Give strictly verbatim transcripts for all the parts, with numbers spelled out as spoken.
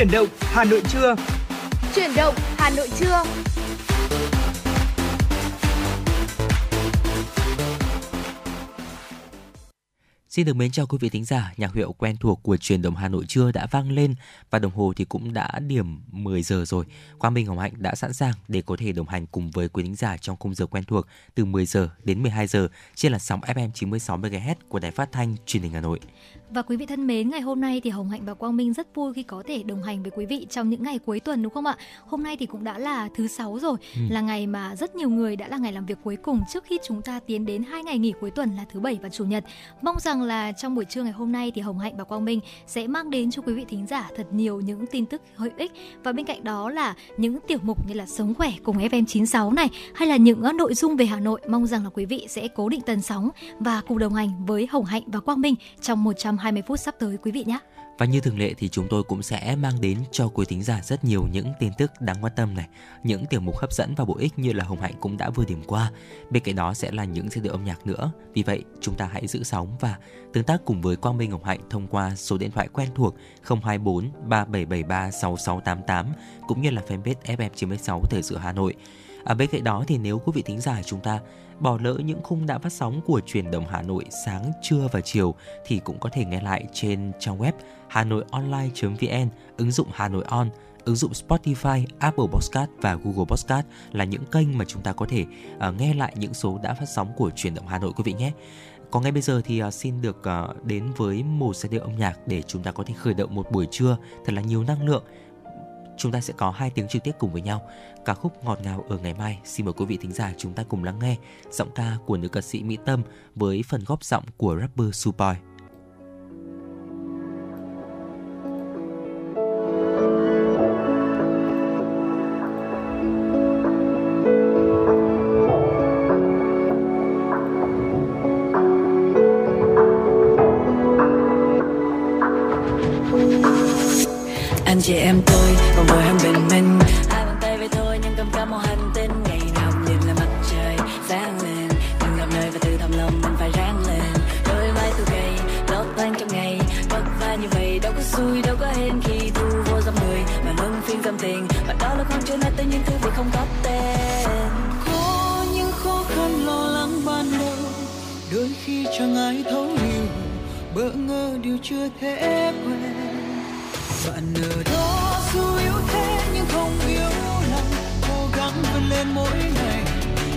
Chuyển động Hà Nội trưa. Chuyển động Hà Nội trưa. Xin được mến chào quý vị thính giả, nhạc hiệu quen thuộc của Chuyển động Hà Nội trưa đã vang lên và đồng hồ thì cũng đã điểm mười giờ rồi. Quang Minh Hồng Hạnh đã sẵn sàng để có thể đồng hành cùng với quý thính giả trong khung giờ quen thuộc từ mười giờ đến mười hai giờ trên làn sóng ép em chín mươi sáu mê ga héc của Đài Phát thanh Truyền hình Hà Nội. Và quý vị thân mến, ngày hôm nay thì Hồng Hạnh và Quang Minh rất vui khi có thể đồng hành với quý vị trong những ngày cuối tuần, đúng không ạ? Hôm nay thì cũng đã là thứ sáu rồi, ừ. là ngày mà rất nhiều người đã là ngày làm việc cuối cùng trước khi chúng ta tiến đến hai ngày nghỉ cuối tuần là thứ bảy và chủ nhật. Mong rằng là trong buổi trưa ngày hôm nay thì Hồng Hạnh và Quang Minh sẽ mang đến cho quý vị thính giả thật nhiều những tin tức hữu ích, và bên cạnh đó là những tiểu mục như là Sống khỏe cùng ép em chín sáu này, hay là những nội dung về Hà Nội. Mong rằng là quý vị sẽ cố định tần sóng và cùng đồng hành với Hồng Hạnh và Quang Minh trong một trăm hai mươi phút sắp tới quý vị nhé. Và như thường lệ thì chúng tôi cũng sẽ mang đến cho quý thính giả rất nhiều những tin tức đáng quan tâm này, những tiểu mục hấp dẫn và bổ ích như là Hồng Hạnh cũng đã vừa điểm qua. Bên cạnh đó sẽ là những giai điệu âm nhạc nữa. Vì vậy chúng ta hãy giữ sóng và tương tác cùng với Quang Minh Hồng Hạnh thông qua số điện thoại quen thuộc không hai bốn ba bảy bảy ba sáu sáu tám tám cũng như là fanpage ép em chín sáu Thời sự Hà Nội. À, bên cạnh đó thì nếu quý vị thính giả chúng ta bỏ lỡ những khung đã phát sóng của Chuyển động Hà Nội sáng, trưa và chiều thì cũng có thể nghe lại trên trang web hanoionline chấm vn, ứng dụng Hà Nội On, ứng dụng Spotify, Apple Podcast và Google Podcast là những kênh mà chúng ta có thể uh, nghe lại những số đã phát sóng của Chuyển động Hà Nội quý vị nhé. Còn ngay bây giờ thì uh, xin được uh, đến với một giai điệu âm nhạc để chúng ta có thể khởi động một buổi trưa thật là nhiều năng lượng. Chúng ta sẽ có hai tiếng trực tiếp cùng với nhau. Ca khúc Ngọt Ngào Ở Ngày Mai. Xin mời quý vị thính giả chúng ta cùng lắng nghe giọng ca của nữ ca sĩ Mỹ Tâm với phần góp giọng của rapper Suboy. Anh chị em tôi còn ngồi hai bên mình, ai bằng tay vậy thôi nhưng cầm cả một hành tinh. Ngày nào nhìn là mặt trời sáng lên, từng gặp nơi và từ thầm lòng mình phải ráng lên. Đôi vai tôi gầy lót tan trong ngày vất vả như vậy, đâu có xui đâu có hên khi thu vô dòng người mà luân phiên dòng tiền. Mà đó là con chưa nói tới những thứ vừa không có tên. Có những khó khăn lo lắng ban đầu, đôi khi chẳng ai thấu hiểu, bỡ ngỡ điều chưa thể quen. Bạn ở đó dù yếu thế nhưng không yếu lòng, cố gắng vươn lên mỗi ngày,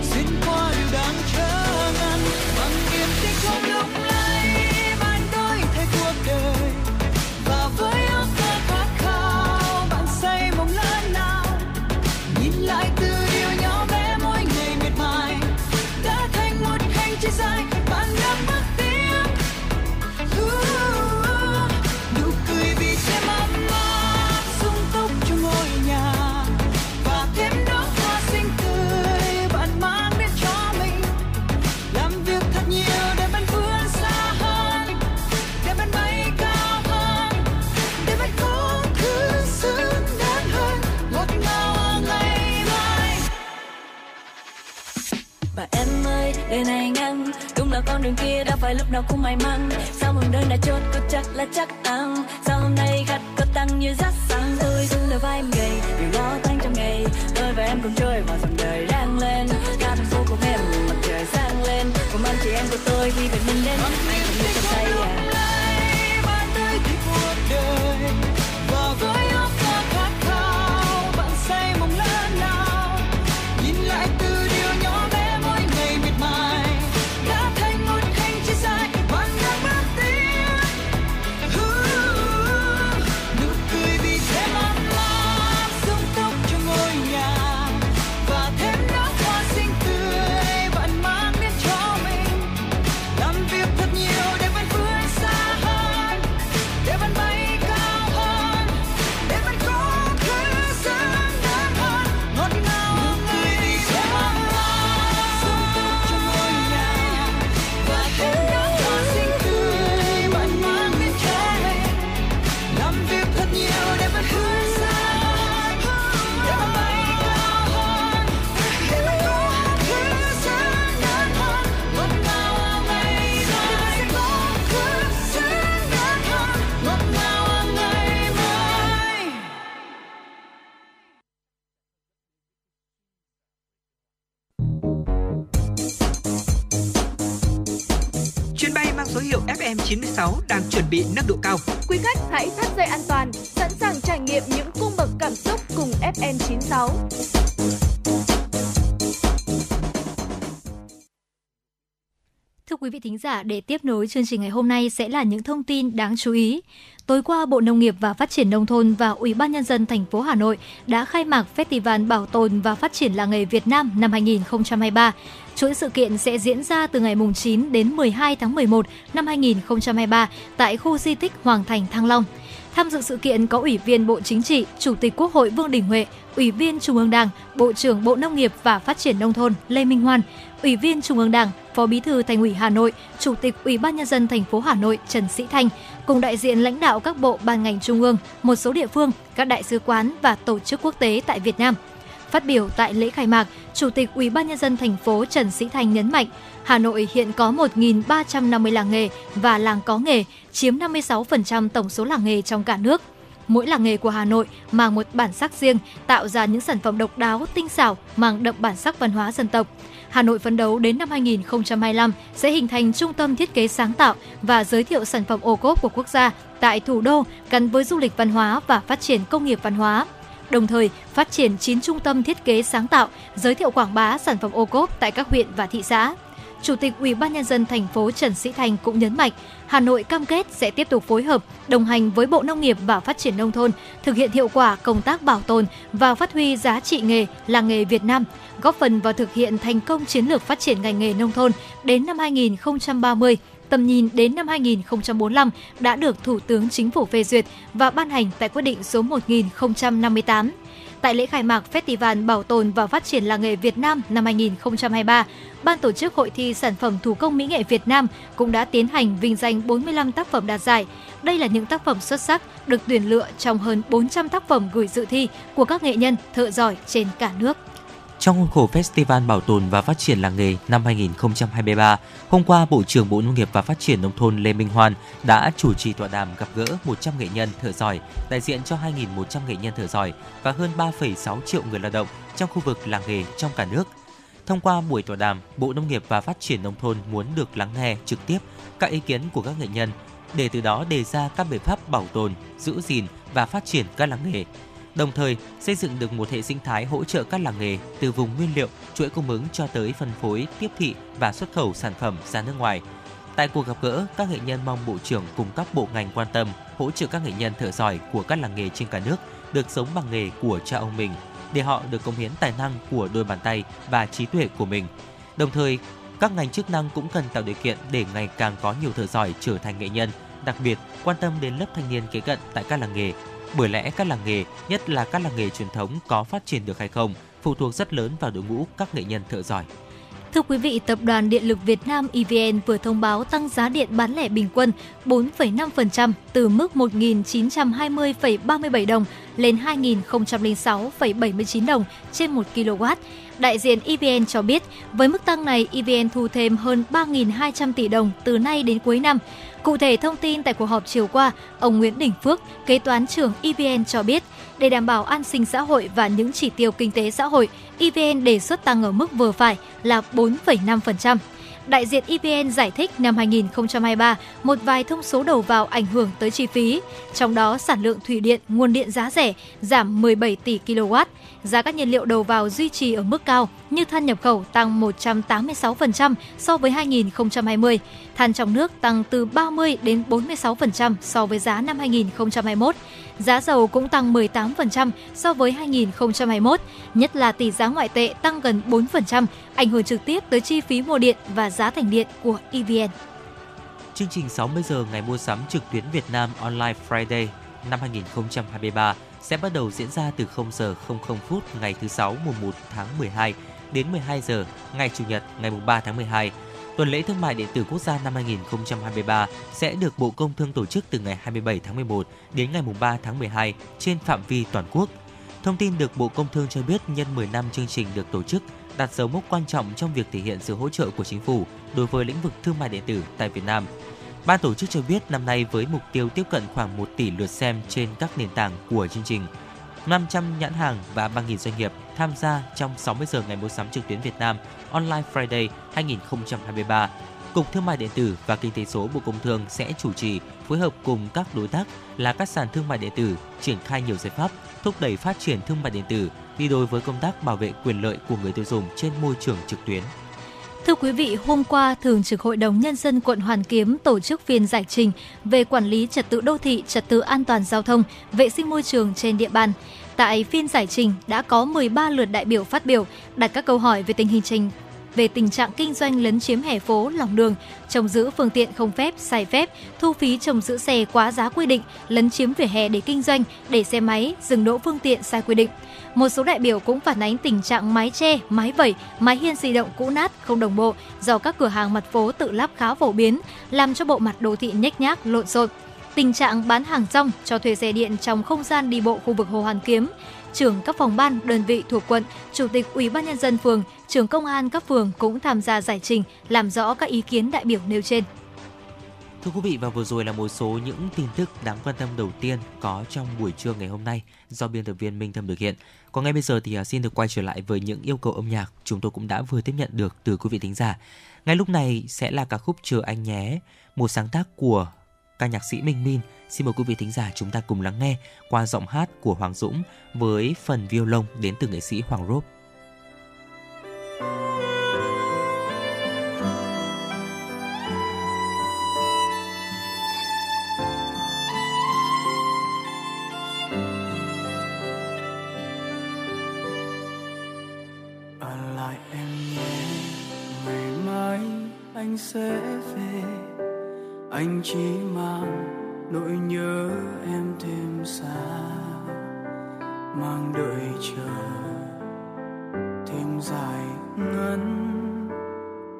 xuyên qua điều đáng trớ ngăn. Bằng niềm tin không lung lay, bạn tôi thay cuộc đời. Và với ước mơ khát khao, bạn xây mộng lớn nào. Nhìn lại từ điều nhỏ bé mỗi ngày miệt mài, đã thành một hành trình dài. Bạn đã mất tiếng. Uh. Đời này ngang, đúng là con đường kia đã phải lúc nào cũng may mắn. Sao mừng đơn đã chốt, có chắc là chắc ăn. Sao hôm nay gắt có tăng như rát sáng. Tôi xuống đôi vai em gầy, vì lo toan trong ngày. Tôi và em cùng trôi vào dòng đời rang lên. Cả thành phố của em, mặt trời sáng lên. Cùng anh chị em của tôi khi về mình đến. Anh cũng như trong tay à. Bạn tới thì cuộc đời, và với ước mơ khát khao, bạn say mộng lớn nào. Nhìn lại từ you số hiệu F M chín sáu đang chuẩn bị nâng độ cao. Quý khách hãy thắt dây an toàn, sẵn sàng trải nghiệm những cung bậc cảm xúc cùng F M chín sáu. Thưa quý vị thính giả, để tiếp nối chương trình ngày hôm nay sẽ là những thông tin đáng chú ý. Tối qua, Bộ Nông nghiệp và Phát triển Nông thôn và Ủy ban Nhân dân thành phố Hà Nội đã khai mạc Festival Bảo tồn và Phát triển Làng nghề Việt Nam năm hai không hai ba. Chuỗi sự kiện sẽ diễn ra từ ngày chín đến mười hai tháng mười một năm hai không hai ba tại khu di tích Hoàng Thành Thăng Long. Tham dự sự kiện có Ủy viên Bộ Chính trị, Chủ tịch Quốc hội Vương Đình Huệ, Ủy viên Trung ương Đảng, Bộ trưởng Bộ Nông nghiệp và Phát triển Nông thôn Lê Minh Hoan, Ủy viên Trung ương Đảng, Phó Bí thư Thành ủy Hà Nội, Chủ tịch Ủy ban Nhân dân thành phố Hà Nội Trần Sĩ Thanh, cùng đại diện lãnh đạo các bộ ban ngành trung ương, một số địa phương, các đại sứ quán và tổ chức quốc tế tại Việt Nam. Phát biểu tại lễ khai mạc, Chủ tịch Ủy ban Nhân dân thành phố Trần Sĩ Thanh nhấn mạnh, Hà Nội hiện có một nghìn ba trăm năm mươi làng nghề và làng có nghề, chiếm năm mươi sáu phần trăm tổng số làng nghề trong cả nước. Mỗi làng nghề của Hà Nội mang một bản sắc riêng, tạo ra những sản phẩm độc đáo, tinh xảo, mang đậm bản sắc văn hóa dân tộc. Hà Nội phấn đấu đến năm hai không hai lăm sẽ hình thành trung tâm thiết kế sáng tạo và giới thiệu sản phẩm ô cốp của quốc gia tại thủ đô, gắn với du lịch văn hóa và phát triển công nghiệp văn hóa. Đồng thời, phát triển chín trung tâm thiết kế sáng tạo, giới thiệu quảng bá sản phẩm ô cốp tại các huyện và thị xã. Chủ tịch Ủy ban Nhân dân thành phố Trần Sĩ Thành cũng nhấn mạnh, Hà Nội cam kết sẽ tiếp tục phối hợp, đồng hành với Bộ Nông nghiệp và Phát triển Nông thôn, thực hiện hiệu quả công tác bảo tồn và phát huy giá trị nghề, làng nghề Việt Nam, góp phần vào thực hiện thành công chiến lược phát triển ngành nghề nông thôn đến năm hai không ba mươi, tầm nhìn đến năm hai không bốn lăm đã được Thủ tướng Chính phủ phê duyệt và ban hành tại quyết định số một nghìn không trăm năm mươi tám. Tại lễ khai mạc Festival Bảo tồn và Phát triển Làng nghề Việt Nam năm hai không hai ba, Ban tổ chức Hội thi Sản phẩm Thủ công Mỹ nghệ Việt Nam cũng đã tiến hành vinh danh bốn mươi lăm tác phẩm đạt giải. Đây là những tác phẩm xuất sắc được tuyển lựa trong hơn bốn trăm tác phẩm gửi dự thi của các nghệ nhân, thợ giỏi trên cả nước. Trong khuôn khổ Festival Bảo tồn và Phát triển Làng nghề năm hai không hai ba, hôm qua, Bộ trưởng Bộ Nông nghiệp và Phát triển Nông thôn Lê Minh Hoan đã chủ trì tọa đàm gặp gỡ một trăm nghệ nhân thợ giỏi, đại diện cho hai nghìn một trăm nghệ nhân thợ giỏi và hơn ba phẩy sáu triệu người lao động trong khu vực làng nghề trong cả nước. Thông qua buổi tọa đàm, Bộ Nông nghiệp và Phát triển Nông thôn muốn được lắng nghe trực tiếp các ý kiến của các nghệ nhân để từ đó đề ra các biện pháp bảo tồn, giữ gìn và phát triển các làng nghề, đồng thời xây dựng được một hệ sinh thái hỗ trợ các làng nghề từ vùng nguyên liệu, chuỗi cung ứng cho tới phân phối, tiếp thị và xuất khẩu sản phẩm ra nước ngoài. Tại cuộc gặp gỡ, các nghệ nhân mong Bộ trưởng cùng các bộ ngành quan tâm hỗ trợ các nghệ nhân thợ giỏi của các làng nghề trên cả nước được sống bằng nghề của cha ông mình, để họ được cống hiến tài năng của đôi bàn tay và trí tuệ của mình. Đồng thời, các ngành chức năng cũng cần tạo điều kiện để ngày càng có nhiều thợ giỏi trở thành nghệ nhân, đặc biệt quan tâm đến lớp thanh niên kế cận tại các làng nghề. Bởi lẽ các làng nghề, nhất là các làng nghề truyền thống có phát triển được hay không, phụ thuộc rất lớn vào đội ngũ các nghệ nhân thợ giỏi. Thưa quý vị, Tập đoàn Điện lực Việt Nam E V N vừa thông báo tăng giá điện bán lẻ bình quân bốn phẩy năm phần trăm từ mức một nghìn chín trăm hai mươi phẩy ba mươi bảy đồng lên hai nghìn không trăm lẻ sáu phẩy bảy mươi chín đồng trên một ki lô oát. Đại diện E V N cho biết, với mức tăng này, E V N thu thêm hơn ba nghìn hai trăm tỷ đồng từ nay đến cuối năm. Cụ thể thông tin tại cuộc họp chiều qua, ông Nguyễn Đình Phước, kế toán trưởng E V N cho biết, để đảm bảo an sinh xã hội và những chỉ tiêu kinh tế xã hội, E V N đề xuất tăng ở mức vừa phải là bốn phẩy năm phần trăm. Đại diện E V N giải thích năm hai không hai ba, một vài thông số đầu vào ảnh hưởng tới chi phí, trong đó sản lượng thủy điện, nguồn điện giá rẻ giảm mười bảy tỷ ki lô oát, giá các nhiên liệu đầu vào duy trì ở mức cao như than nhập khẩu tăng một trăm tám mươi sáu phần trăm so với hai nghìn không trăm hai mươi, than trong nước tăng từ ba mươi đến bốn mươi sáu phần trăm so với giá năm hai nghìn không trăm hai mươi mốt, giá dầu cũng tăng mười tám phần trăm so với hai nghìn không trăm hai mươi mốt, nhất là tỷ giá ngoại tệ tăng gần bốn phần trăm, ảnh hưởng trực tiếp tới chi phí mua điện và giá thành điện của E V N. Chương trình sáu mươi giờ ngày mua sắm trực tuyến Việt Nam Online Friday năm hai không hai ba sẽ bắt đầu diễn ra từ không giờ không không phút ngày thứ Sáu mùng một tháng mười hai đến mười hai giờ ngày Chủ nhật ngày mùng ba tháng mười hai. Tuần lễ Thương mại điện tử quốc gia năm hai không hai ba sẽ được Bộ Công Thương tổ chức từ ngày hai mươi bảy tháng mười một đến ngày mùng ba tháng mười hai trên phạm vi toàn quốc. Thông tin được Bộ Công Thương cho biết, nhân mười năm chương trình được tổ chức, đặt dấu mốc quan trọng trong việc thể hiện sự hỗ trợ của chính phủ đối với lĩnh vực thương mại điện tử tại Việt Nam. Ban tổ chức cho biết năm nay với mục tiêu tiếp cận khoảng một tỷ lượt xem trên các nền tảng của chương trình, năm trăm nhãn hàng và ba nghìn doanh nghiệp tham gia trong sáu mươi giờ ngày mua sắm trực tuyến Việt Nam Online Friday hai không hai ba. Cục Thương mại điện tử và Kinh tế số Bộ Công Thương sẽ chủ trì phối hợp cùng các đối tác là các sàn thương mại điện tử triển khai nhiều giải pháp thúc đẩy phát triển thương mại điện tử đi đôi với công tác bảo vệ quyền lợi của người tiêu dùng trên môi trường trực tuyến. Thưa quý vị, hôm qua, Thường trực Hội đồng Nhân dân quận Hoàn Kiếm tổ chức phiên giải trình về quản lý trật tự đô thị, trật tự an toàn giao thông, vệ sinh môi trường trên địa bàn. Tại phiên giải trình đã có mười ba lượt đại biểu phát biểu, đặt các câu hỏi về tình hình trình về tình trạng kinh doanh lấn chiếm hè phố, lòng đường, trông giữ phương tiện không phép, sai phép, thu phí trông giữ xe quá giá quy định, lấn chiếm vỉa hè để kinh doanh, để xe máy, dừng đỗ phương tiện sai quy định. Một số đại biểu cũng phản ánh tình trạng mái che, mái vẩy, mái hiên di động cũ nát, không đồng bộ do các cửa hàng mặt phố tự lắp khá phổ biến, làm cho bộ mặt đô thị nhếch nhác, lộn xộn. Tình trạng bán hàng rong, cho thuê xe điện trong không gian đi bộ khu vực Hồ Hoàn Kiếm. Trưởng các phòng ban, đơn vị thuộc quận, Chủ tịch Ủy ban Nhân dân phường, trưởng công an các phường cũng tham gia giải trình, làm rõ các ý kiến đại biểu nêu trên. Thưa quý vị, và vừa rồi là một số những tin tức đáng quan tâm đầu tiên có trong buổi trưa ngày hôm nay do biên tập viên Minh Thâm thực hiện. Còn ngay bây giờ thì xin được quay trở lại với những yêu cầu âm nhạc chúng tôi cũng đã vừa tiếp nhận được từ quý vị thính giả. Ngay lúc này sẽ là ca khúc Chờ Anh Nhé, một sáng tác của ca nhạc sĩ Minh Min. Xin mời quý vị thính giả chúng ta cùng lắng nghe qua giọng hát của Hoàng Dũng với phần violon đến từ nghệ sĩ Hoàng Rốp. Ở lại em nhé, ngày mai anh sẽ về, anh chỉ mang nỗi nhớ em thêm xa, mang đợi chờ thêm dài ngắn,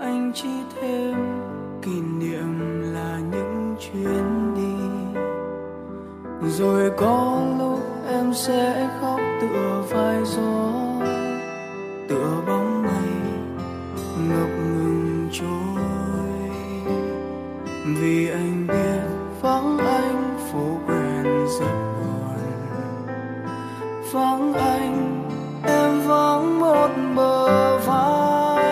anh chỉ thêm kỷ niệm là những chuyến đi, rồi có lúc em sẽ khóc tựa vai gió, tựa bóng ngày ngập ngừng trôi, vì anh biết vắng anh phố quen rất buồn, vắng anh em vắng một bờ vai,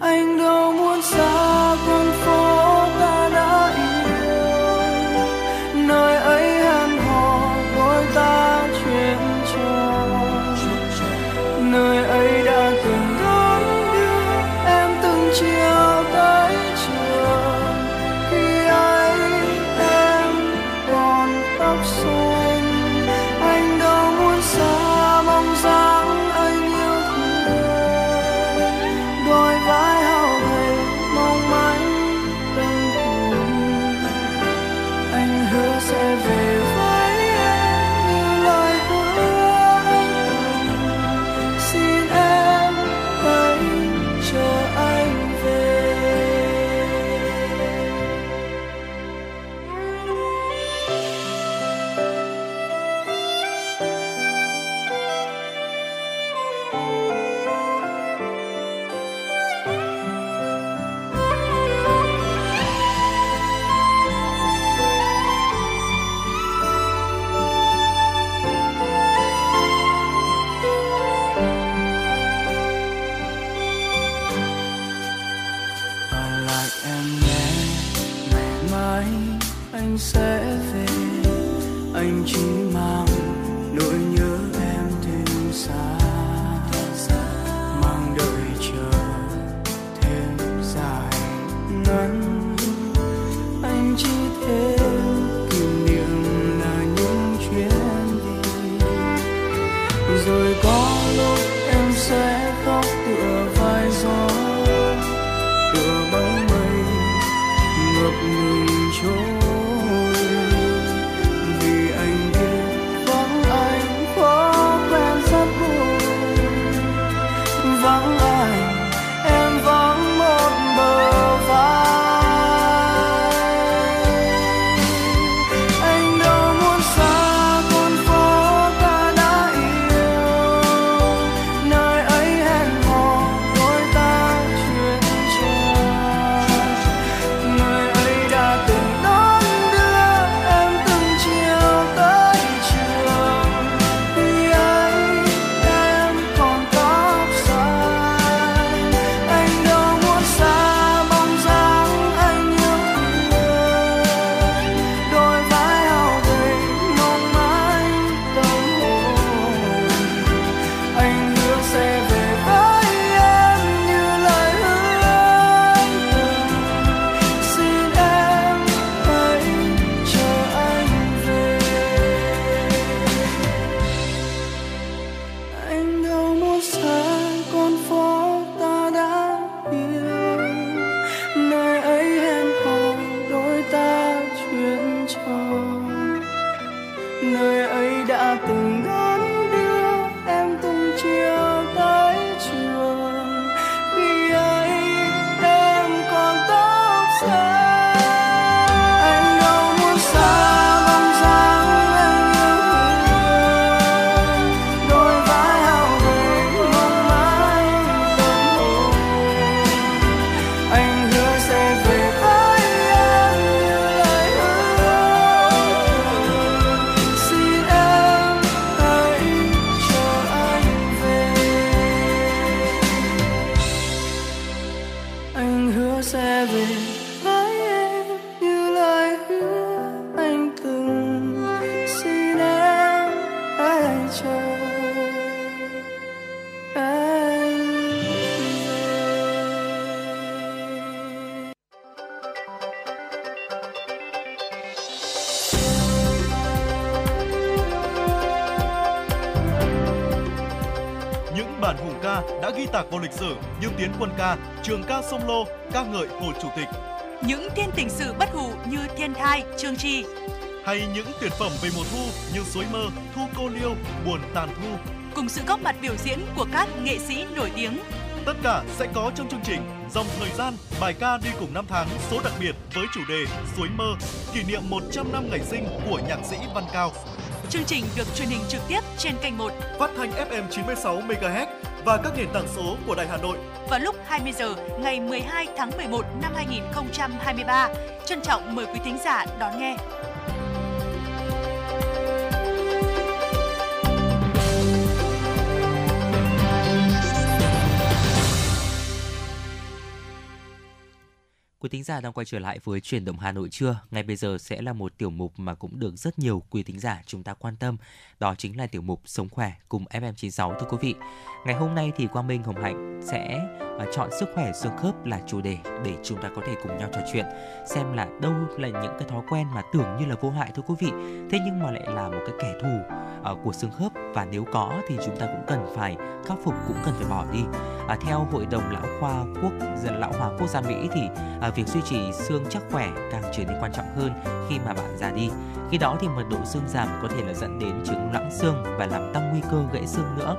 anh đâu muốn xa con phố ta đã yêu, nơi ấy hẹn hò đôi ta chuyện trò, nơi ấy đã từng đón đưa em từng chiều tới sẽ về, anh chỉ mang nỗi nhớ em thêm xa, mang đợi chờ thêm dài ngắn, anh chỉ thêm kỷ niệm là những chuyến đi, rồi có lúc em sẽ khóc tựa vai gió, tựa bóng mây ngập ngừng trôi. Vắng anh anh hứa sẽ về với em như lời hứa anh từng xin em hãy chờ anh về. Những bản hùng ca đã ghi tạc vào lịch sử như Tiến Quân Ca, Trường Ca Sông Lô, Ca Ngợi Hồ Chủ tịch. Những thiên tình sự bất hủ như Thiên Thai, Chương Tri. Hay những tuyệt phẩm về mùa thu như Suối Mơ, Thu Cô Liêu, Buồn Tàn Thu. Cùng sự góp mặt biểu diễn của các nghệ sĩ nổi tiếng. Tất cả sẽ có trong chương trình Dòng Thời Gian, bài ca đi cùng năm tháng số đặc biệt với chủ đề Suối Mơ, kỷ niệm một trăm năm ngày sinh của nhạc sĩ Văn Cao. Chương trình được truyền hình trực tiếp trên kênh một, phát thanh ép em chín mươi sáu MHz và các nền tảng số của Đài Hà Nội vào lúc hai mươi giờ ngày mười hai tháng mười một năm hai nghìn không trăm hai mươi ba. Trân trọng mời quý thính giả đón nghe. Quý thính giả đang quay trở lại với Chuyển động Hà Nội trưa. Ngay bây giờ sẽ là một tiểu mục mà cũng được rất nhiều quý thính giả chúng ta quan tâm. Đó chính là tiểu mục Sống Khỏe cùng ép em chín sáu thưa quý vị. Ngày hôm nay thì Quang Minh, Hồng Hạnh sẽ chọn sức khỏe xương khớp là chủ đề để chúng ta có thể cùng nhau trò chuyện. Xem là đâu là những cái thói quen mà tưởng như là vô hại thưa quý vị. Thế nhưng mà lại là một cái kẻ thù của xương khớp. Và nếu có thì chúng ta cũng cần phải khắc phục, cũng cần phải bỏ đi. À, theo Hội đồng Lão Khoa Quốc, Lão Hóa Quốc gia Mỹ thì à, việc duy trì xương chắc khỏe càng trở nên quan trọng hơn khi mà bạn già đi. Khi đó thì mật độ xương giảm có thể là dẫn đến chứng loãng xương và làm tăng nguy cơ gãy xương nữa.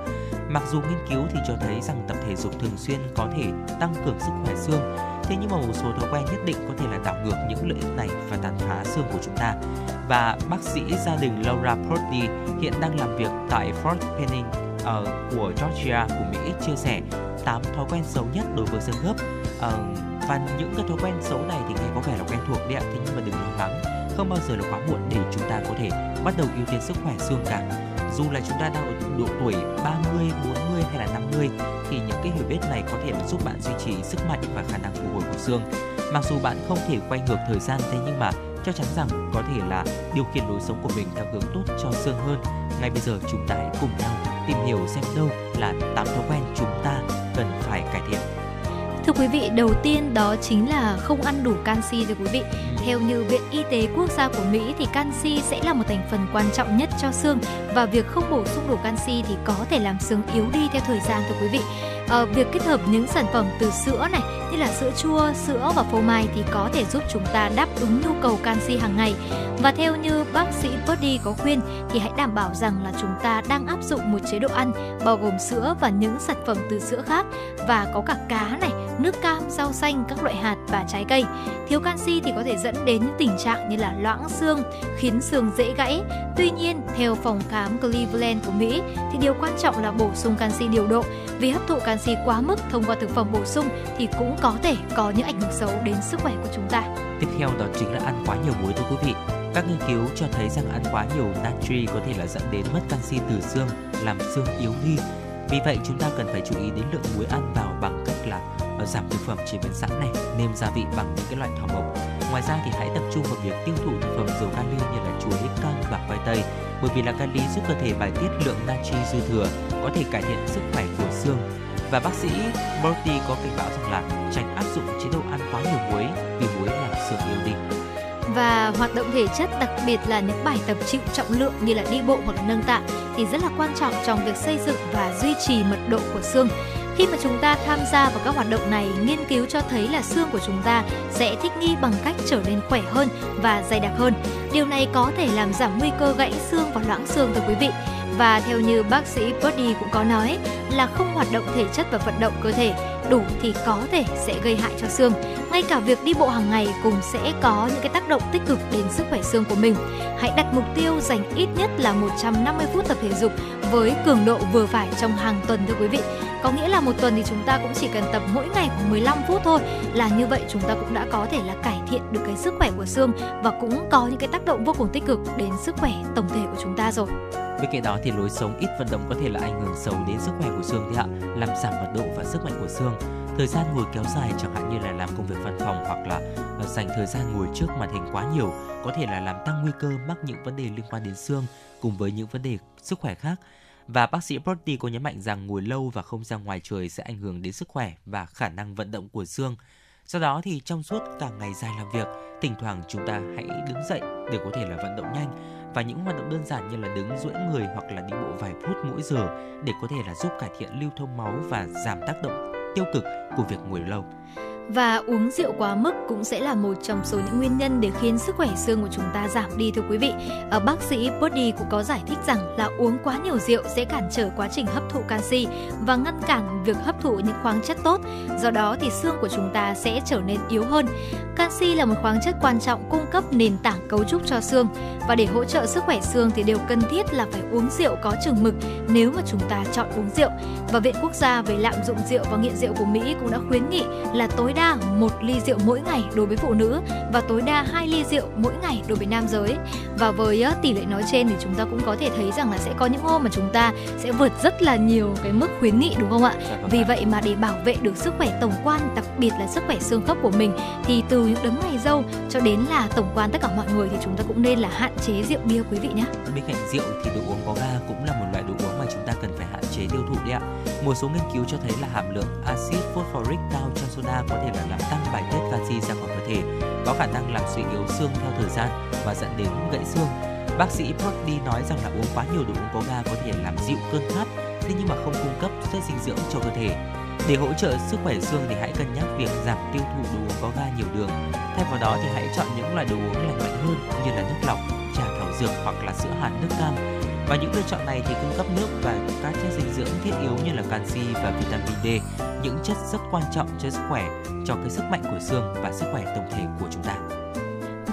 Mặc dù nghiên cứu thì cho thấy rằng tập thể dục thường xuyên có thể tăng cường sức khỏe xương, thế nhưng mà một số thói quen nhất định có thể là đảo ngược những lợi ích này và tàn phá xương của chúng ta. Và bác sĩ gia đình Laura Porty hiện đang làm việc tại Fort Benning uh, của Georgia của Mỹ chia sẻ tám thói quen xấu nhất đối với xương khớp. Uh, và những cái thói quen xấu này thì nghe có vẻ là quen thuộc đấy ạ, thế nhưng mà đừng lo lắng, không bao giờ là quá muộn để chúng ta có thể bắt đầu ưu tiên sức khỏe xương cả. Dù là chúng ta đang ở độ tuổi ba mươi, bốn mươi hay là năm mươi thì những cái hiểu biết này có thể là giúp bạn duy trì sức mạnh và khả năng phục hồi của xương. Mặc dù bạn không thể quay ngược thời gian, thế nhưng mà chắc chắn rằng có thể là điều khiển lối sống của mình theo hướng tốt cho xương hơn. Ngay bây giờ chúng ta hãy cùng nhau tìm hiểu xem đâu là tám thói quen chúng ta cần phải cải thiện. Thưa quý vị, đầu tiên đó chính là không ăn đủ canxi rồi quý vị. Theo như Viện Y tế Quốc gia của Mỹ thì canxi sẽ là một thành phần quan trọng nhất cho xương và việc không bổ sung đủ canxi thì có thể làm xương yếu đi theo thời gian thưa quý vị. À, việc kết hợp những sản phẩm từ sữa này như là sữa chua, sữa và phô mai thì có thể giúp chúng ta đáp ứng nhu cầu canxi hàng ngày. Và theo như bác sĩ Purdy có khuyên thì hãy đảm bảo rằng là chúng ta đang áp dụng một chế độ ăn bao gồm sữa và những sản phẩm từ sữa khác và có cả cá này, nước cam, rau xanh, các loại hạt và trái cây. Thiếu canxi thì có thể dẫn đến những tình trạng như là loãng xương, khiến xương dễ gãy. Tuy nhiên, theo phòng khám Cleveland của Mỹ thì điều quan trọng là bổ sung canxi điều độ, vì hấp thụ canxi quá mức thông qua thực phẩm bổ sung thì cũng có thể có những ảnh hưởng xấu đến sức khỏe của chúng ta. Tiếp theo đó chính là ăn quá nhiều muối thưa quý vị. Các nghiên cứu cho thấy rằng ăn quá nhiều natri có thể là dẫn đến mất canxi từ xương, làm xương yếu đi. Vì vậy chúng ta cần phải chú ý đến lượng muối ăn vào bằng cách là giảm thực phẩm chế biến sẵn này, nêm gia vị bằng những cái loại thảo mộc. Ngoài ra thì hãy tập trung vào việc tiêu thụ thực phẩm giàu kali như là chuối, cam và khoai tây, bởi vì là kali giúp cơ thể bài tiết lượng natri dư thừa, có thể cải thiện sức khỏe của xương. Và bác sĩ Morty có cảnh báo rằng là tránh áp dụng chế độ ăn quá nhiều muối vì muối làm xương yếu đi. Và hoạt động thể chất, đặc biệt là những bài tập chịu trọng lượng như là đi bộ hoặc nâng tạ thì rất là quan trọng trong việc xây dựng và duy trì mật độ của xương. Khi mà chúng ta tham gia vào các hoạt động này, nghiên cứu cho thấy là xương của chúng ta sẽ thích nghi bằng cách trở nên khỏe hơn và dày đặc hơn. Điều này có thể làm giảm nguy cơ gãy xương và loãng xương thưa quý vị. Và theo như bác sĩ Purdy cũng có nói là không hoạt động thể chất và vận động cơ thể đủ thì có thể sẽ gây hại cho xương. Ngay cả việc đi bộ hàng ngày cũng sẽ có những cái tác động tích cực đến sức khỏe xương của mình. Hãy đặt mục tiêu dành ít nhất là một trăm năm mươi phút tập thể dục với cường độ vừa phải trong hàng tuần thưa quý vị. Có nghĩa là một tuần thì chúng ta cũng chỉ cần tập mỗi ngày khoảng mười lăm phút thôi. Là như vậy chúng ta cũng đã có thể là cải thiện được cái sức khỏe của xương và cũng có những cái tác động vô cùng tích cực đến sức khỏe tổng thể của chúng ta rồi. Bên cạnh đó thì lối sống ít vận động có thể là ảnh hưởng xấu đến sức khỏe của xương thế ạ, làm giảm mật độ và sức mạnh của xương. Thời gian ngồi kéo dài chẳng hạn như là làm công việc văn phòng hoặc là dành thời gian ngồi trước màn hình quá nhiều có thể là làm tăng nguy cơ mắc những vấn đề liên quan đến xương cùng với những vấn đề sức khỏe khác. Và bác sĩ Protty có nhấn mạnh rằng ngồi lâu và không ra ngoài trời sẽ ảnh hưởng đến sức khỏe và khả năng vận động của xương. Do đó thì trong suốt cả ngày dài làm việc, thỉnh thoảng chúng ta hãy đứng dậy để có thể là vận động nhanh và những hoạt động đơn giản như là đứng duỗi người hoặc là đi bộ vài phút mỗi giờ để có thể là giúp cải thiện lưu thông máu và giảm tác động tiêu cực của việc ngồi lâu. Và uống rượu quá mức cũng sẽ là một trong số những nguyên nhân để khiến sức khỏe xương của chúng ta giảm đi thưa quý vị. À, bác sĩ Protty cũng có giải thích rằng là uống quá nhiều rượu sẽ cản trở quá trình hấp thụ canxi và ngăn cản việc hấp thụ những khoáng chất tốt. Do đó thì xương của chúng ta sẽ trở nên yếu hơn. Canxi là một khoáng chất quan trọng cung cấp nền tảng cấu trúc cho xương và để hỗ trợ sức khỏe xương thì điều cần thiết là phải uống rượu có chừng mực nếu mà chúng ta chọn uống rượu. Và Viện Quốc gia về lạm dụng rượu và nghiện rượu của Mỹ cũng đã khuyến nghị là tối đa một ly rượu mỗi ngày đối với phụ nữ và tối đa hai ly rượu mỗi ngày đối với nam giới. Và với tỷ lệ nói trên thì chúng ta cũng có thể thấy rằng là sẽ có những hôm mà chúng ta sẽ vượt rất là nhiều cái mức khuyến nghị, đúng không ạ? Vì vậy mà để bảo vệ được sức khỏe tổng quan, đặc biệt là sức khỏe xương khớp của mình thì từ những đấng ngày râu cho đến là tổng quan tất cả mọi người thì chúng ta cũng nên là hạn chế rượu bia quý vị nhé. Bên cạnh rượu thì đồ uống có ga cũng là một loại đồ uống mà chúng ta cần phải hạn chế tiêu thụ đấy ạ. Một số nghiên cứu cho thấy là hàm lượng axit phosphoric cao trong soda có thể là làm tăng bài tiết canxi ra khỏi cơ thể, có khả năng làm suy yếu xương theo thời gian và dẫn đến gãy xương. Bác sĩ Protty nói rằng là uống quá nhiều đồ uống có ga có thể làm dịu cơn khát, thế nhưng mà không cung cấp chất dinh dưỡng cho cơ thể. Để hỗ trợ sức khỏe xương thì hãy cân nhắc việc giảm tiêu thụ đồ uống có ga nhiều đường. Thay vào đó thì hãy chọn những loại đồ uống lành mạnh hơn như là nước lọc, trà thảo dược hoặc là sữa hạt nước cam. Và những lựa chọn này thì cung cấp nước và các chất dinh dưỡng thiết yếu như là canxi và vitamin D, những chất rất quan trọng cho sức khỏe, cho cái sức mạnh của xương và sức khỏe tổng thể của chúng ta.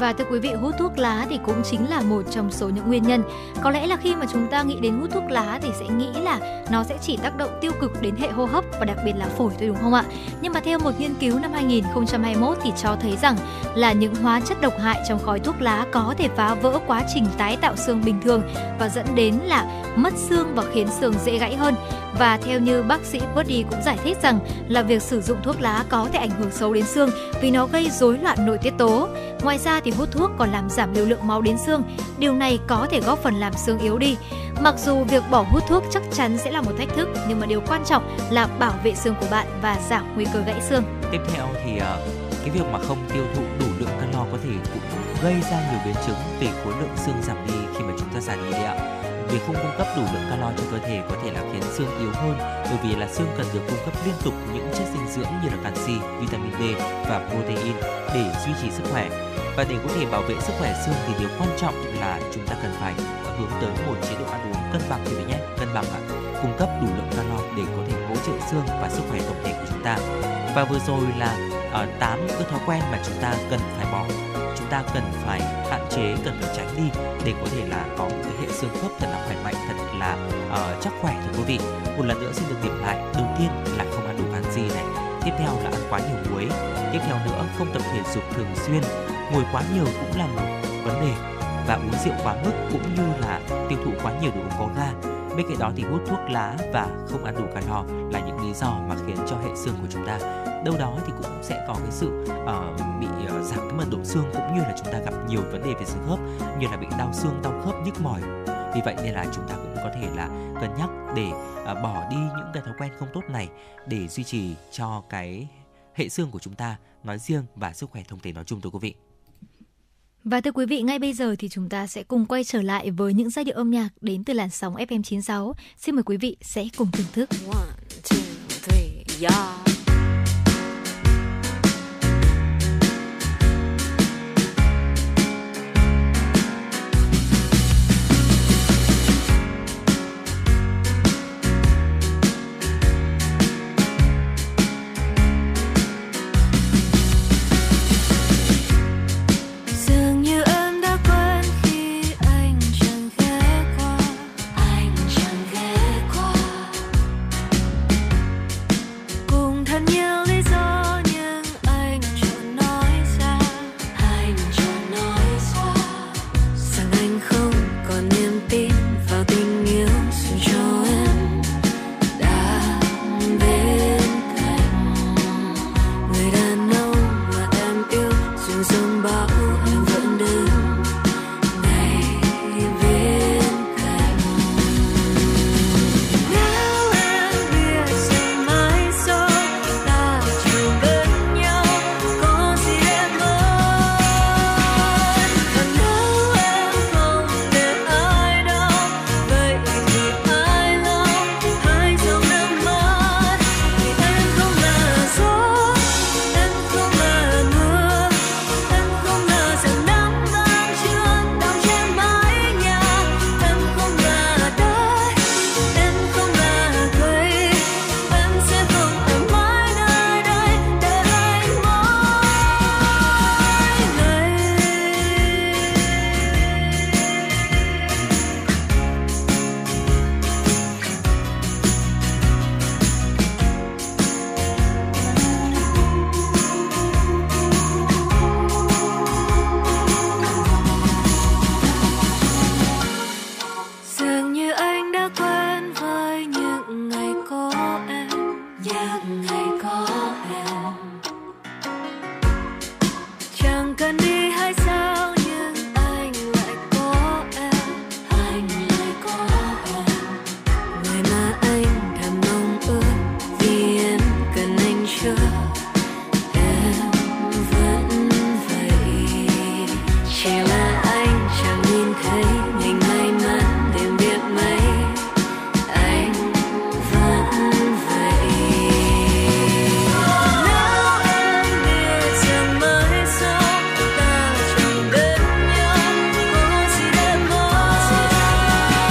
Và thưa quý vị, hút thuốc lá thì cũng chính là một trong số những nguyên nhân. Có lẽ là khi mà chúng ta nghĩ đến hút thuốc lá thì sẽ nghĩ là nó sẽ chỉ tác động tiêu cực đến hệ hô hấp và đặc biệt là phổi thôi, đúng không ạ? Nhưng mà theo một nghiên cứu năm hai nghìn không trăm hai mươi mốt thì cho thấy rằng là những hóa chất độc hại trong khói thuốc lá có thể phá vỡ quá trình tái tạo xương bình thường và dẫn đến là mất xương và khiến xương dễ gãy hơn. Và theo như bác sĩ Protty cũng giải thích rằng là việc sử dụng thuốc lá có thể ảnh hưởng xấu đến xương vì nó gây rối loạn nội tiết tố. Ngoài ra thì hút thuốc còn làm giảm lưu lượng máu đến xương, điều này có thể góp phần làm xương yếu đi. Mặc dù việc bỏ hút thuốc chắc chắn sẽ là một thách thức, nhưng mà điều quan trọng là bảo vệ xương của bạn và giảm nguy cơ gãy xương. Tiếp theo thì cái việc mà không tiêu thụ đủ lượng calo có thể cũng gây ra nhiều biến chứng về khối lượng xương giảm đi khi mà chúng ta già đi đấy ạ. Việc không cung cấp đủ lượng calo cho cơ thể có thể là khiến xương yếu hơn, bởi vì là xương cần được cung cấp liên tục những chất dinh dưỡng như là canxi, vitamin D và protein để duy trì sức khỏe. Và để có thể bảo vệ sức khỏe xương thì điều quan trọng là chúng ta cần phải hướng tới một chế độ ăn uống cân bằng thì phải nhé, cân bằng ạ, cung cấp đủ lượng calo để có thể hỗ trợ xương và sức khỏe tổng thể của chúng ta. Và vừa rồi là tám uh, cái thói quen mà chúng ta cần phải bỏ, chúng ta cần phải hạn chế, cần phải tránh đi để có thể là có một cái hệ xương khớp thật là khỏe mạnh, thật là uh, chắc khỏe thưa quý vị. Một lần nữa xin được điểm lại, đầu tiên là không ăn đủ canxi này, tiếp theo là ăn quá nhiều muối, tiếp theo nữa không tập thể dục thường xuyên, ngồi quá nhiều cũng là một vấn đề và uống rượu quá mức cũng như là tiêu thụ quá nhiều đồ uống có ga. Bên cạnh đó thì hút thuốc lá và không ăn đủ calo là những lý do mà khiến cho hệ xương của chúng ta đâu đó thì cũng sẽ có cái sự uh, bị uh, giảm cái mật độ xương cũng như là chúng ta gặp nhiều vấn đề về xương khớp như là bị đau xương, đau khớp, nhức mỏi. Vì vậy nên là chúng ta cũng có thể là cân nhắc để uh, bỏ đi những cái thói quen không tốt này để duy trì cho cái hệ xương của chúng ta nói riêng và sức khỏe tổng thể nói chung thưa quý vị. Và thưa quý vị, ngay bây giờ thì chúng ta sẽ cùng quay trở lại với những giai điệu âm nhạc đến từ làn sóng ép em chín sáu. Xin mời quý vị sẽ cùng thưởng thức. one, two, three, yeah. chẳng cần đi hay sao, nhưng anh lại có em, anh lại có em, người mà anh thầm mong ước, vì em cần anh chưa, em vẫn vậy, chỉ là anh chẳng nhìn thấy mình may mắn tìm biết mấy, anh vẫn vậy. Nếu em biết rằng mới sao ta chẳng đến nhau, có gì để nói.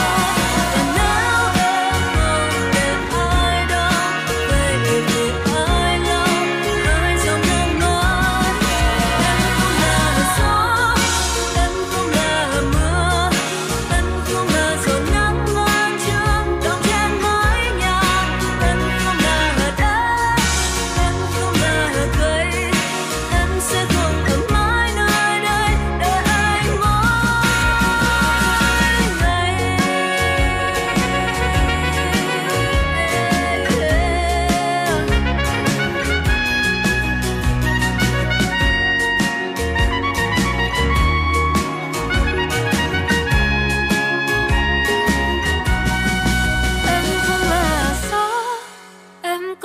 Và nếu em mong đến ai đó, về điều gì ai lâu, nói dòng em nói. Em không là gió, em không là mưa, em không là giọt nắng ngang trương đọng trên mái nhà. Em không là đá, em không là cây, em sẽ không ở mãi nơi đây để anh mỗi ngày. Em không là gió, em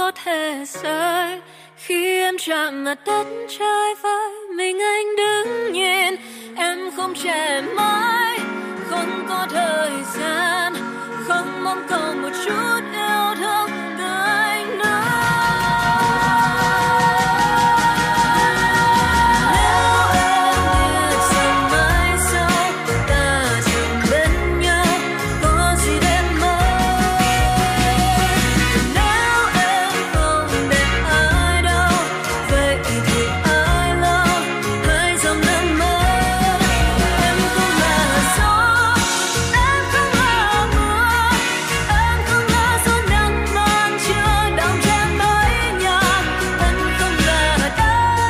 có thể rơi khi em chạm mặt đất, trời với mình anh đứng nhìn. Em không trẻ mãi, không có thời gian, không mong cầu một chút yêu thương từ anh nữa. Nếu em biết rằng mai sau ta chẳng bên nhau, có gì để mơ. Nếu em không để ai đâu, vậy thì ai lo, hãy dòng em mơ. Em không là gió, em không là mưa, em không là gió nắng mang chưa đọng trên mái nhà. Em không là đá, em không là cây, em sẽ không ở mãi nơi đây để anh mỗi ngày.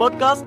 Podcast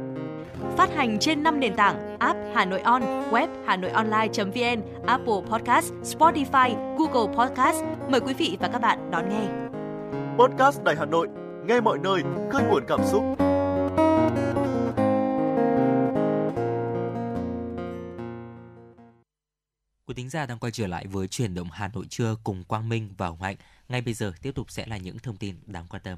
Phát hành trên năm nền tảng: app Hà Nội On, web hanoionline chấm vn, Apple Podcast, Spotify, Google Podcast. Mời quý vị và các bạn đón nghe. Podcast Đài Hà Nội, nghe mọi nơi, khơi nguồn cảm xúc. Quý thính giả đang quay trở lại với Chuyển động Hà Nội trưa cùng Quang Minh và Hồng Hạnh. Ngay bây giờ tiếp tục sẽ là những thông tin đáng quan tâm.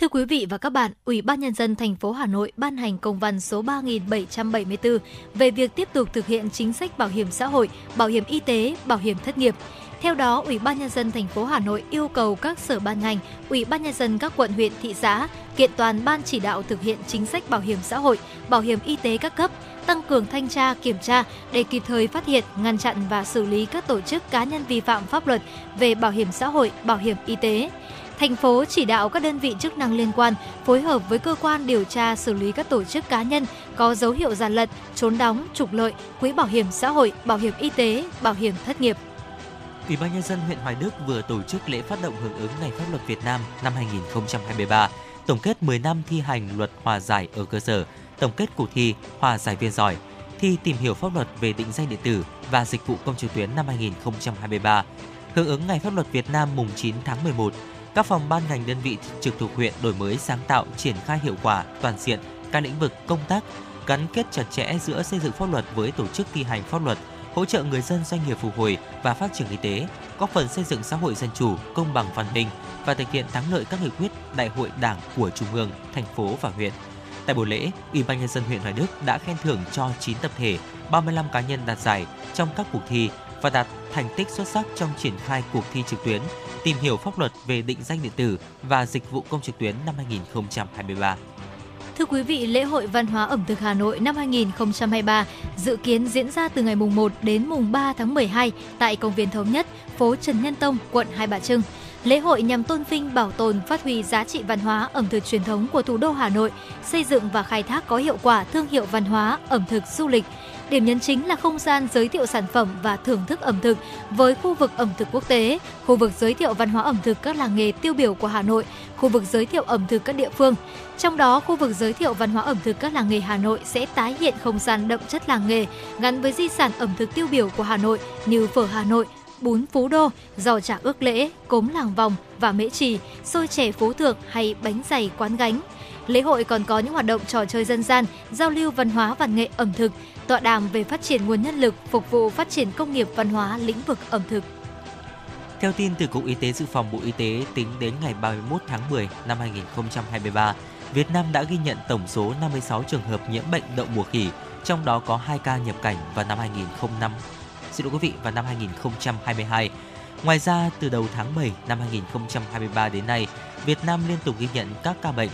Thưa quý vị và các bạn, Ủy ban Nhân dân thành phố Hà Nội ban hành công văn số ba nghìn bảy trăm bảy mươi tư về việc tiếp tục thực hiện chính sách bảo hiểm xã hội, bảo hiểm y tế, bảo hiểm thất nghiệp. Theo đó, Ủy ban Nhân dân thành phố Hà Nội yêu cầu các sở ban ngành, Ủy ban Nhân dân các quận, huyện, thị xã kiện toàn ban chỉ đạo thực hiện chính sách bảo hiểm xã hội, bảo hiểm y tế các cấp, tăng cường thanh tra, kiểm tra để kịp thời phát hiện, ngăn chặn và xử lý các tổ chức, cá nhân vi phạm pháp luật về bảo hiểm xã hội, bảo hiểm y tế. Thành phố chỉ đạo các đơn vị chức năng liên quan phối hợp với cơ quan điều tra xử lý các tổ chức, cá nhân có dấu hiệu gian lận, trốn đóng, trục lợi quỹ bảo hiểm xã hội, bảo hiểm y tế, bảo hiểm thất nghiệp. Ủy ban nhân dân huyện Hoài Đức vừa tổ chức lễ phát động hưởng ứng Ngày Pháp luật Việt Nam năm hai không hai ba, tổng kết mười năm thi hành luật hòa giải ở cơ sở, tổng kết cuộc thi hòa giải viên giỏi, thi tìm hiểu pháp luật về định danh điện tử và dịch vụ công trực tuyến năm hai không hai ba. Hưởng ứng Ngày Pháp luật Việt Nam mùng chín tháng mười một, các phòng ban ngành đơn vị trực thuộc huyện đổi mới sáng tạo, triển khai hiệu quả toàn diện các lĩnh vực công tác, gắn kết chặt chẽ giữa xây dựng pháp luật với tổ chức thi hành pháp luật, hỗ trợ người dân, doanh nghiệp phục hồi và phát triển kinh tế, góp phần xây dựng xã hội dân chủ, công bằng, văn minh và thực hiện thắng lợi các nghị quyết đại hội Đảng của Trung ương, thành phố và huyện. Tại buổi lễ, Ủy ban nhân dân huyện Hoài Đức đã khen thưởng cho chín tập thể, ba mươi lăm cá nhân đạt giải trong các cuộc thi và đạt thành tích xuất sắc trong triển khai cuộc thi trực tuyến tìm hiểu pháp luật về định danh điện tử và dịch vụ công trực tuyến năm hai không hai ba. Thưa quý vị, lễ hội văn hóa ẩm thực Hà Nội năm hai không hai ba dự kiến diễn ra từ ngày mùng một đến mùng ba tháng mười hai tại Công viên Thống Nhất, phố Trần Nhân Tông, quận Hai Bà Trưng. Lễ hội nhằm tôn vinh, bảo tồn, phát huy giá trị văn hóa ẩm thực truyền thống của thủ đô Hà Nội, xây dựng và khai thác có hiệu quả thương hiệu văn hóa, ẩm thực, du lịch. Điểm nhấn chính là không gian giới thiệu sản phẩm và thưởng thức ẩm thực với khu vực ẩm thực quốc tế, khu vực giới thiệu văn hóa ẩm thực các làng nghề tiêu biểu của Hà Nội, khu vực giới thiệu ẩm thực các địa phương. Trong đó, khu vực giới thiệu văn hóa ẩm thực các làng nghề Hà Nội sẽ tái hiện không gian đậm chất làng nghề gắn với di sản ẩm thực tiêu biểu của Hà Nội như phở Hà Nội, bún Phú Đô, giò chả Ước Lễ, cốm làng Vòng và Mễ Trì, xôi chè Phú Thượng hay bánh dày Quán Gánh. Lễ hội còn có những hoạt động trò chơi dân gian, giao lưu văn hóa và nghệ ẩm thực, tọa đàm về phát triển nguồn nhân lực phục vụ phát triển công nghiệp văn hóa lĩnh vực ẩm thực. Theo tin từ Cục Y tế Dự phòng Bộ Y tế, tính đến ngày ba mươi mốt tháng mười năm hai không hai ba, Việt Nam đã ghi nhận tổng số năm mươi sáu trường hợp nhiễm bệnh đậu mùa khỉ, trong đó có hai ca nhập cảnh vào năm hai không không năm. Xin lỗi quý vị, vào năm hai không hai hai. Ngoài ra, từ đầu tháng bảy năm hai không hai ba đến nay, Việt Nam liên tục ghi nhận các ca bệnh.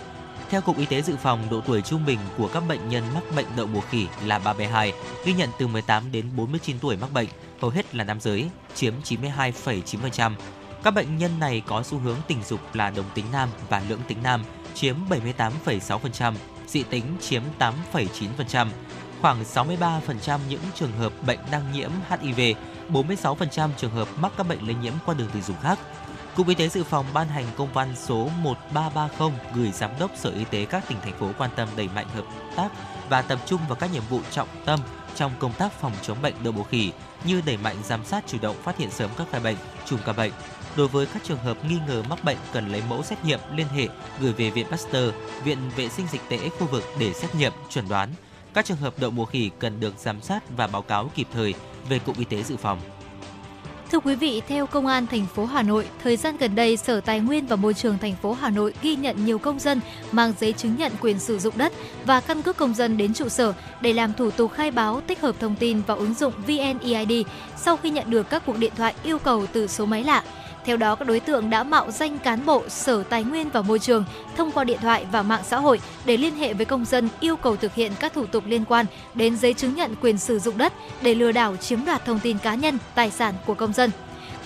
Theo Cục Y tế Dự phòng, độ tuổi trung bình của các bệnh nhân mắc bệnh đậu mùa khỉ là ba mươi hai, ghi nhận từ mười tám đến bốn mươi chín tuổi mắc bệnh, hầu hết là nam giới, chiếm chín mươi hai phẩy chín phần trăm. Các bệnh nhân này có xu hướng tình dục là đồng tính nam và lưỡng tính nam, chiếm bảy mươi tám phẩy sáu phần trăm, dị tính chiếm tám phẩy chín phần trăm. Khoảng sáu mươi ba phần trăm những trường hợp bệnh đang nhiễm H I V, bốn mươi sáu phần trăm trường hợp mắc các bệnh lây nhiễm qua đường tình dục khác. Cục Y tế Dự phòng ban hành công văn số một ba ba không gửi Giám đốc Sở Y tế các tỉnh, thành phố quan tâm đẩy mạnh hợp tác và tập trung vào các nhiệm vụ trọng tâm trong công tác phòng chống bệnh đậu mùa khỉ như đẩy mạnh giám sát, chủ động phát hiện sớm các ca bệnh, chùm ca bệnh. Đối với các trường hợp nghi ngờ mắc bệnh cần lấy mẫu xét nghiệm, liên hệ gửi về Viện Pasteur, Viện Vệ sinh Dịch tễ khu vực để xét nghiệm, chuẩn đoán. Các trường hợp đậu mùa khỉ cần được giám sát và báo cáo kịp thời về Cục Y tế Dự phòng. Thưa quý vị, theo Công an thành phố Hà Nội, thời gian gần đây, Sở Tài nguyên và Môi trường thành phố Hà Nội ghi nhận nhiều công dân mang giấy chứng nhận quyền sử dụng đất và căn cước công dân đến trụ sở để làm thủ tục khai báo, tích hợp thông tin vào ứng dụng vê en e i đê sau khi nhận được các cuộc điện thoại yêu cầu từ số máy lạ. Theo đó, các đối tượng đã mạo danh cán bộ Sở Tài nguyên và Môi trường thông qua điện thoại và mạng xã hội để liên hệ với công dân yêu cầu thực hiện các thủ tục liên quan đến giấy chứng nhận quyền sử dụng đất để lừa đảo chiếm đoạt thông tin cá nhân, tài sản của công dân.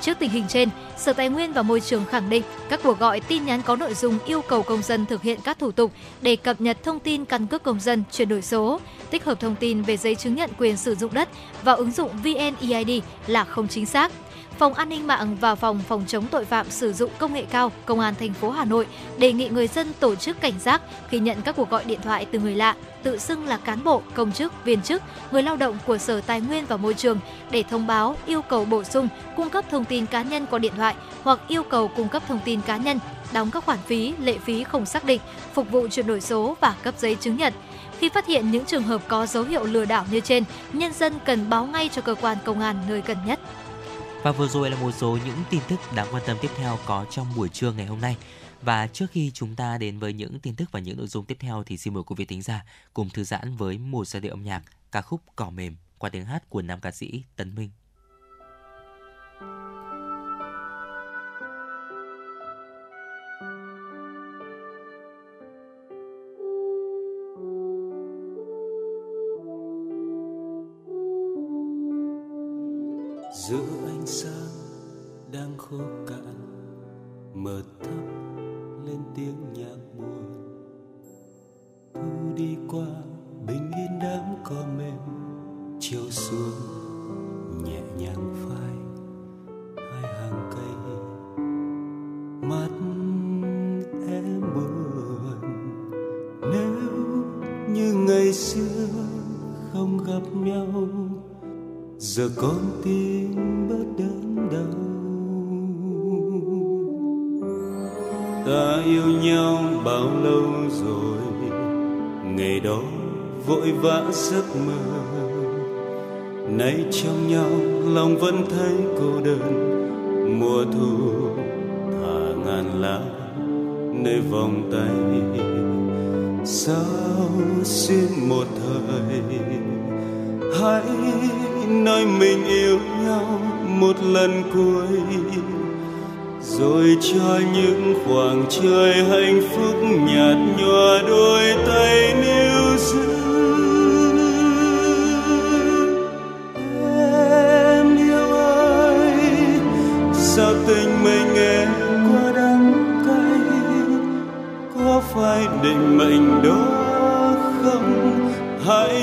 Trước tình hình trên, Sở Tài nguyên và Môi trường khẳng định các cuộc gọi, tin nhắn có nội dung yêu cầu công dân thực hiện các thủ tục để cập nhật thông tin căn cước công dân chuyển đổi số, tích hợp thông tin về giấy chứng nhận quyền sử dụng đất vào ứng dụng vê en e i đê là không chính xác. Phòng An ninh mạng và Phòng Phòng chống tội phạm sử dụng công nghệ cao, Công an thành phố Hà Nội đề nghị người dân tổ chức cảnh giác khi nhận các cuộc gọi điện thoại từ người lạ, tự xưng là cán bộ, công chức, viên chức, người lao động của Sở Tài nguyên và Môi trường để thông báo, yêu cầu bổ sung, cung cấp thông tin cá nhân qua điện thoại hoặc yêu cầu cung cấp thông tin cá nhân, đóng các khoản phí, lệ phí không xác định, phục vụ chuyển đổi số và cấp giấy chứng nhận. Khi phát hiện những trường hợp có dấu hiệu lừa đảo như trên, nhân dân cần báo ngay cho cơ quan công an nơi gần nhất. Và vừa rồi là một số những tin tức đáng quan tâm tiếp theo có trong buổi trưa ngày hôm nay. Và trước khi chúng ta đến với những tin tức và những nội dung tiếp theo thì xin mời quý vị thính giả cùng thư giãn với một giai điệu âm nhạc, ca khúc Cỏ Mềm qua tiếng hát của nam ca sĩ Tấn Minh. giữa ánh sáng đang khô cạn, mờ thấp lên tiếng nhạc buồn. Thu đi qua bình yên đám cỏ mềm, chiều xuống nhẹ nhàng phai hai hàng cây. Mắt em buồn nếu như ngày xưa không gặp nhau, giờ con tim bớt đớn đau. Ta yêu nhau bao lâu rồi, ngày đó vội vã giấc mơ. Nay trong nhau lòng vẫn thấy cô đơn, mùa thu thả ngàn lá nơi vòng tay. Sao xuyên một thời, hãy nói mình yêu nhau một lần cuối, rồi cho những khoảng trời hạnh phúc nhạt nhòa đôi tay níu giữ. Em yêu ơi, sao tình mình em quá đắng cay, có phải định mệnh đó không? Hãy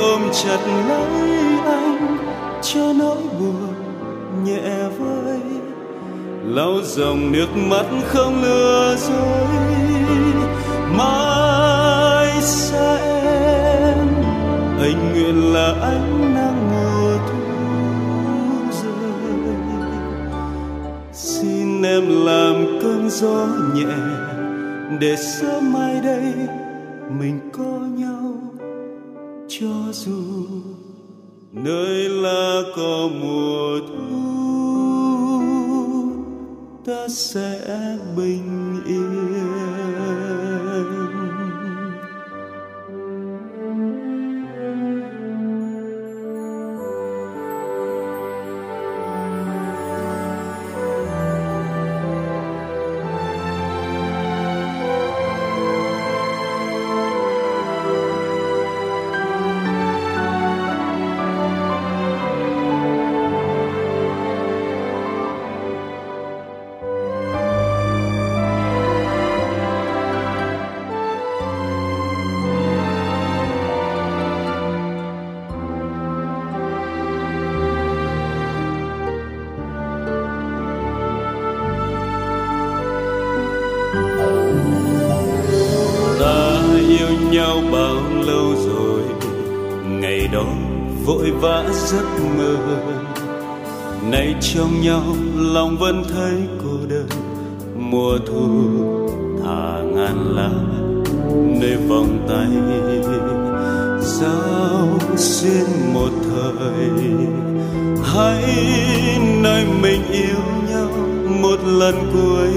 ôm chặt lấy anh cho nỗi buồn nhẹ vơi, lau dòng nước mắt không lừa dối. Mãi xa em, anh nguyện là ánh nắng mùa thu rơi. Xin em làm cơn gió nhẹ để sớm mai đây mình có nhau, cho dù nơi lá có mùa thu ta sẽ bình yên. Giấc mơ nay trong nhau lòng vẫn thấy cô đơn, mùa thu thả ngàn lá nơi vòng tay. Sao xuyên một thời, hãy nơi mình yêu nhau một lần cuối,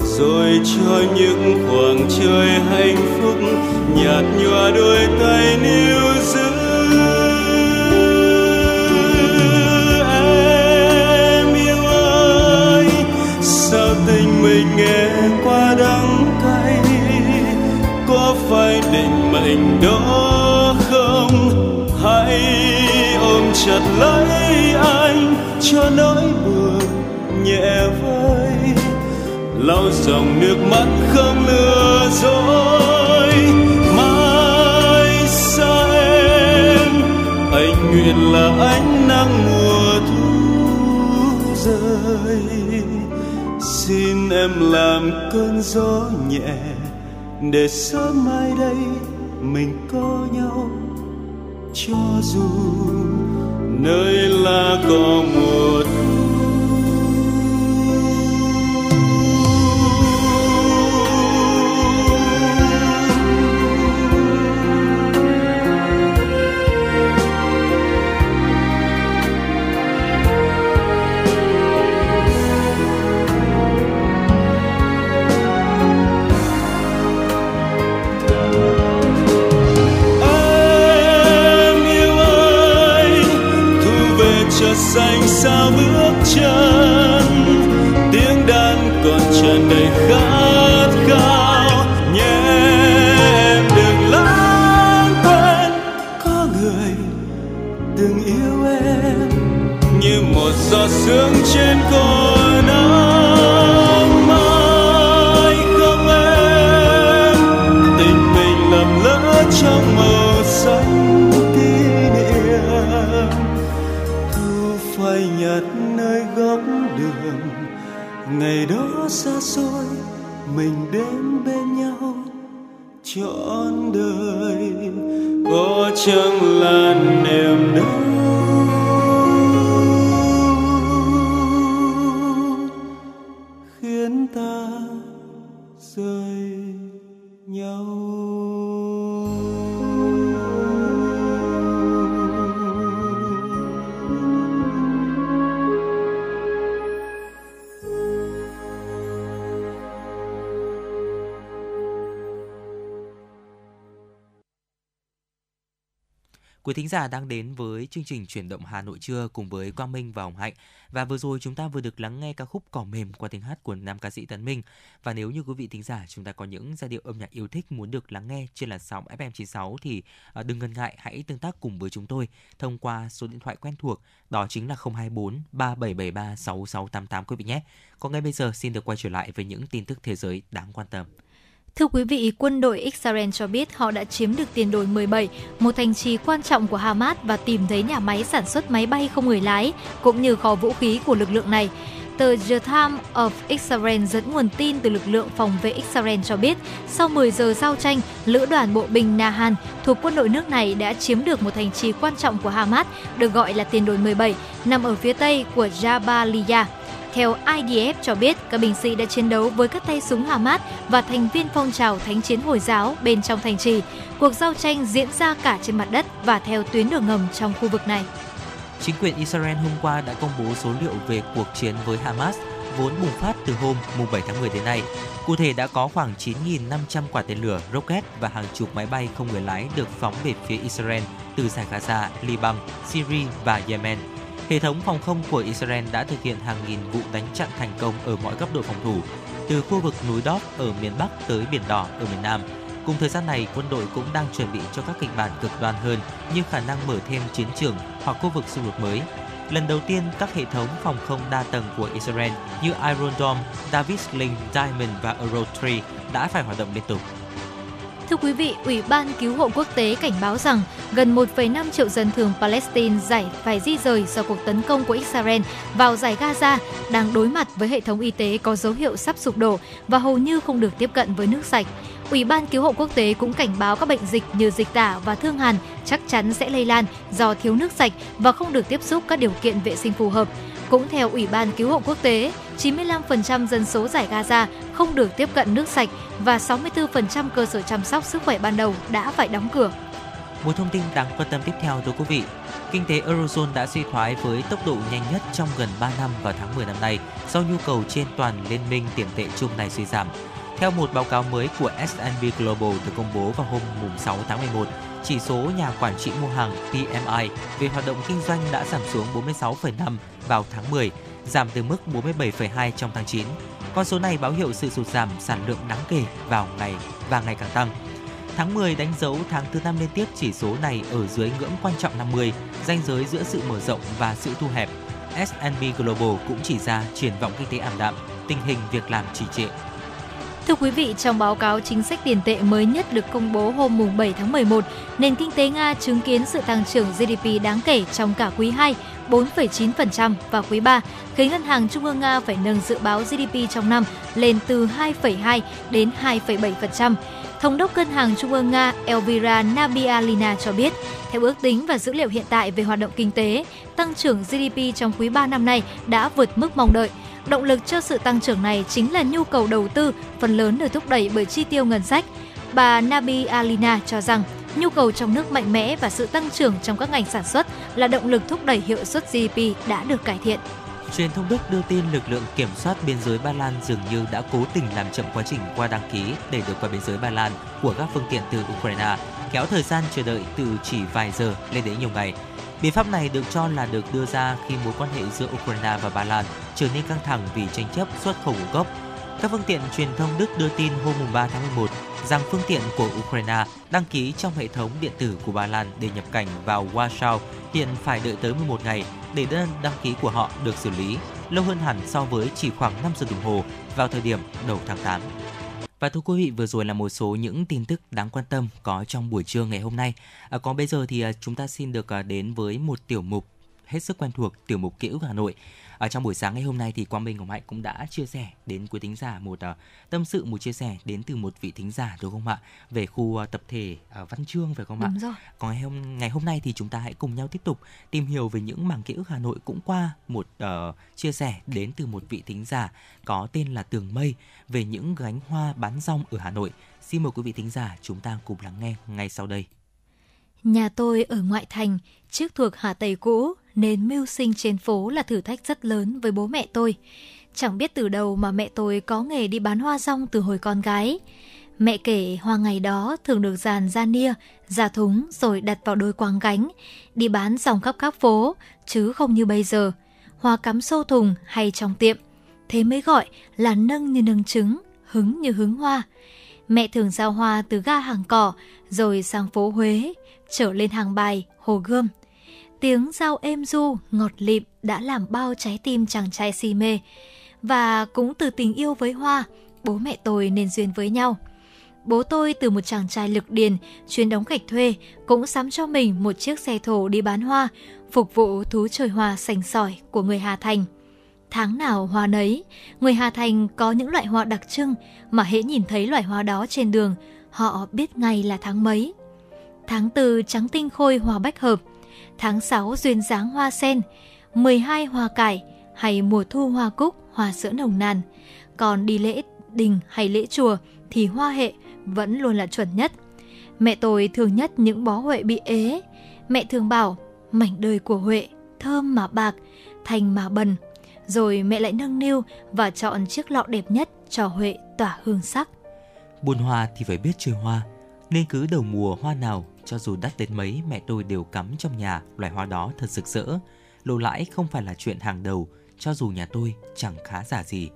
rồi cho những khoảng trời hạnh phúc nhạt nhòa đôi tay níu giữ. Tình nghe quá đắng cay, có phải định mệnh đó không? Hãy ôm chặt lấy anh cho nỗi buồn nhẹ vơi, lau dòng nước mắt không lừa dối. Mãi xa em, anh nguyện là ánh nắng mùa thu rơi. Xin em làm cơn gió nhẹ để sớm mai đây mình có nhau, cho dù nơi là có mùa thu. Xanh sao bước chân, tiếng đàn còn tràn đầy khát khao nhé. Em đừng lãng quên có người từng yêu em, Quý thính giả đang đến với chương trình Chuyển động Hà Nội trưa cùng với Quang Minh và Hồng Hạnh. Và vừa rồi chúng ta vừa được lắng nghe ca khúc Cỏ Mềm qua tiếng hát của nam ca sĩ Tấn Minh. Và nếu như quý vị thính giả chúng ta có những giai điệu âm nhạc yêu thích muốn được lắng nghe trên làn sóng ép em chín sáu thì đừng ngần ngại, hãy tương tác cùng với chúng tôi thông qua số điện thoại quen thuộc, đó chính là không hai bốn ba bảy bảy ba sáu sáu tám tám quý vị nhé. Còn ngay bây giờ xin được quay trở lại với những tin tức thế giới đáng quan tâm. Thưa quý vị, quân đội Israel cho biết họ đã chiếm được tiền đồi mười bảy, một thành trì quan trọng của Hamas, và tìm thấy nhà máy sản xuất máy bay không người lái, cũng như kho vũ khí của lực lượng này. Tờ The Times of Israel dẫn nguồn tin từ lực lượng phòng vệ Israel cho biết, sau mười giờ giao tranh, lữ đoàn bộ binh Nahan thuộc quân đội nước này đã chiếm được một thành trì quan trọng của Hamas, được gọi là tiền đồi mười bảy, nằm ở phía tây của Jabalia. Theo i đê ép cho biết, các binh sĩ đã chiến đấu với các tay súng Hamas và thành viên phong trào thánh chiến Hồi giáo bên trong thành trì. Cuộc giao tranh diễn ra cả trên mặt đất và theo tuyến đường ngầm trong khu vực này. Chính quyền Israel hôm qua đã công bố số liệu về cuộc chiến với Hamas vốn bùng phát từ hôm bảy tháng mười đến nay. Cụ thể đã có khoảng chín nghìn năm trăm quả tên lửa, rocket và hàng chục máy bay không người lái được phóng về phía Israel từ dải Gaza, Liban, Syria và Yemen. Hệ thống phòng không của Israel đã thực hiện hàng nghìn vụ đánh chặn thành công ở mọi góc độ phòng thủ, từ khu vực núi Đóp ở miền Bắc tới Biển Đỏ ở miền Nam. Cùng thời gian này, quân đội cũng đang chuẩn bị cho các kịch bản cực đoan hơn như khả năng mở thêm chiến trường hoặc khu vực xung đột mới. Lần đầu tiên, các hệ thống phòng không đa tầng của Israel như Iron Dome, David Sling, Diamond và Arrow ba đã phải hoạt động liên tục. Thưa quý vị, Ủy ban Cứu hộ Quốc tế cảnh báo rằng gần một phẩy năm triệu dân thường Palestine giải phải di rời sau cuộc tấn công của Israel vào dải Gaza đang đối mặt với hệ thống y tế có dấu hiệu sắp sụp đổ và hầu như không được tiếp cận với nước sạch. Ủy ban Cứu hộ Quốc tế cũng cảnh báo các bệnh dịch như dịch tả và thương hàn chắc chắn sẽ lây lan do thiếu nước sạch và không được tiếp xúc các điều kiện vệ sinh phù hợp. Cũng theo Ủy ban Cứu hộ Quốc tế, chín mươi lăm phần trăm dân số dải Gaza không được tiếp cận nước sạch và sáu mươi tư phần trăm cơ sở chăm sóc sức khỏe ban đầu đã phải đóng cửa. Một thông tin đáng quan tâm tiếp theo thưa quý vị, kinh tế Eurozone đã suy thoái với tốc độ nhanh nhất trong gần ba năm vào tháng mười năm nay do nhu cầu trên toàn liên minh tiền tệ chung này suy giảm. Theo một báo cáo mới của ét and pê Global được công bố vào hôm sáu tháng mười một, chỉ số nhà quản trị mua hàng pê em i về hoạt động kinh doanh đã giảm xuống bốn mươi sáu phẩy năm vào tháng mười, giảm từ mức bốn mươi bảy phẩy hai trong tháng chín. Con số này báo hiệu sự sụt giảm sản lượng đáng kể vào ngày và ngày càng tăng. Tháng mười đánh dấu tháng thứ năm liên tiếp chỉ số này ở dưới ngưỡng quan trọng năm mươi, ranh giới giữa sự mở rộng và sự thu hẹp. ét and pê Global cũng chỉ ra triển vọng kinh tế ảm đạm, tình hình việc làm trì trệ. Thưa quý vị, trong báo cáo chính sách tiền tệ mới nhất được công bố hôm bảy tháng mười một, nền kinh tế Nga chứng kiến sự tăng trưởng giê đê pê đáng kể trong cả quý hai, bốn phẩy chín phần trăm và quý ba, khiến Ngân hàng Trung ương Nga phải nâng dự báo giê đê pê trong năm lên từ hai phẩy hai đến hai phẩy bảy phần trăm. Thống đốc Ngân hàng Trung ương Nga Elvira Nabialina cho biết, theo ước tính và dữ liệu hiện tại về hoạt động kinh tế, tăng trưởng giê đê pê trong quý ba năm nay đã vượt mức mong đợi. Động lực cho sự tăng trưởng này chính là nhu cầu đầu tư, phần lớn được thúc đẩy bởi chi tiêu ngân sách. Bà Nabialina cho rằng, nhu cầu trong nước mạnh mẽ và sự tăng trưởng trong các ngành sản xuất là động lực thúc đẩy hiệu suất giê đê pê đã được cải thiện. Truyền thông Đức đưa tin lực lượng kiểm soát biên giới Ba Lan dường như đã cố tình làm chậm quá trình qua đăng ký để được qua biên giới Ba Lan của các phương tiện từ Ukraine, kéo thời gian chờ đợi từ chỉ vài giờ lên đến nhiều ngày. Biện pháp này được cho là được đưa ra khi mối quan hệ giữa Ukraine và Ba Lan trở nên căng thẳng vì tranh chấp xuất khẩu ngũ cốc. Các phương tiện truyền thông Đức đưa tin hôm ba tháng mười một rằng phương tiện của Ukraine đăng ký trong hệ thống điện tử của Ba Lan để nhập cảnh vào Warsaw hiện phải đợi tới mười một ngày để đơn đăng ký của họ được xử lý. lâu hơn hẳn so với chỉ khoảng năm giờ đồng hồ vào thời điểm đầu tháng tám. Và thưa quý vị, vừa rồi là một số những tin tức đáng quan tâm có trong buổi trưa ngày hôm nay. À, còn bây giờ thì chúng ta xin được đến với một tiểu mục hết sức quen thuộc, tiểu mục Ký ức Hà Nội. À, trong buổi sáng ngày hôm nay thì Quang Minh, Hồng Hạnh cũng đã chia sẻ đến quý thính giả một uh, tâm sự, một chia sẻ đến từ một vị thính giả đúng không ạ? Về khu uh, tập thể uh, Văn Chương phải không ạ? Đúng rồi. Còn ngày hôm, ngày hôm nay thì chúng ta hãy cùng nhau tiếp tục tìm hiểu về những mảng ký ức Hà Nội cũng qua một uh, chia sẻ đến từ một vị thính giả có tên là Tường Mây về những gánh hoa bán rong ở Hà Nội. Xin mời quý vị thính giả chúng ta cùng lắng nghe ngay sau đây. Nhà tôi ở ngoại thành, trước thuộc Hà Tây cũ, nên mưu sinh trên phố là thử thách rất lớn với bố mẹ tôi. Chẳng biết từ đâu mà mẹ tôi có nghề đi bán hoa rong từ hồi con gái. Mẹ kể hoa ngày đó thường được dàn ra nia, ra thúng rồi đặt vào đôi quàng gánh, đi bán rong khắp các phố, chứ không như bây giờ. Hoa cắm xô thùng hay trong tiệm, thế mới gọi là nâng như nâng trứng, hứng như hứng hoa. Mẹ thường giao hoa từ ga Hàng Cỏ, rồi sang phố Huế, trở lên Hàng Bài, Hồ Gươm. Tiếng giao êm du, ngọt lịm đã làm bao trái tim chàng trai si mê. Và cũng từ tình yêu với hoa, bố mẹ tôi nên duyên với nhau. Bố tôi từ một chàng trai lực điền, chuyên đóng gạch thuê, cũng sắm cho mình một chiếc xe thổ đi bán hoa, phục vụ thú chơi hoa sành sỏi của người Hà Thành. Tháng nào hoa nấy, người Hà Thành có những loại hoa đặc trưng mà hễ nhìn thấy loại hoa đó trên đường, họ biết ngay là tháng mấy. Tháng tư trắng tinh khôi hoa bách hợp, tháng sáu duyên dáng hoa sen, mười hai hoa cải hay mùa thu hoa cúc, hoa sữa nồng nàn. Còn đi lễ đình hay lễ chùa thì hoa hệ vẫn luôn là chuẩn nhất. Mẹ tôi thường nhất những bó huệ bị ế. Mẹ thường bảo mảnh đời của huệ thơm mà bạc, thành mà bần. Rồi mẹ lại nâng niu và chọn chiếc lọ đẹp nhất cho huệ tỏa hương sắc. Buôn hoa thì phải biết chơi hoa, nên cứ đầu mùa hoa nào, cho dù đắt đến mấy, mẹ tôi đều cắm trong nhà loài hoa đó thật rực rỡ. Lỗ lãi không phải là chuyện hàng đầu, cho dù nhà tôi chẳng khá giả gì.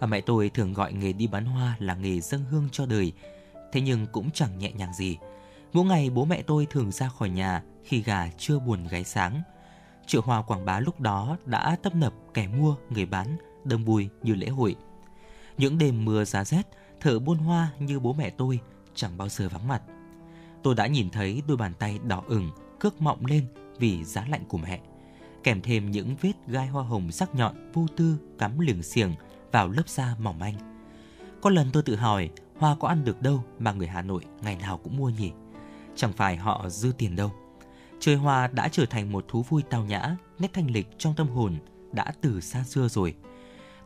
À, mẹ tôi thường gọi nghề đi bán hoa là nghề dâng hương cho đời, thế nhưng cũng chẳng nhẹ nhàng gì. Mỗi ngày bố mẹ tôi thường ra khỏi nhà khi gà chưa buồn gáy sáng. Chợ hoa Quảng Bá lúc đó đã tấp nập kẻ mua, người bán, đông bùi như lễ hội. Những đêm mưa giá rét, thợ buôn hoa như bố mẹ tôi chẳng bao giờ vắng mặt. Tôi đã nhìn thấy đôi bàn tay đỏ ửng, cước mọng lên vì giá lạnh của mẹ, kèm thêm những vết gai hoa hồng sắc nhọn vô tư cắm liềng xiềng vào lớp da mỏng manh. Có lần tôi tự hỏi, hoa có ăn được đâu mà người Hà Nội ngày nào cũng mua nhỉ? Chẳng phải họ dư tiền đâu. Chơi hoa đã trở thành một thú vui tao nhã, nét thanh lịch trong tâm hồn đã từ xa xưa rồi.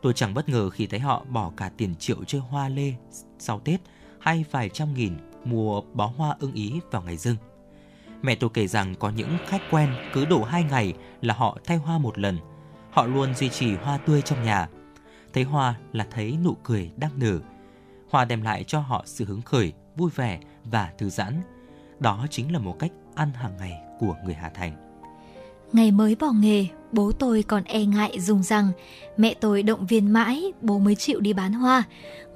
Tôi chẳng bất ngờ khi thấy họ bỏ cả tiền triệu chơi hoa lê sau Tết hay vài trăm nghìn mua bó hoa ưng ý vào ngày dưng. Mẹ tôi kể rằng có những khách quen cứ đổ hai ngày là họ thay hoa một lần. Họ luôn duy trì hoa tươi trong nhà. Thấy hoa là thấy nụ cười đang nở. Hoa đem lại cho họ sự hứng khởi, vui vẻ và thư giãn. Đó chính là một cách ăn hàng ngày của người Hà Thành. Ngày mới bỏ nghề, bố tôi còn e ngại dùng rằng, mẹ tôi động viên mãi, bố mới chịu đi bán hoa.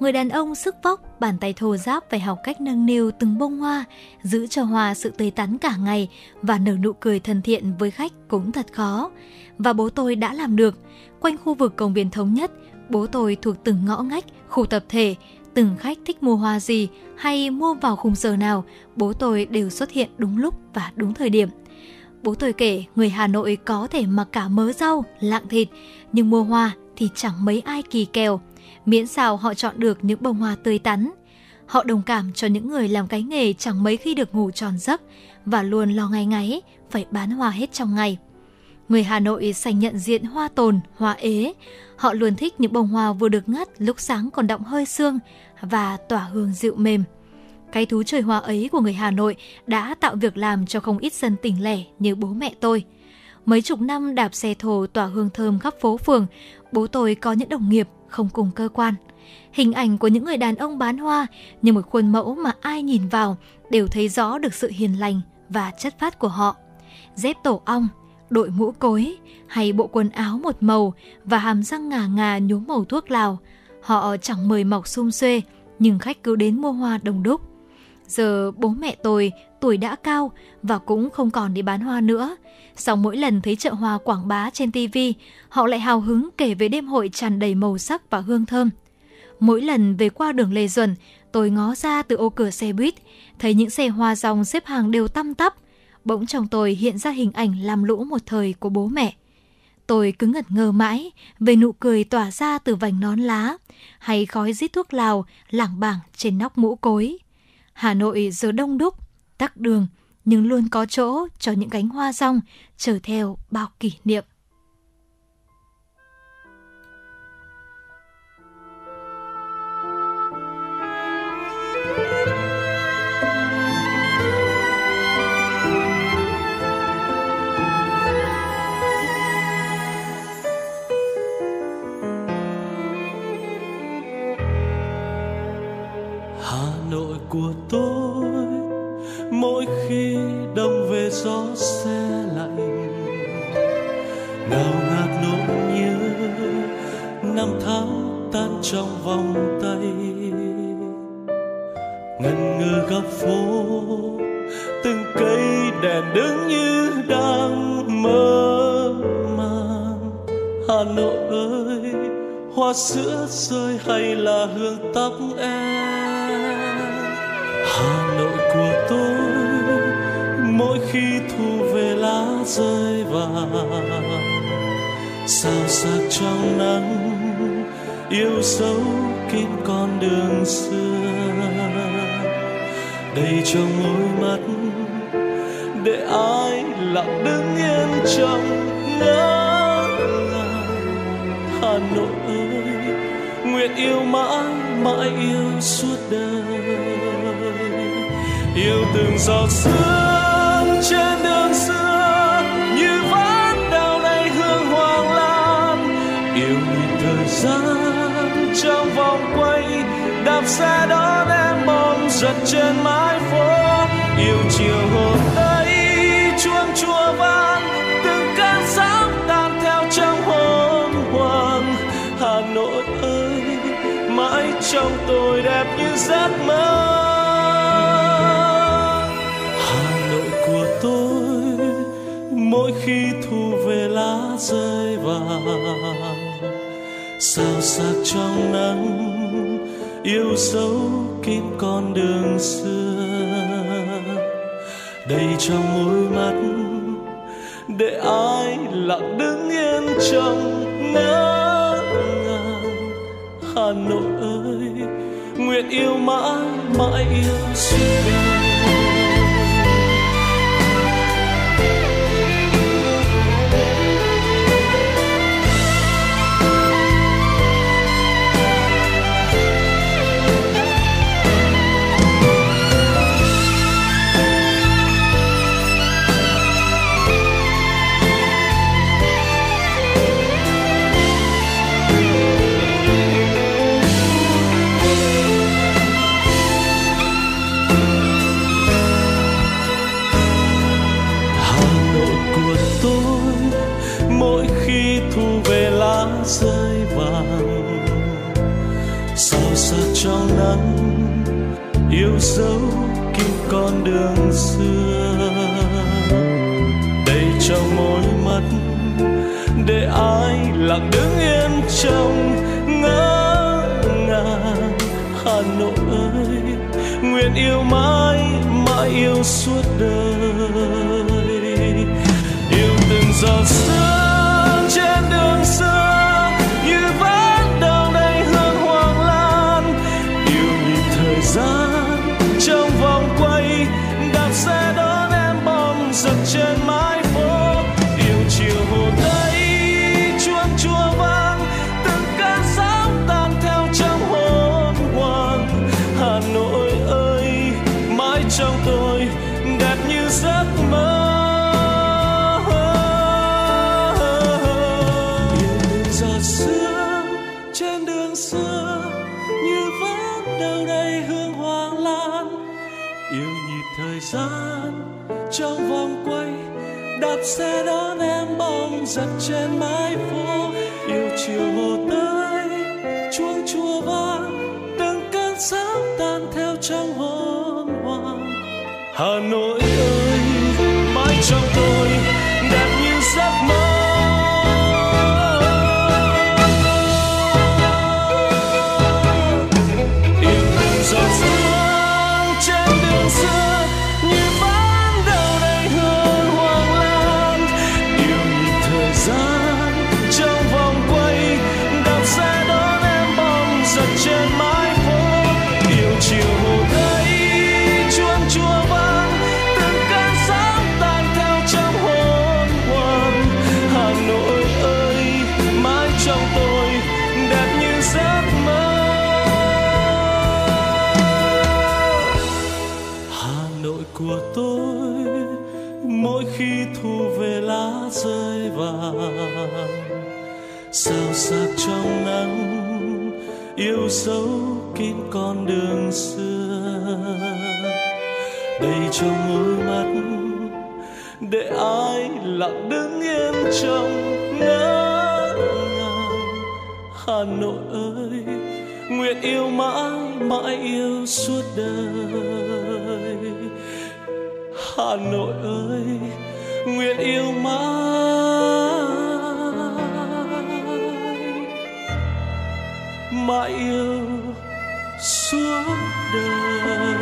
Người đàn ông sức vóc, bàn tay thô ráp phải học cách nâng niu từng bông hoa, giữ cho hoa sự tươi tắn cả ngày và nở nụ cười thân thiện với khách cũng thật khó. Và bố tôi đã làm được. Quanh khu vực công viên Thống Nhất, bố tôi thuộc từng ngõ ngách, khu tập thể, từng khách thích mua hoa gì hay mua vào khung giờ nào, bố tôi đều xuất hiện đúng lúc và đúng thời điểm. Bố tôi kể người Hà Nội có thể mặc cả mớ rau, lạng thịt, nhưng mua hoa thì chẳng mấy ai kỳ kèo, miễn sao họ chọn được những bông hoa tươi tắn. Họ đồng cảm cho những người làm cái nghề chẳng mấy khi được ngủ tròn giấc và luôn lo ngáy ngáy phải bán hoa hết trong ngày. Người Hà Nội sành nhận diện hoa tồn, hoa ế. Họ luôn thích những bông hoa vừa được ngắt lúc sáng còn đọng hơi sương và tỏa hương dịu mềm. Cái thú chơi hoa ấy của người Hà Nội đã tạo việc làm cho không ít dân tỉnh lẻ như bố mẹ tôi. Mấy chục năm đạp xe thồ tỏa hương thơm khắp phố phường, bố tôi có những đồng nghiệp không cùng cơ quan. Hình ảnh của những người đàn ông bán hoa như một khuôn mẫu mà ai nhìn vào đều thấy rõ được sự hiền lành và chất phác của họ. Dép tổ ong, đội mũ cối hay bộ quần áo một màu và hàm răng ngà ngà nhuốm màu thuốc lào, họ chẳng mời mọc sum xuê nhưng khách cứ đến mua hoa đông đúc. Giờ bố mẹ tôi tuổi đã cao và cũng không còn đi bán hoa nữa. Sau mỗi lần thấy chợ hoa quảng bá trên tivi, họ lại hào hứng kể về đêm hội tràn đầy màu sắc và hương thơm. Mỗi lần về qua đường Lê Duẩn, tôi ngó ra từ ô cửa xe buýt, thấy những xe hoa dòng xếp hàng đều tăm tắp. Bỗng trong tôi hiện ra hình ảnh làm lũ một thời của bố mẹ. Tôi cứ ngẩn ngơ mãi về nụ cười tỏa ra từ vành nón lá, hay khói rít thuốc lào lảng bảng trên nóc mũ cối. Hà Nội giờ đông đúc, tắc đường, nhưng luôn có chỗ cho những cánh hoa dong chở theo bao kỷ niệm. Của tôi mỗi khi đông về gió se lạnh, ngào ngạt nỗi nhớ năm tháng tan trong vòng tay. Ngần ngừ góc phố, từng cây đèn đứng như đang mơ màng. Hà Nội ơi, hoa sữa rơi hay là hương tóc em? Hà Nội của tôi mỗi khi thu về lá rơi vàng, sao sắc trong nắng yêu dấu kín con đường xưa. Đây trong môi mắt để ai lặng đứng yên trong ngỡ ngàng. Hà Nội ơi, nguyện yêu mãi mãi yêu suốt đời. Yêu từng giọt sương trên đường xưa như ván đào này hương hoàng lan. Yêu nhìn thời gian trong vòng quay, đạp xe đón em bom giật trên mái phố. Yêu chiều hồ Tây chuông chùa vang, từng cơn sóng tan theo trong hồn hoàng. Hà Nội ơi, mãi trong tôi đẹp như giấc mơ. Mỗi khi thu về lá rơi vàng, sao sắc trong nắng yêu dấu kín con đường xưa. Đây trong môi mắt để ai lặng đứng yên trong ngỡ ngàng. Hà Nội ơi, nguyện yêu mãi mãi yêu suốt đời. Rơi vàng sao sắc trong nắng yêu dấu kín con đường xưa. Đây trong môi mắt để ai lặng đứng yên trong ngỡ ngàng. Hà Nội ơi, nguyện yêu mãi mãi yêu suốt đời. Yêu từng giọt sương trên đường xưa trong vòng quay, đạp xe đón em bom giật trên mái phố. Yêu chiều hồ Tây chuông chùa vang, từng cơn sóng tan theo trong hồn hoàng. Hà Nội ơi, mãi trong tôi đẹp như giấc mơ. Yêu từng giọt sương trên đường xưa như ván đào đầy hương. Yêu nhịp thời gian trong vòng quay, đạp xe đón em bóng giật trên mái phố. Yêu chiều hồ Tây chuông chùa vang, từng cơn sóng tan theo trong hồn hoàng. Hà Nội ơi, mãi trong tôi đẹp như giấc mơ. Yêu giọt sương trên đường xưa như ván đầu đầy hương hoàng lan. Yêu nhịp thời gian trong vòng quay, đạp xe đón em bom giật trên mái phố. Yêu chiều hồ gây chuông chùa vang, từng cơn sóng tan theo trong hồn quang. Hà Nội ơi, mãi trong tôi đẹp như giấc mơ. Hà Nội của tôi, mỗi khi thu về lá rơi vàng, sao sắc trong nắng yêu dấu kín con đường xưa. Đây trong môi mắt để ai lặng đứng yên trong ngỡ ngàng. Hà Nội ơi, nguyện yêu mãi mãi yêu suốt đời. Hà Nội ơi, nguyện yêu mãi mãi yêu suốt đời.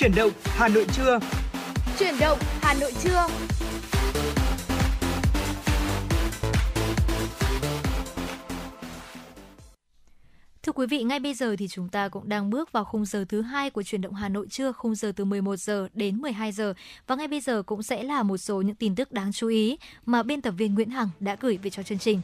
Chuyển động Hà Nội trưa. Chuyển động Hà Nội trưa. Thưa quý vị, ngay bây giờ thì chúng ta cũng đang bước vào khung giờ thứ hai của Chuyển động Hà Nội trưa, khung giờ từ mười một giờ đến mười hai giờ. Và ngay bây giờ cũng sẽ là một số những tin tức đáng chú ý mà biên tập viên Nguyễn Hằng đã gửi về cho chương trình.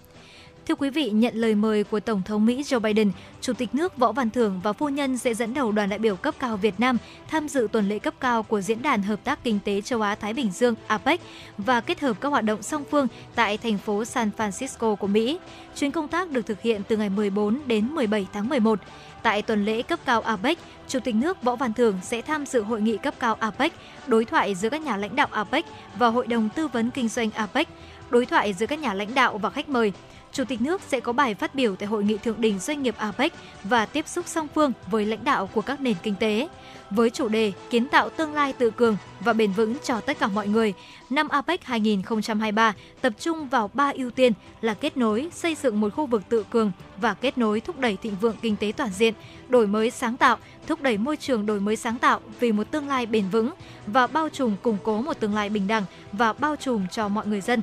Thưa quý vị, nhận lời mời của Tổng thống Mỹ Joe Biden, Chủ tịch nước Võ Văn Thưởng và phu nhân sẽ dẫn đầu đoàn đại biểu cấp cao Việt Nam tham dự tuần lễ cấp cao của Diễn đàn Hợp tác Kinh tế Châu Á-Thái Bình Dương a pếch và kết hợp các hoạt động song phương tại thành phố San Francisco của Mỹ. Chuyến công tác được thực hiện từ ngày mười bốn đến mười bảy tháng mười một. Tại tuần lễ cấp cao a pếch, Chủ tịch nước Võ Văn Thưởng sẽ tham dự hội nghị cấp cao a pếch, đối thoại giữa các nhà lãnh đạo a pếch và Hội đồng Tư vấn Kinh doanh a pếch, đối thoại giữa các nhà lãnh đạo và khách mời. Chủ tịch nước sẽ có bài phát biểu tại Hội nghị Thượng đỉnh Doanh nghiệp a pếch và tiếp xúc song phương với lãnh đạo của các nền kinh tế. Với chủ đề kiến tạo tương lai tự cường và bền vững cho tất cả mọi người, năm a pếch hai không hai ba tập trung vào ba ưu tiên là kết nối, xây dựng một khu vực tự cường và kết nối thúc đẩy thịnh vượng kinh tế toàn diện, đổi mới sáng tạo, thúc đẩy môi trường đổi mới sáng tạo vì một tương lai bền vững và bao trùm củng cố một tương lai bình đẳng và bao trùm cho mọi người dân.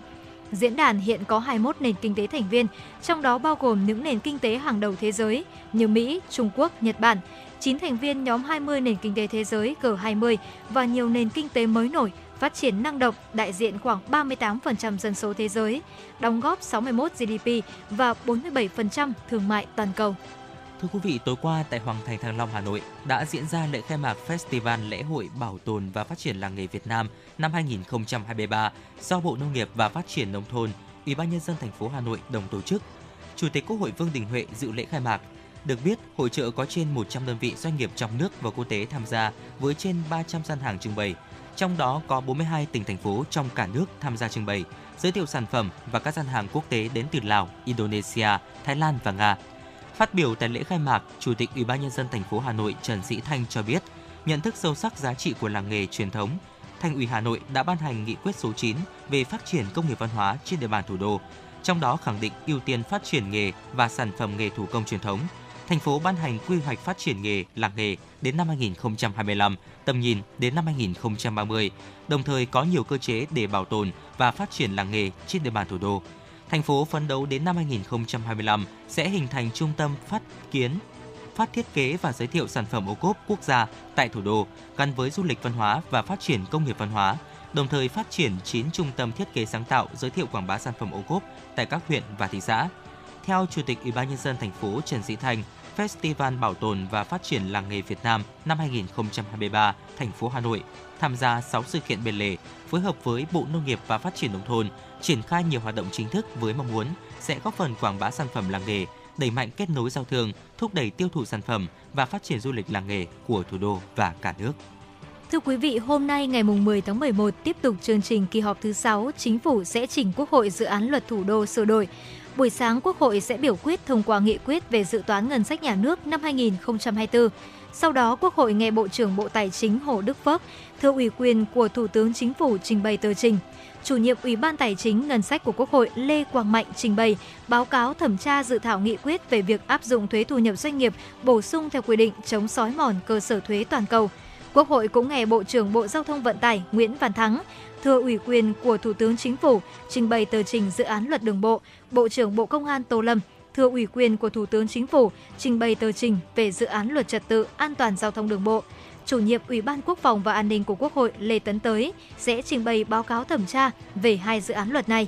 Diễn đàn hiện có hai mươi mốt nền kinh tế thành viên, trong đó bao gồm những nền kinh tế hàng đầu thế giới như Mỹ, Trung Quốc, Nhật Bản, chín thành viên nhóm hai mươi nền kinh tế thế giới G hai mươi và nhiều nền kinh tế mới nổi, phát triển năng động, đại diện khoảng ba mươi tám phần trăm dân số thế giới, đóng góp sáu mươi mốt giê đê pê và bốn mươi bảy phần trăm thương mại toàn cầu. Thưa quý vị, tối qua tại Hoàng Thành Thăng Long, Hà Nội đã diễn ra lễ khai mạc Festival Lễ hội Bảo tồn và Phát triển Làng nghề Việt Nam năm hai không hai ba do Bộ Nông nghiệp và Phát triển Nông thôn, Ủy ban Nhân dân thành phố Hà Nội đồng tổ chức. Chủ tịch Quốc hội Vương Đình Huệ dự lễ khai mạc. Được biết, hội chợ có trên một trăm đơn vị doanh nghiệp trong nước và quốc tế tham gia với trên ba trăm gian hàng trưng bày. Trong đó có bốn mươi hai tỉnh, thành phố trong cả nước tham gia trưng bày, giới thiệu sản phẩm và các gian hàng quốc tế đến từ Lào, Indonesia, Thái Lan và Nga. Phát biểu tại lễ khai mạc, Chủ tịch Ủy ban Nhân dân thành phố Hà Nội Trần Sĩ Thanh cho biết, nhận thức sâu sắc giá trị của làng nghề truyền thống, Thành ủy Hà Nội đã ban hành nghị quyết số chín về phát triển công nghiệp văn hóa trên địa bàn thủ đô, trong đó khẳng định ưu tiên phát triển nghề và sản phẩm nghề thủ công truyền thống. Thành phố ban hành quy hoạch phát triển nghề, làng nghề đến năm hai không hai lăm, tầm nhìn đến năm hai không ba mươi, đồng thời có nhiều cơ chế để bảo tồn và phát triển làng nghề trên địa bàn thủ đô. Thành phố phấn đấu đến năm hai không hai lăm sẽ hình thành trung tâm phát kiến, phát thiết kế và giới thiệu sản phẩm ô cốp quốc gia tại thủ đô, gắn với du lịch văn hóa và phát triển công nghiệp văn hóa, đồng thời phát triển chín trung tâm thiết kế sáng tạo giới thiệu quảng bá sản phẩm ô cốp tại các huyện và thị xã. Theo Chủ tịch Ủy ban Nhân dân thành phố Trần Sĩ Thanh, Festival Bảo tồn và Phát triển Làng nghề Việt Nam năm hai không hai ba, thành phố Hà Nội tham gia sáu sự kiện bên lề, phối hợp với Bộ Nông nghiệp và Phát triển Nông thôn, triển khai nhiều hoạt động chính thức với mong muốn sẽ góp phần quảng bá sản phẩm làng nghề, đẩy mạnh kết nối giao thương, thúc đẩy tiêu thụ sản phẩm và phát triển du lịch làng nghề của thủ đô và cả nước. Thưa quý vị, hôm nay ngày mười tháng mười một tiếp tục chương trình kỳ họp thứ sáu, Chính phủ sẽ trình Quốc hội dự án luật thủ đô sửa đổi. Buổi sáng, Quốc hội sẽ biểu quyết thông qua nghị quyết về dự toán ngân sách nhà nước năm hai không hai tư. Sau đó, Quốc hội nghe Bộ trưởng Bộ Tài chính Hồ Đức Phước thưa ủy quyền của Thủ tướng Chính phủ trình bày tờ trình. Chủ nhiệm Ủy ban Tài chính Ngân sách của Quốc hội Lê Quang Mạnh trình bày báo cáo thẩm tra dự thảo nghị quyết về việc áp dụng thuế thu nhập doanh nghiệp bổ sung theo quy định chống xói mòn cơ sở thuế toàn cầu. Quốc hội cũng nghe Bộ trưởng Bộ Giao thông Vận tải Nguyễn Văn Thắng thưa ủy quyền của Thủ tướng Chính phủ trình bày tờ trình dự án luật đường bộ. Bộ trưởng Bộ Công an Tô Lâm thưa ủy quyền của Thủ tướng Chính phủ trình bày tờ trình về dự án luật trật tự an toàn giao thông đường bộ. Chủ nhiệm Ủy ban Quốc phòng và An ninh của Quốc hội Lê Tấn Tới sẽ trình bày báo cáo thẩm tra về hai dự án luật này.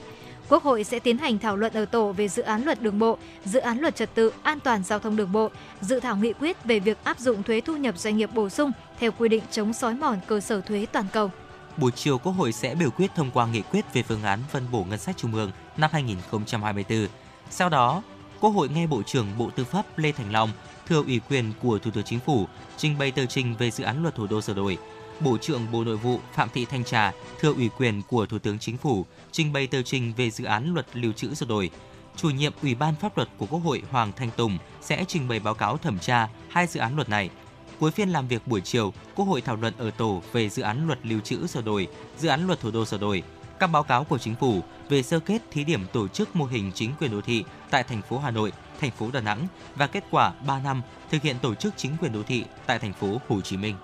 Quốc hội sẽ tiến hành thảo luận ở tổ về dự án luật đường bộ, dự án luật trật tự an toàn giao thông đường bộ, dự thảo nghị quyết về việc áp dụng thuế thu nhập doanh nghiệp bổ sung theo quy định chống xói mòn cơ sở thuế toàn cầu. Buổi chiều, Quốc hội sẽ biểu quyết thông qua nghị quyết về phương án phân bổ ngân sách trung ương năm hai không hai tư. Sau đó, Quốc hội nghe Bộ trưởng Bộ Tư pháp Lê Thành Long thừa ủy quyền của Thủ tướng Chính phủ trình bày tờ trình về dự án luật thủ đô sửa đổi. Bộ trưởng Bộ Nội vụ Phạm Thị Thanh Trà thừa ủy quyền của Thủ tướng Chính phủ trình bày tờ trình về dự án luật lưu trữ sửa đổi. Chủ nhiệm Ủy ban Pháp luật của Quốc hội Hoàng Thanh Tùng sẽ trình bày báo cáo thẩm tra hai dự án luật này. Cuối phiên làm việc buổi chiều, Quốc hội thảo luận ở tổ về dự án luật lưu trữ sửa đổi, dự án luật thủ đô sửa đổi, các báo cáo của Chính phủ về sơ kết thí điểm tổ chức mô hình chính quyền đô thị tại thành phố Hà Nội, thành phố Đà Nẵng và kết quả ba năm thực hiện tổ chức chính quyền đô thị tại thành phố Hồ Chí Minh.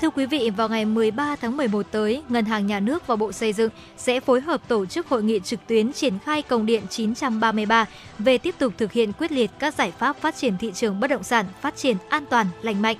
Thưa quý vị, vào ngày mười ba tháng mười một tới, Ngân hàng Nhà nước và Bộ Xây dựng sẽ phối hợp tổ chức hội nghị trực tuyến triển khai công điện chín trăm ba mươi ba về tiếp tục thực hiện quyết liệt các giải pháp phát triển thị trường bất động sản phát triển an toàn, lành mạnh.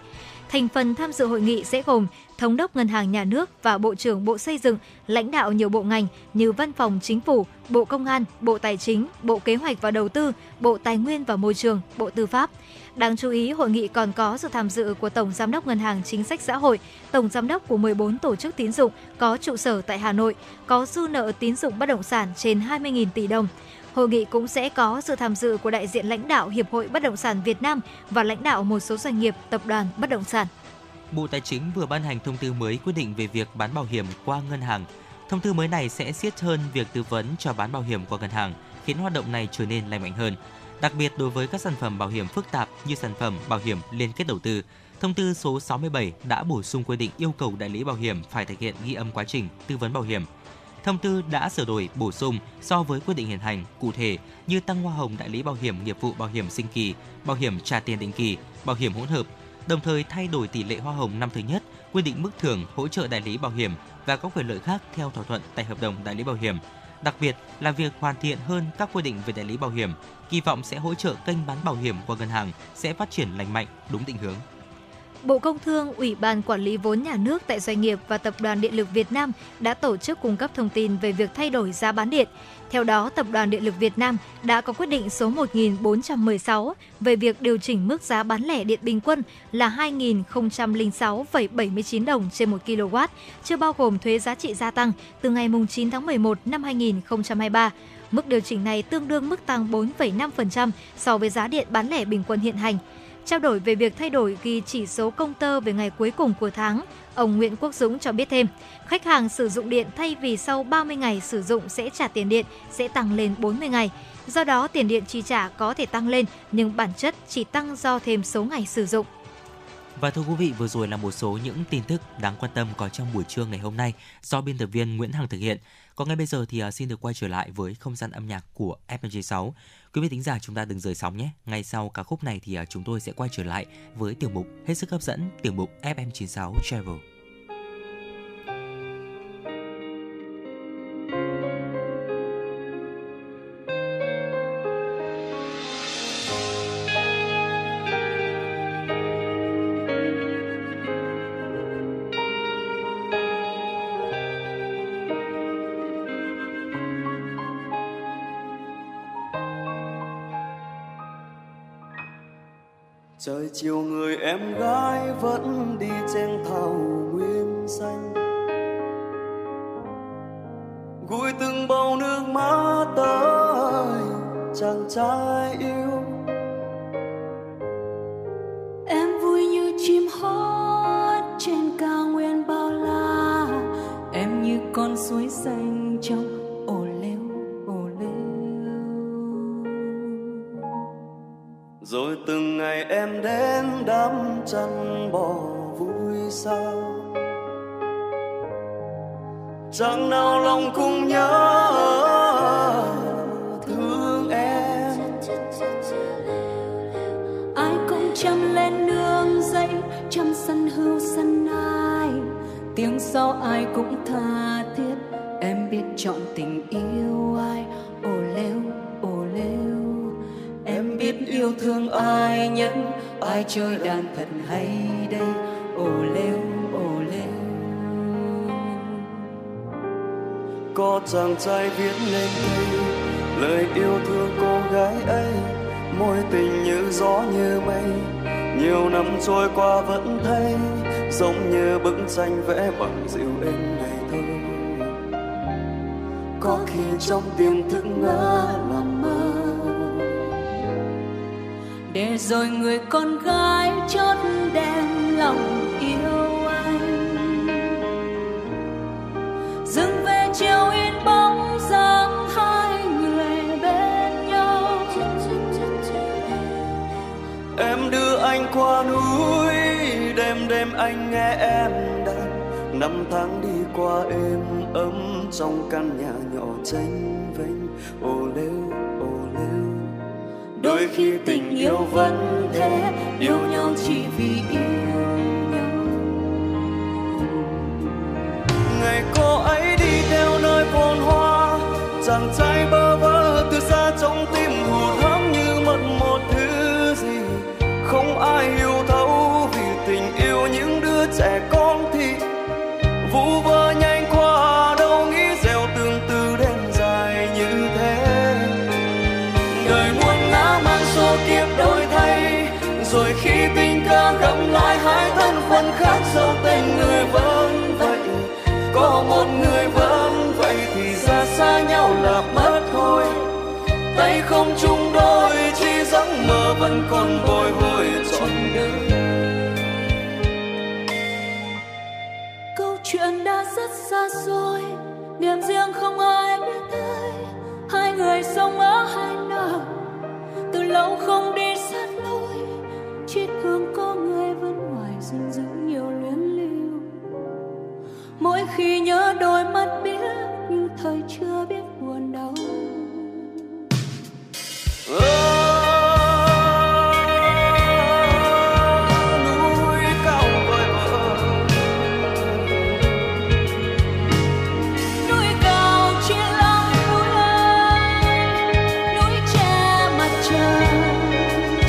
Thành phần tham dự hội nghị sẽ gồm Thống đốc Ngân hàng Nhà nước và Bộ trưởng Bộ Xây dựng, lãnh đạo nhiều bộ ngành như Văn phòng Chính phủ, Bộ Công an, Bộ Tài chính, Bộ Kế hoạch và Đầu tư, Bộ Tài nguyên và Môi trường, Bộ Tư pháp. Đáng chú ý, hội nghị còn có sự tham dự của Tổng Giám đốc Ngân hàng Chính sách Xã hội, Tổng Giám đốc của mười bốn tổ chức tín dụng có trụ sở tại Hà Nội, có dư nợ tín dụng bất động sản trên hai mươi nghìn tỷ đồng. Hội nghị cũng sẽ có sự tham dự của đại diện lãnh đạo Hiệp hội Bất động sản Việt Nam và lãnh đạo một số doanh nghiệp, tập đoàn bất động sản. Bộ Tài chính vừa ban hành thông tư mới quy định về việc bán bảo hiểm qua ngân hàng. Thông tư mới này sẽ siết hơn việc tư vấn cho bán bảo hiểm qua ngân hàng, khiến hoạt động này trở nên lành mạnh hơn. Đặc biệt đối với các sản phẩm bảo hiểm phức tạp như sản phẩm bảo hiểm liên kết đầu tư, thông tư số sáu mươi bảy đã bổ sung quy định yêu cầu đại lý bảo hiểm phải thực hiện ghi âm quá trình tư vấn bảo hiểm. Thông tư đã sửa đổi, bổ sung so với quy định hiện hành, cụ thể như tăng hoa hồng đại lý bảo hiểm nghiệp vụ bảo hiểm sinh kỳ, bảo hiểm trả tiền định kỳ, bảo hiểm hỗn hợp, đồng thời thay đổi tỷ lệ hoa hồng năm thứ nhất, quy định mức thưởng hỗ trợ đại lý bảo hiểm và các quyền lợi khác theo thỏa thuận tại hợp đồng đại lý bảo hiểm. Đặc biệt là việc hoàn thiện hơn các quy định về đại lý bảo hiểm, kỳ vọng sẽ hỗ trợ kênh bán bảo hiểm qua ngân hàng sẽ phát triển lành mạnh, đúng định hướng. Bộ Công Thương, Ủy ban Quản lý vốn nhà nước tại doanh nghiệp và Tập đoàn Điện lực Việt Nam đã tổ chức cung cấp thông tin về việc thay đổi giá bán điện. Theo đó, Tập đoàn Điện lực Việt Nam đã có quyết định số một nghìn bốn trăm mười sáu về việc điều chỉnh mức giá bán lẻ điện bình quân là hai nghìn không trăm lẻ sáu phẩy bảy mươi chín đồng trên một ki lô oát, chưa bao gồm thuế giá trị gia tăng từ ngày chín tháng mười một năm hai nghìn không trăm hai mươi ba. Mức điều chỉnh này tương đương mức tăng bốn phẩy năm phần trăm so với giá điện bán lẻ bình quân hiện hành. Trao đổi về việc thay đổi ghi chỉ số công tơ về ngày cuối cùng của tháng, ông Nguyễn Quốc Dũng cho biết thêm, khách hàng sử dụng điện thay vì sau ba mươi ngày sử dụng sẽ trả tiền điện sẽ tăng lên bốn mươi ngày. Do đó, tiền điện chi trả có thể tăng lên nhưng bản chất chỉ tăng do thêm số ngày sử dụng. Và thưa quý vị, vừa rồi là một số những tin tức đáng quan tâm có trong buổi trưa ngày hôm nay do biên tập viên Nguyễn Hằng thực hiện. Còn ngay bây giờ thì xin được quay trở lại với không gian âm nhạc của ép em chín sáu. Quý vị thính giả, chúng ta đừng rời sóng nhé. Ngay sau ca khúc này thì chúng tôi sẽ quay trở lại với tiểu mục hết sức hấp dẫn, tiểu mục ép em chín sáu Travel. trời chiều người em gái vẫn đi trên thảo nguyên xanh, gùi từng bầu nước mắt tới chàng trai yêu. Em vui như chim hót trên cao nguyên bao la, em như con suối xanh trong ồ lêu ồ lêu. Rồi từng ngày em đến đám chăn bò vui sao, chẳng nào lòng cũng nhớ thương em. Ai cũng chăm lên nương dây, chăm săn hươu săn nai, tiếng sau ai cũng tha thiết, em biết chọn tình yêu ai. Ồ lêu ồ lêu, em biết yêu thương ai nhất, ai chơi đàn thật hay đây. Ồ lêu ồ lêu, có chàng trai viết lên đây lời yêu thương cô gái ấy, mối tình như gió như mây, nhiều năm trôi qua vẫn thấy giống như bức tranh vẽ bằng dịu êm này thôi. Có khi trong tiềm thức ngỡ làm mơ, để rồi người con gái chót đem lòng yêu anh, dừng về chiều yên bóng dáng hai người bên nhau. Em đưa anh qua núi, đêm đêm anh nghe em đàn, năm tháng đi qua êm ấm trong căn nhà nhỏ tranh vênh. Ô lêu ô lêu, đôi khi tình yêu vẫn thế, yêu nhau chỉ vì yêu nhau. Ngày cô ấy đi theo nơi phồn hoa, chàng trai bơ vơ từ xa trong tim hụt hẫng như mất một thứ gì, không ai hiểu thấu vì tình yêu những đứa trẻ con thì vu vơ nhanh qua, đâu nghĩ gieo tương tư đêm dài như thế. Đời muôn ngã mang số kiếp đổi thay, rồi khi tình cờ gặp lại hai thân phận khác, dẫu tình người vẫn vậy, có một người vẫn vậy thì ra xa nhau là mất thôi. Tay không chung đôi, chỉ giấc mơ vẫn còn bồi hồi trọn đời. Câu chuyện đã rất xa xôi, điểm riêng không ai biết tới, hai người sống ở hai nơi, từ lâu không đi sát lối, chiếc hướng có người vẫn ngoài rừng rừng. Mỗi khi nhớ đôi mắt biết như thời chưa biết buồn đau. Núi cao vời vợi, núi cao chỉ là núi ơi, núi che mặt trời,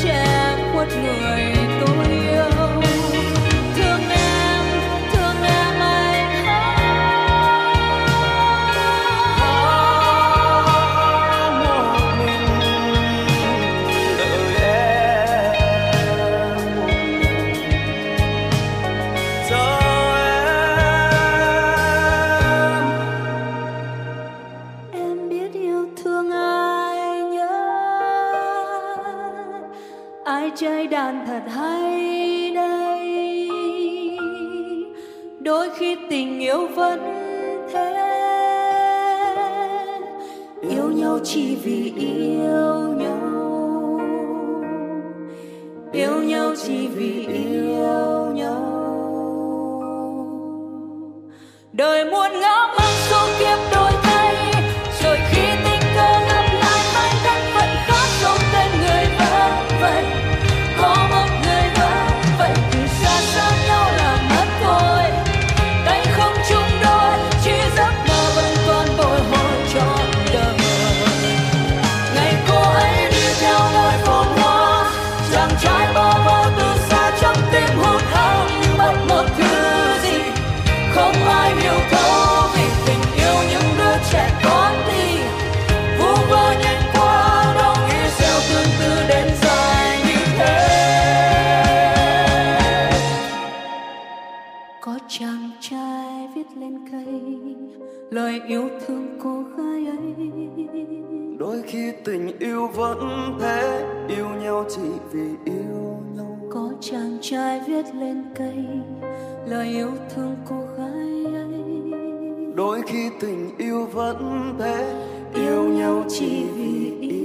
che khuất người. Chơi đàn thật hay đây, đôi khi tình yêu vẫn thế, yêu nhau chỉ vì yêu nhau, yêu nhau chỉ vì yêu nhau. Đời muôn ngã mang số kiếp đôi thay, rồi khi tình cờ gặp lại hai thân phận khác, dẫu tên người vẫn vậy, không ai hiểu thấu vì có chàng trai viết lên cây lời yêu thương cô gái ấy. Đôi khi tình yêu vẫn thế, yêu nhau chỉ vì yêu nhau. Có chàng trai viết lên cây lời yêu thương cô gái ấy. Đôi khi tình yêu vẫn thế, yêu, yêu nhau chỉ vì yêu.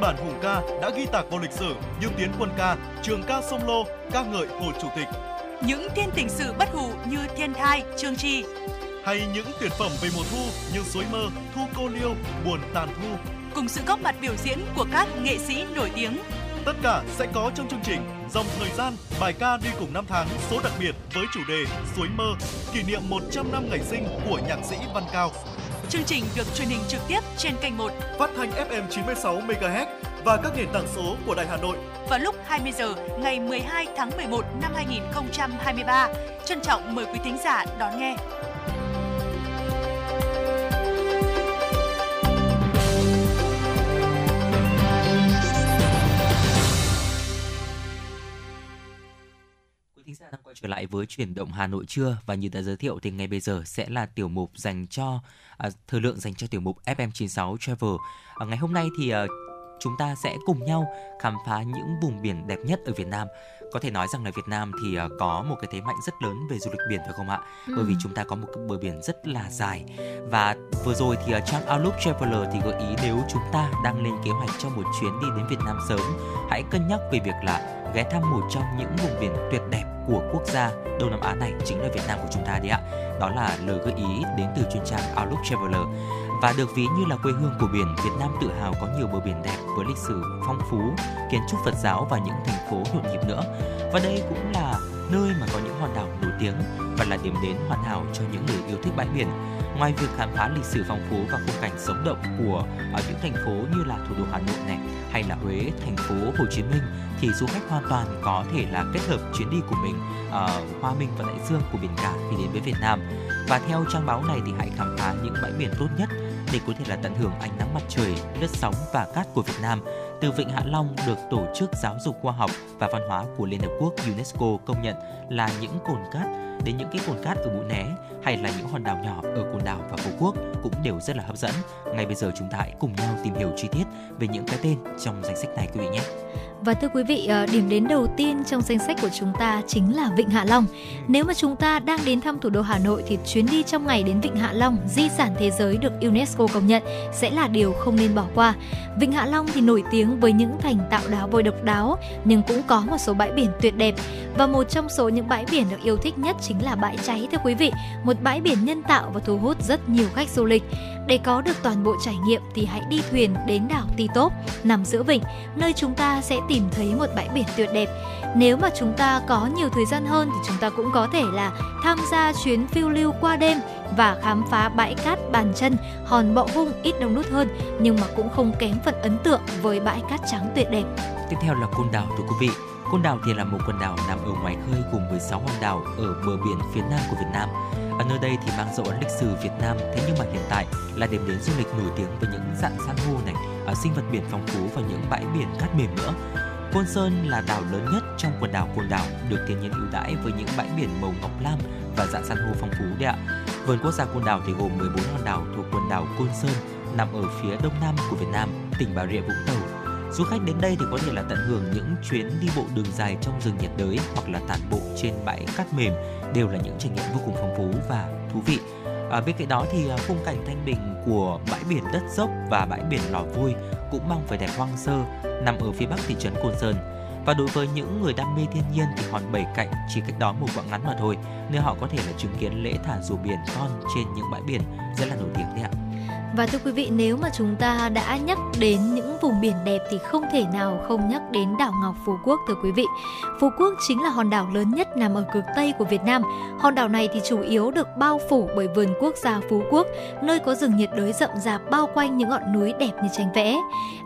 Bản hùng ca đã ghi tạc vào lịch sử như Tiến Quân ca, Trường ca Sông Lô, ca ngợi Hồ Chủ tịch. Những thiên tình sự bất hủ như Thiên Thai, Chương Tri. Hay những tuyệt phẩm về mùa thu như Suối Mơ, Thu Cô Liêu, Buồn Tàn Thu. Cùng sự góp mặt biểu diễn của các nghệ sĩ nổi tiếng. Tất cả sẽ có trong chương trình Dòng Thời Gian, bài ca đi cùng năm tháng số đặc biệt với chủ đề Suối Mơ, kỷ niệm một trăm năm ngày sinh của nhạc sĩ Văn Cao. Chương trình được truyền hình trực tiếp trên kênh một, phát thanh ép em chín mươi sáu MHz và các nền tảng số của Đài Hà Nội vào lúc hai mươi giờ ngày mười hai tháng mười một năm hai nghìn không trăm hai mươi ba. Trân trọng mời quý thính giả đón nghe. Đang quay trở lại với Chuyển động Hà Nội trưa, và như đã giới thiệu thì ngay bây giờ sẽ là tiểu mục dành cho à, thời lượng dành cho tiểu mục ép em chín sáu Travel. À, ngày hôm nay thì à, chúng ta sẽ cùng nhau khám phá những vùng biển đẹp nhất ở Việt Nam. Có thể nói rằng là Việt Nam thì à, có một cái thế mạnh rất lớn về du lịch biển phải không ạ? Ừ. Bởi vì chúng ta có một cái bờ biển rất là dài. Và vừa rồi thì à, trang Outlook Traveler thì gợi ý nếu chúng ta đang lên kế hoạch cho một chuyến đi đến Việt Nam sớm, hãy cân nhắc về việc là ghé thăm một trong những vùng biển tuyệt đẹp của quốc gia Đông Nam Á này chính là Việt Nam của chúng ta đấy ạ. Đó là lời gợi ý đến từ chuyên trang Outlook Traveler. Và được ví như là quê hương của biển, Việt Nam tự hào có nhiều bờ biển đẹp với lịch sử phong phú, kiến trúc Phật giáo và những thành phố nhộn nhịp nữa. Và đây cũng là nơi mà có những hòn đảo nổi tiếng và là điểm đến hoàn hảo cho những người yêu thích bãi biển. Ngoài việc khám phá lịch sử phong phú và khung cảnh sống động của ở những thành phố như là thủ đô Hà Nội này hay là Huế, thành phố Hồ Chí Minh, thì du khách hoàn toàn có thể là kết hợp chuyến đi của mình uh, hòa mình vào đại dương của biển cả khi đến với Việt Nam. Và theo trang báo này thì hãy khám phá những bãi biển tốt nhất để có thể là tận hưởng ánh nắng mặt trời, lướt sóng và cát của Việt Nam. Từ Vịnh Hạ Long được Tổ chức Giáo dục Khoa học và Văn hóa của Liên Hợp Quốc UNESCO công nhận là những cồn cát, đến những cái cồn cát ở Mũi Né hay là những hòn đảo nhỏ ở Cồn Đảo và Phú Quốc cũng đều rất là hấp dẫn. Ngay bây giờ chúng ta hãy cùng nhau tìm hiểu chi tiết về những cái tên trong danh sách này quý vị nhé. Và thưa quý vị, điểm đến đầu tiên trong danh sách của chúng ta chính là Vịnh Hạ Long. Nếu mà chúng ta đang đến thăm thủ đô Hà Nội thì chuyến đi trong ngày đến Vịnh Hạ Long, di sản thế giới được UNESCO công nhận, sẽ là điều không nên bỏ qua. Vịnh Hạ Long thì nổi tiếng với những thành tạo đá vôi độc đáo, nhưng cũng có một số bãi biển tuyệt đẹp. Và một trong số những bãi biển được yêu thích nhất chính là bãi Cháy thưa quý vị, một bãi biển nhân tạo và thu hút rất nhiều khách du lịch. Để có được toàn bộ trải nghiệm thì hãy đi thuyền đến đảo Ti Tốp nằm giữa vịnh, nơi chúng ta sẽ tìm thấy một bãi biển tuyệt đẹp. Nếu mà chúng ta có nhiều thời gian hơn thì chúng ta cũng có thể là tham gia chuyến phiêu lưu qua đêm và khám phá bãi cát Bàn Chân, hòn Bọ Hung ít đông đúc hơn nhưng mà cũng không kém phần ấn tượng với bãi cát trắng tuyệt đẹp. Tiếp theo là Côn Đảo thưa quý vị. Côn Đảo thì là một quần đảo nằm ở ngoài khơi cùng mười sáu hòn đảo ở bờ biển phía nam của Việt Nam. Ở nơi đây thì mang dấu ấn lịch sử Việt Nam, thế nhưng mà hiện tại là điểm đến du lịch nổi tiếng với những dạng san hô này, ở sinh vật biển phong phú và những bãi biển cát mềm nữa. Côn Sơn là đảo lớn nhất trong quần đảo Côn Đảo, được thiên nhiên ưu đãi với những bãi biển màu ngọc lam và dạng san hô phong phú đấy ạ. Vườn quốc gia Côn Đảo thì gồm mười bốn hòn đảo thuộc quần đảo Côn Sơn nằm ở phía đông nam của Việt Nam, tỉnh Bà Rịa Vũng Tàu. Du khách đến đây thì có thể là tận hưởng những chuyến đi bộ đường dài trong rừng nhiệt đới hoặc là tản bộ trên bãi cát mềm, đều là những trải nghiệm vô cùng phong phú và thú vị. À, bên cạnh đó thì khung cảnh thanh bình của bãi biển Đất Dốc và bãi biển Lò Vôi cũng mang vẻ đẹp hoang sơ nằm ở phía bắc thị trấn Côn Sơn. Và đối với những người đam mê thiên nhiên thì hòn Bảy Cạnh chỉ cách đó một quãng ngắn mà thôi, nơi họ có thể là chứng kiến lễ thả rùa biển con trên những bãi biển rất là nổi tiếng đấy ạ. Và thưa quý vị, nếu mà chúng ta đã nhắc đến những vùng biển đẹp thì không thể nào không nhắc đến đảo Ngọc Phú Quốc thưa quý vị. Phú Quốc chính là hòn đảo lớn nhất nằm ở cực Tây của Việt Nam. Hòn đảo này thì chủ yếu được bao phủ bởi vườn quốc gia Phú Quốc, nơi có rừng nhiệt đới rậm rạp bao quanh những ngọn núi đẹp như tranh vẽ.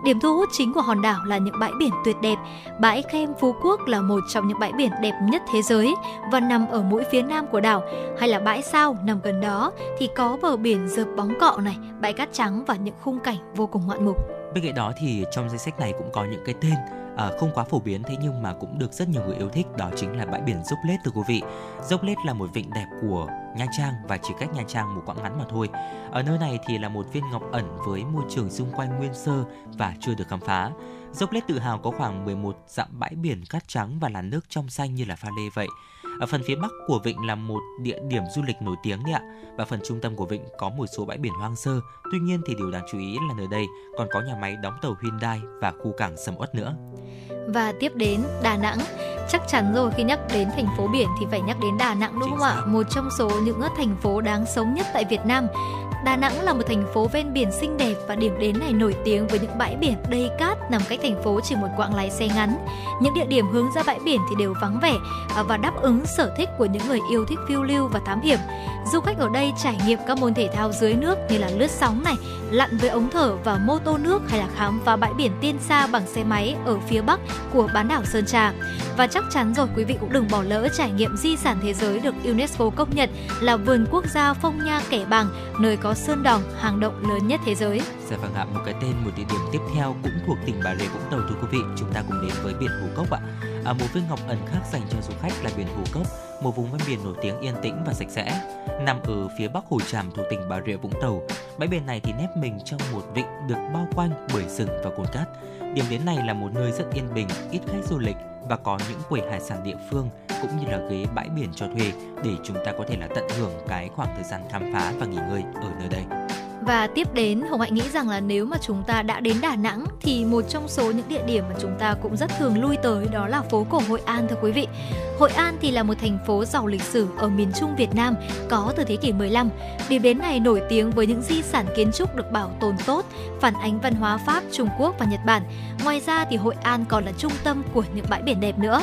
Điểm thu hút chính của hòn đảo là những bãi biển tuyệt đẹp. Bãi Khem Phú Quốc là một trong những bãi biển đẹp nhất thế giới và nằm ở mũi phía nam của đảo, hay là bãi Sao nằm gần đó thì có bờ biển dợp bóng cọ này, bãi cát trắng và những khung cảnh vô cùng ngoạn mục. Bên cạnh đó thì trong danh sách này cũng có những cái tên à, không quá phổ biến thế nhưng mà cũng được rất nhiều người yêu thích, đó chính là bãi biển Dốc Lết thưa quý vị. Dốc Lết là một vịnh đẹp của Nha Trang và chỉ cách Nha Trang một quãng ngắn mà thôi. Ở nơi này thì là một viên ngọc ẩn với môi trường xung quanh nguyên sơ và chưa được khám phá. Dốc Lết tự hào có khoảng mười một dặm bãi biển cát trắng và là nước trong xanh như là pha lê vậy. Ở phần phía bắc của vịnh là một địa điểm du lịch nổi tiếng đấy ạ. Và phần trung tâm của vịnh có một số bãi biển hoang sơ. Tuy nhiên thì điều đáng chú ý là nơi đây còn có nhà máy đóng tàu Hyundai và khu cảng sầm uất nữa. Và tiếp đến Đà Nẵng. Chắc chắn rồi, khi nhắc đến thành phố biển thì phải nhắc đến Đà Nẵng đúng không ạ? Một trong số những thành phố đáng sống nhất tại Việt Nam. Đà Nẵng là một thành phố ven biển xinh đẹp và điểm đến này nổi tiếng với những bãi biển đầy cát nằm cách thành phố chỉ một quãng lái xe ngắn. Những địa điểm hướng ra bãi biển thì đều vắng vẻ và đáp ứng sở thích của những người yêu thích phiêu lưu và thám hiểm. Du khách ở đây trải nghiệm các môn thể thao dưới nước như là lướt sóng này, lặn với ống thở và mô tô nước, hay là khám phá bãi biển Tiên Sa bằng xe máy ở phía bắc của bán đảo Sơn Trà. Và chắc chắn rồi, quý vị cũng đừng bỏ lỡ trải nghiệm di sản thế giới được UNESCO công nhận là vườn quốc gia Phong Nha Kẻ Bàng, nơi có sơn đỏng, hang động lớn nhất thế giới. Dạ vâng ạ, một cái tên, một địa điểm tiếp theo cũng thuộc tỉnh Bà Rịa Vũng Tàu thưa quý vị. Chúng ta cùng đến với biển Hồ Cốc ạ. À, một viên ngọc ẩn khác dành cho du khách là biển Hồ Cốc, một vùng ven biển nổi tiếng yên tĩnh và sạch sẽ, nằm ở phía bắc Hồ Tràm thuộc tỉnh Bà Rịa Vũng Tàu. Bãi biển này thì nép mình trong một vịnh được bao quanh bởi rừng và cồn cát. Điểm đến này là một nơi rất yên bình, ít khách du lịch và có những quầy hải sản địa phương cũng như là ghế bãi biển cho thuê để chúng ta có thể là tận hưởng cái khoảng thời gian khám phá và nghỉ ngơi ở nơi đây. Và tiếp đến, Hồng Hạnh nghĩ rằng là nếu mà chúng ta đã đến Đà Nẵng thì một trong số những địa điểm mà chúng ta cũng rất thường lui tới đó là phố cổ Hội An thưa quý vị. Hội An thì là một thành phố giàu lịch sử ở miền Trung Việt Nam, có từ thế kỷ mười lăm. Điểm đến này nổi tiếng với những di sản kiến trúc được bảo tồn tốt, phản ánh văn hóa Pháp, Trung Quốc và Nhật Bản. Ngoài ra thì Hội An còn là trung tâm của những bãi biển đẹp nữa.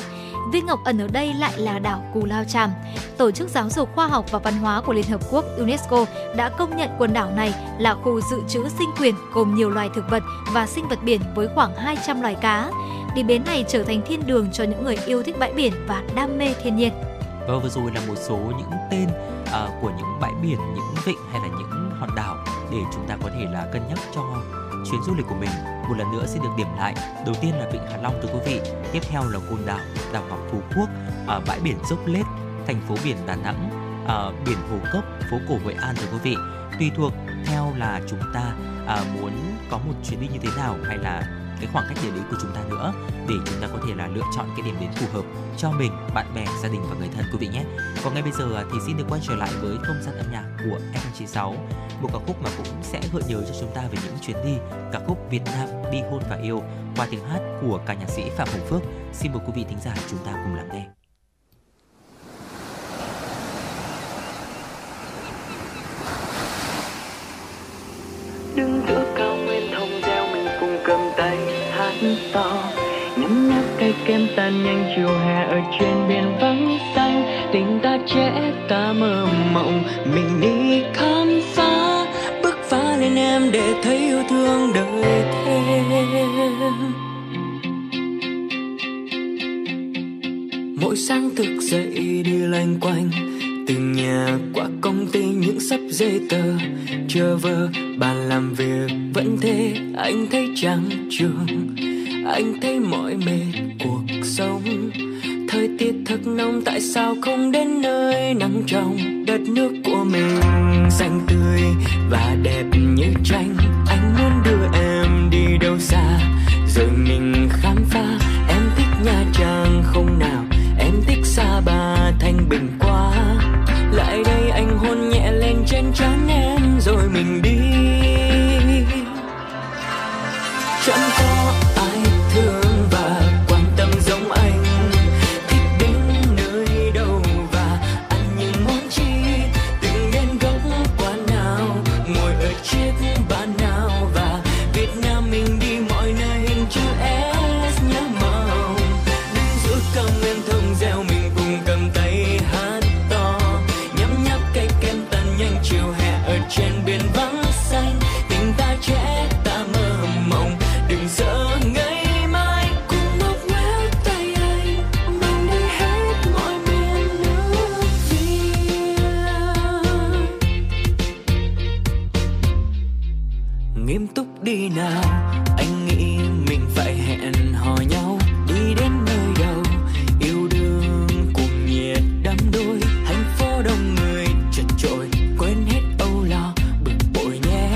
Viên ngọc ẩn ở đây lại là đảo Cù Lao Chàm. Tổ chức Giáo dục Khoa học và Văn hóa của Liên Hợp Quốc UNESCO đã công nhận quần đảo này là khu dự trữ sinh quyền gồm nhiều loài thực vật và sinh vật biển với khoảng hai trăm loài cá. Điểm đến này trở thành thiên đường cho những người yêu thích bãi biển và đam mê thiên nhiên. Và vừa rồi là một số những tên uh, của những bãi biển, những vịnh hay là những hòn đảo để chúng ta có thể là cân nhắc cho chuyến du lịch của mình. Một lần nữa sẽ được điểm lại. Đầu tiên là vịnh Hạ Long thưa quý vị, tiếp theo là Côn Đảo, đảo Ngọc Phú Quốc, uh, bãi biển Dốc Lết, thành phố biển Đà Nẵng, uh, biển Hồ Cốc, phố cổ Hội An thưa quý vị. Tùy thuộc theo là chúng ta à, muốn có một chuyến đi như thế nào hay là cái khoảng cách địa lý của chúng ta nữa để chúng ta có thể là lựa chọn cái điểm đến phù hợp cho mình, bạn bè, gia đình và người thân quý vị nhé. Còn ngay bây giờ thì xin được quay trở lại với không gian âm nhạc của ép em chín sáu, một ca khúc mà cũng sẽ gợi nhớ cho chúng ta về những chuyến đi, ca khúc Việt Nam Đi Hôn và Yêu qua tiếng hát của ca nhạc sĩ Phạm Hồng Phước. Xin mời quý vị thính giả chúng ta cùng lắng nghe. Đứng giữa cao nguyên thông reo mình cùng cầm tay hát to, nhấm nháp cây kem tan nhanh chiều hè ở trên biển vắng xanh. Tình ta trẻ ta mơ mộng, mình đi khám phá, bước phá lên em để thấy yêu thương đời thêm. Mỗi sáng thức dậy đi loanh quanh, từ nhà qua công ty những sắp giấy tờ chờ vờ, bàn làm việc vẫn thế. Anh thấy chán trường, anh thấy mỏi mệt cuộc sống. Thời tiết thật nóng, tại sao không đến nơi nắng trong đất nước của mình xanh tươi và đẹp như tranh. Anh muốn đưa em đi đâu xa rồi mình khám phá. Em thích Nha Trang không nào, em thích Sa Pa Thanh Bình quá. Lại đây anh hôn nhẹ lên trên trán em rồi mình đi. Chẳng có ai thương và quan tâm giống anh, thích đến nơi đâu và ăn những món chi, từng đến góc quán nào ngồi ở chiếc đi nào. Anh nghĩ mình phải hẹn hò nhau, đi đến nơi đâu yêu đương cuộc nhiệt đắm đôi, thành phố đông người chật chội, quên hết âu lo bực bội nhé,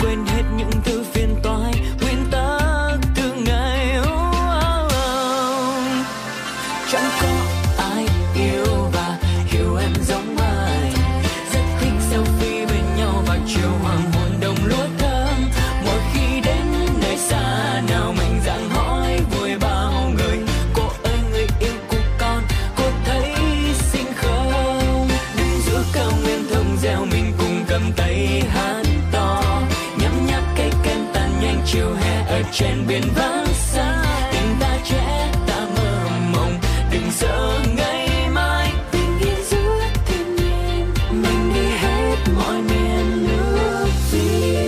quên hết những thứ phiền toái nguyên tắc thường ngày. Oh, oh, oh. Chẳng có ai yêu và hiểu em giống ai, rất thích selfie bên nhau vào chiều hoàng hôn. Chiều hè ở trên biển vắng xa, tình ta trẻ ta mơ mộng, đừng sợ ngày mai. Tình yêu giữa thiên nhiên, mình đi hết mọi miền nước Việt.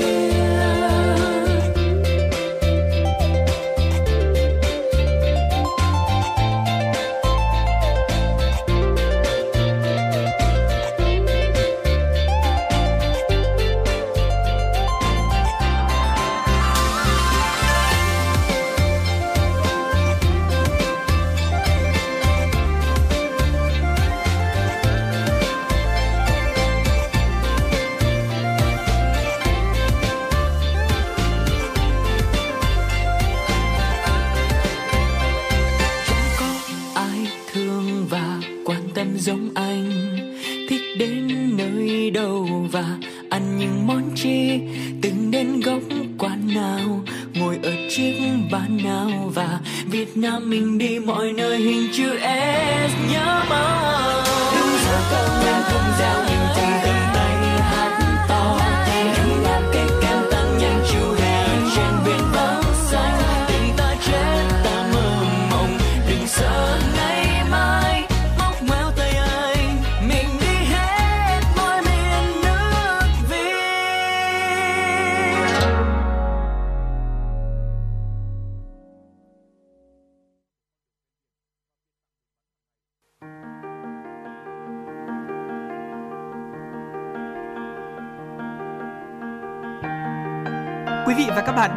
Việt Nam mình đi mọi nơi hình chữ S nhớ mong. Đứng giữa cao nguyên không giao mình cùng cầm tay hát to, những nắp cây kem tan nhanh chiều hè trên biển vắng xanh, tình ta chết ta mơ mộng, đừng sợ ngày mai. Móc ngoéo tay anh, mình đi hết mọi miền nước Việt. Quý vị và các bạn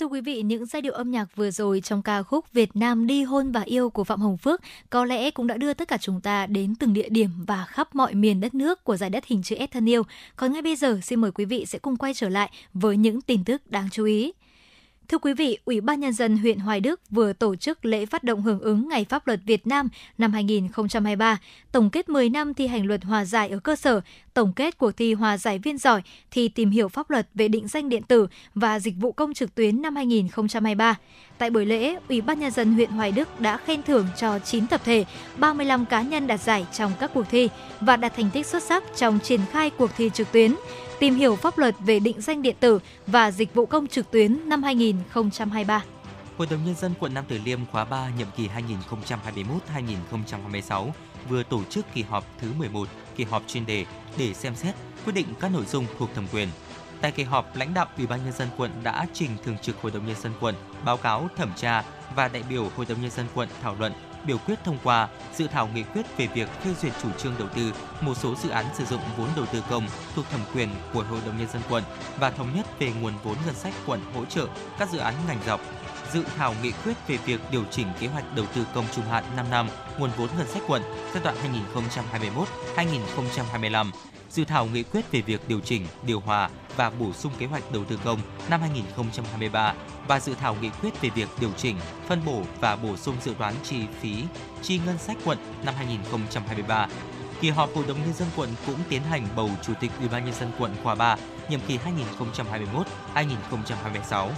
Thưa quý vị, những giai điệu âm nhạc vừa rồi trong ca khúc Việt Nam Đi Hôn và Yêu của Phạm Hồng Phước có lẽ cũng đã đưa tất cả chúng ta đến từng địa điểm và khắp mọi miền đất nước của dải đất hình chữ S thân yêu. Còn ngay bây giờ, xin mời quý vị sẽ cùng quay trở lại với những tin tức đáng chú ý. Thưa quý vị, Ủy ban Nhân dân huyện Hoài Đức vừa tổ chức lễ phát động hưởng ứng Ngày Pháp luật Việt Nam năm hai không hai ba, tổng kết mười năm thi hành luật hòa giải ở cơ sở, tổng kết cuộc thi hòa giải viên giỏi, thi tìm hiểu pháp luật về định danh điện tử và dịch vụ công trực tuyến năm hai không hai ba. Tại buổi lễ, Ủy ban Nhân dân huyện Hoài Đức đã khen thưởng cho chín tập thể, ba mươi lăm cá nhân đạt giải trong các cuộc thi và đạt thành tích xuất sắc trong triển khai cuộc thi trực tuyến tìm hiểu pháp luật về định danh điện tử và dịch vụ công trực tuyến năm hai không hai ba. Hội đồng Nhân dân quận Nam Từ Liêm khóa ba nhiệm kỳ hai nghìn không trăm hai mươi mốt đến hai nghìn không trăm hai mươi sáu vừa tổ chức kỳ họp thứ mười một, kỳ họp chuyên đề để xem xét, quyết định các nội dung thuộc thẩm quyền. Tại kỳ họp, lãnh đạo Ủy ban Nhân dân quận đã trình Thường trực Hội đồng Nhân dân quận báo cáo thẩm tra và đại biểu Hội đồng Nhân dân quận thảo luận, biểu quyết thông qua dự thảo nghị quyết về việc phê duyệt chủ trương đầu tư một số dự án sử dụng vốn đầu tư công thuộc thẩm quyền của Hội đồng Nhân dân quận và thống nhất về nguồn vốn ngân sách quận hỗ trợ các dự án ngành dọc. Dự thảo nghị quyết về việc điều chỉnh kế hoạch đầu tư công trung hạn năm năm nguồn vốn ngân sách quận giai đoạn hai nghìn không trăm hai mươi mốt đến hai nghìn không trăm hai mươi lăm. Dự thảo nghị quyết về việc điều chỉnh, điều hòa và bổ sung kế hoạch đầu tư công năm hai nghìn không trăm hai mươi ba và dự thảo nghị quyết về việc điều chỉnh, phân bổ và bổ sung dự toán chi phí, chi ngân sách quận năm hai nghìn không trăm hai mươi ba. Kỳ họp Hội đồng Nhân dân quận cũng tiến hành bầu Chủ tịch Ủy ban Nhân dân quận khóa ba, nhiệm kỳ hai nghìn không trăm hai mươi mốt đến hai nghìn không trăm hai mươi sáu.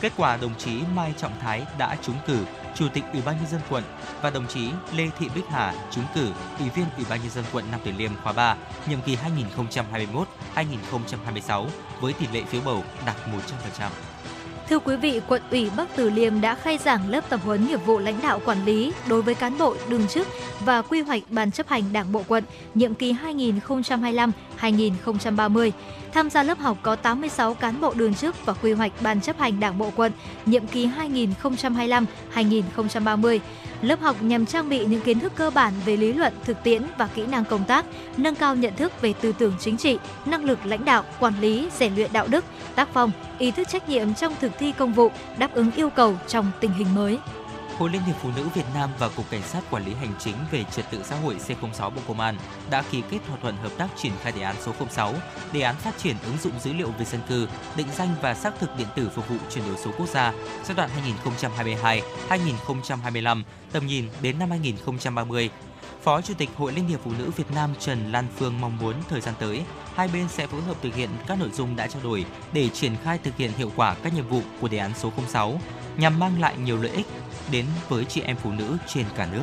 Kết quả đồng chí Mai Trọng Thái đã trúng cử Chủ tịch Ủy ban Nhân dân quận và đồng chí Lê Thị Bích Hà trúng cử Ủy viên Ủy ban Nhân dân quận Nam Từ Liêm khóa ba, nhiệm kỳ hai nghìn không trăm hai mươi mốt đến hai nghìn không trăm hai mươi sáu với tỷ lệ phiếu bầu đạt một trăm phần trăm. Thưa quý vị, Quận ủy Bắc Từ Liêm đã khai giảng lớp tập huấn nghiệp vụ lãnh đạo quản lý đối với cán bộ đương chức và quy hoạch Ban chấp hành Đảng bộ quận nhiệm kỳ hai nghìn không trăm hai mươi lăm đến hai nghìn không trăm ba mươi. Tham gia lớp học có tám mươi sáu cán bộ đương chức và quy hoạch Ban chấp hành Đảng bộ quận nhiệm kỳ hai nghìn không trăm hai mươi lăm đến hai nghìn không trăm ba mươi. Lớp học nhằm trang bị những kiến thức cơ bản về lý luận, thực tiễn và kỹ năng công tác, nâng cao nhận thức về tư tưởng chính trị, năng lực lãnh đạo, quản lý, rèn luyện đạo đức, tác phong, ý thức trách nhiệm trong thực thi công vụ, đáp ứng yêu cầu trong tình hình mới. Hội Liên hiệp Phụ nữ Việt Nam và Cục Cảnh sát Quản lý Hành chính về Trật tự xã hội C không sáu Bộ Công an đã ký kết thỏa thuận hợp tác triển khai đề án số không sáu, đề án phát triển ứng dụng dữ liệu về dân cư, định danh và xác thực điện tử phục vụ chuyển đổi số quốc gia giai đoạn hai nghìn không trăm hai mươi hai đến hai nghìn không trăm hai mươi lăm, tầm nhìn đến năm hai nghìn không trăm ba mươi. Phó Chủ tịch Hội Liên hiệp Phụ nữ Việt Nam Trần Lan Phương mong muốn thời gian tới, hai bên sẽ phối hợp thực hiện các nội dung đã trao đổi để triển khai thực hiện hiệu quả các nhiệm vụ của đề án số không sáu, nhằm mang lại nhiều lợi ích đến với chị em phụ nữ trên cả nước.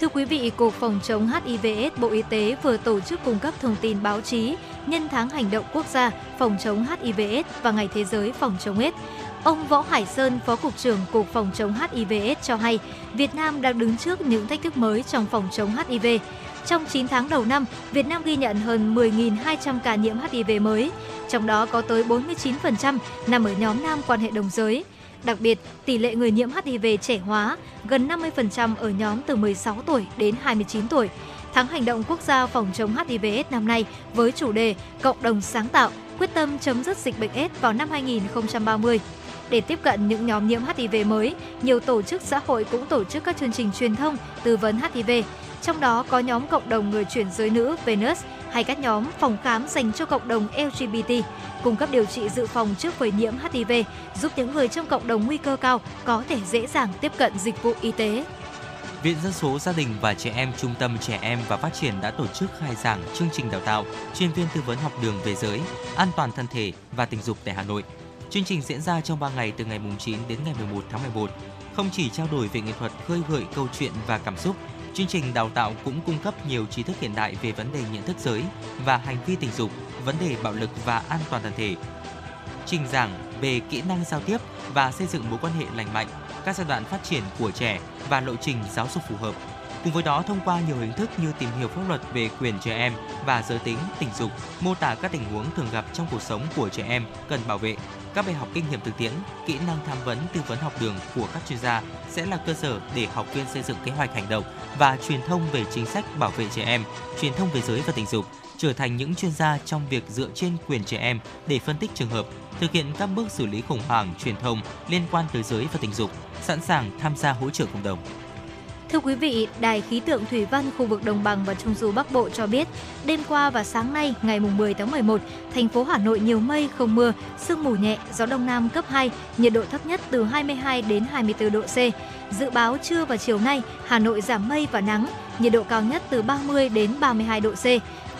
Thưa quý vị, Cục Phòng chống H I V/AIDS Bộ Y tế vừa tổ chức cung cấp thông tin báo chí nhân tháng hành động quốc gia phòng chống H I V/AIDS và ngày thế giới phòng chống AIDS. Ông Võ Hải Sơn, Phó Cục trưởng Cục Phòng chống H I V/AIDS cho hay, Việt Nam đang đứng trước những thách thức mới trong phòng chống H I V. Trong chín tháng đầu năm, Việt Nam ghi nhận hơn mười nghìn hai trăm ca nhiễm H I V mới, trong đó có tới bốn mươi chín phần trăm nằm ở nhóm nam quan hệ đồng giới. Đặc biệt, tỷ lệ người nhiễm H I V trẻ hóa, gần năm mươi phần trăm ở nhóm từ mười sáu tuổi đến hai mươi chín tuổi. Tháng hành động quốc gia phòng chống H I V/AIDS năm nay với chủ đề Cộng đồng sáng tạo, quyết tâm chấm dứt dịch bệnh AIDS vào năm hai nghìn không trăm ba mươi. Để tiếp cận những nhóm nhiễm H I V mới, nhiều tổ chức xã hội cũng tổ chức các chương trình truyền thông, tư vấn H I V. Trong đó có nhóm cộng đồng người chuyển giới nữ Venus hay các nhóm phòng khám dành cho cộng đồng L G B T, cung cấp điều trị dự phòng trước phơi nhiễm H I V, giúp những người trong cộng đồng nguy cơ cao có thể dễ dàng tiếp cận dịch vụ y tế. Viện Dân số Gia đình và Trẻ em Trung tâm Trẻ em và Phát triển đã tổ chức khai giảng chương trình đào tạo chuyên viên tư vấn học đường về giới, an toàn thân thể và tình dục tại Hà Nội. Chương trình diễn ra trong ba ngày từ ngày chín đến ngày mười một tháng mười một. Không chỉ trao đổi về nghệ thuật, khơi gợi câu chuyện và cảm xúc, chương trình đào tạo cũng cung cấp nhiều tri thức hiện đại về vấn đề nhận thức giới và hành vi tình dục, vấn đề bạo lực và an toàn thân thể. Trình giảng về kỹ năng giao tiếp và xây dựng mối quan hệ lành mạnh, các giai đoạn phát triển của trẻ và lộ trình giáo dục phù hợp. Cùng với đó, thông qua nhiều hình thức như tìm hiểu pháp luật về quyền trẻ em và giới tính, tình dục, mô tả các tình huống thường gặp trong cuộc sống của trẻ em cần bảo vệ, các bài học kinh nghiệm thực tiễn, kỹ năng tham vấn, tư vấn học đường của các chuyên gia sẽ là cơ sở để học viên xây dựng kế hoạch hành động và truyền thông về chính sách bảo vệ trẻ em, truyền thông về giới và tình dục, trở thành những chuyên gia trong việc dựa trên quyền trẻ em để phân tích trường hợp, thực hiện các bước xử lý khủng hoảng truyền thông liên quan tới giới và tình dục, sẵn sàng tham gia hỗ trợ cộng đồng. Thưa quý vị, Đài khí tượng Thủy văn khu vực Đồng bằng và Trung du Bắc Bộ cho biết, đêm qua và sáng nay, ngày mười tháng mười một, thành phố Hà Nội nhiều mây, không mưa, sương mù nhẹ, gió Đông Nam cấp hai, nhiệt độ thấp nhất từ hai mươi hai đến hai mươi bốn độ C. Dự báo trưa và chiều nay, Hà Nội giảm mây và nắng, nhiệt độ cao nhất từ ba mươi đến ba mươi hai độ C.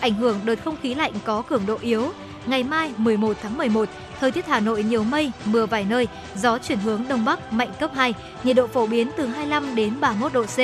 Ảnh hưởng đợt không khí lạnh có cường độ yếu. Ngày mai mười một tháng mười một, thời tiết Hà Nội nhiều mây, mưa vài nơi, gió chuyển hướng Đông Bắc mạnh cấp hai, nhiệt độ phổ biến từ hai mươi lăm đến ba mươi mốt độ C.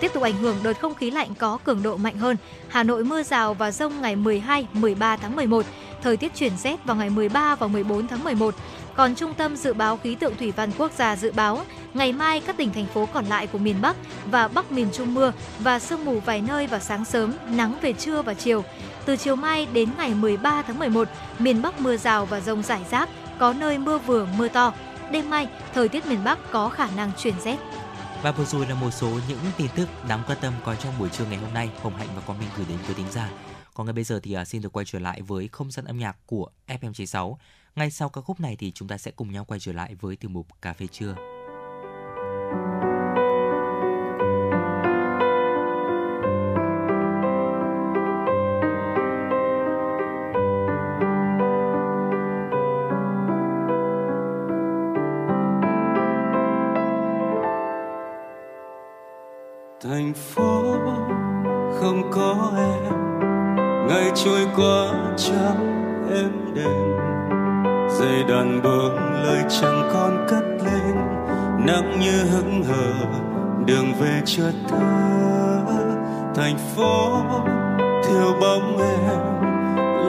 Tiếp tục ảnh hưởng đợt không khí lạnh có cường độ mạnh hơn, Hà Nội mưa rào và dông ngày mười hai, mười ba tháng mười một, thời tiết chuyển rét vào ngày mười ba và mười bốn tháng mười một. Còn Trung tâm Dự báo Khí tượng Thủy văn Quốc gia dự báo, ngày mai các tỉnh thành phố còn lại của miền Bắc và Bắc miền Trung mưa và sương mù vài nơi vào sáng sớm, nắng về trưa và chiều. Từ chiều mai đến ngày mười ba tháng mười một, miền Bắc mưa rào và dông rải rác, có nơi mưa vừa mưa to. Đêm mai, thời tiết miền Bắc có khả năng chuyển rét. Và vừa rồi là một số những tin tức đáng quan tâm có trong buổi trưa ngày hôm nay, Hồng Hạnh và Quang Minh gửi đến quý thính giả. Còn ngay bây giờ thì xin được quay trở lại với không gian âm nhạc của F M chín sáu. Ngay sau ca khúc này thì chúng ta sẽ cùng nhau quay trở lại với từ mục Cà phê trưa. Thành phố không có em, ngày trôi qua trắng êm đềm, dây đàn bướm lời chẳng còn cất lên, nắng như hững hờ đường về chợt thưa. Thành phố thiếu bóng em,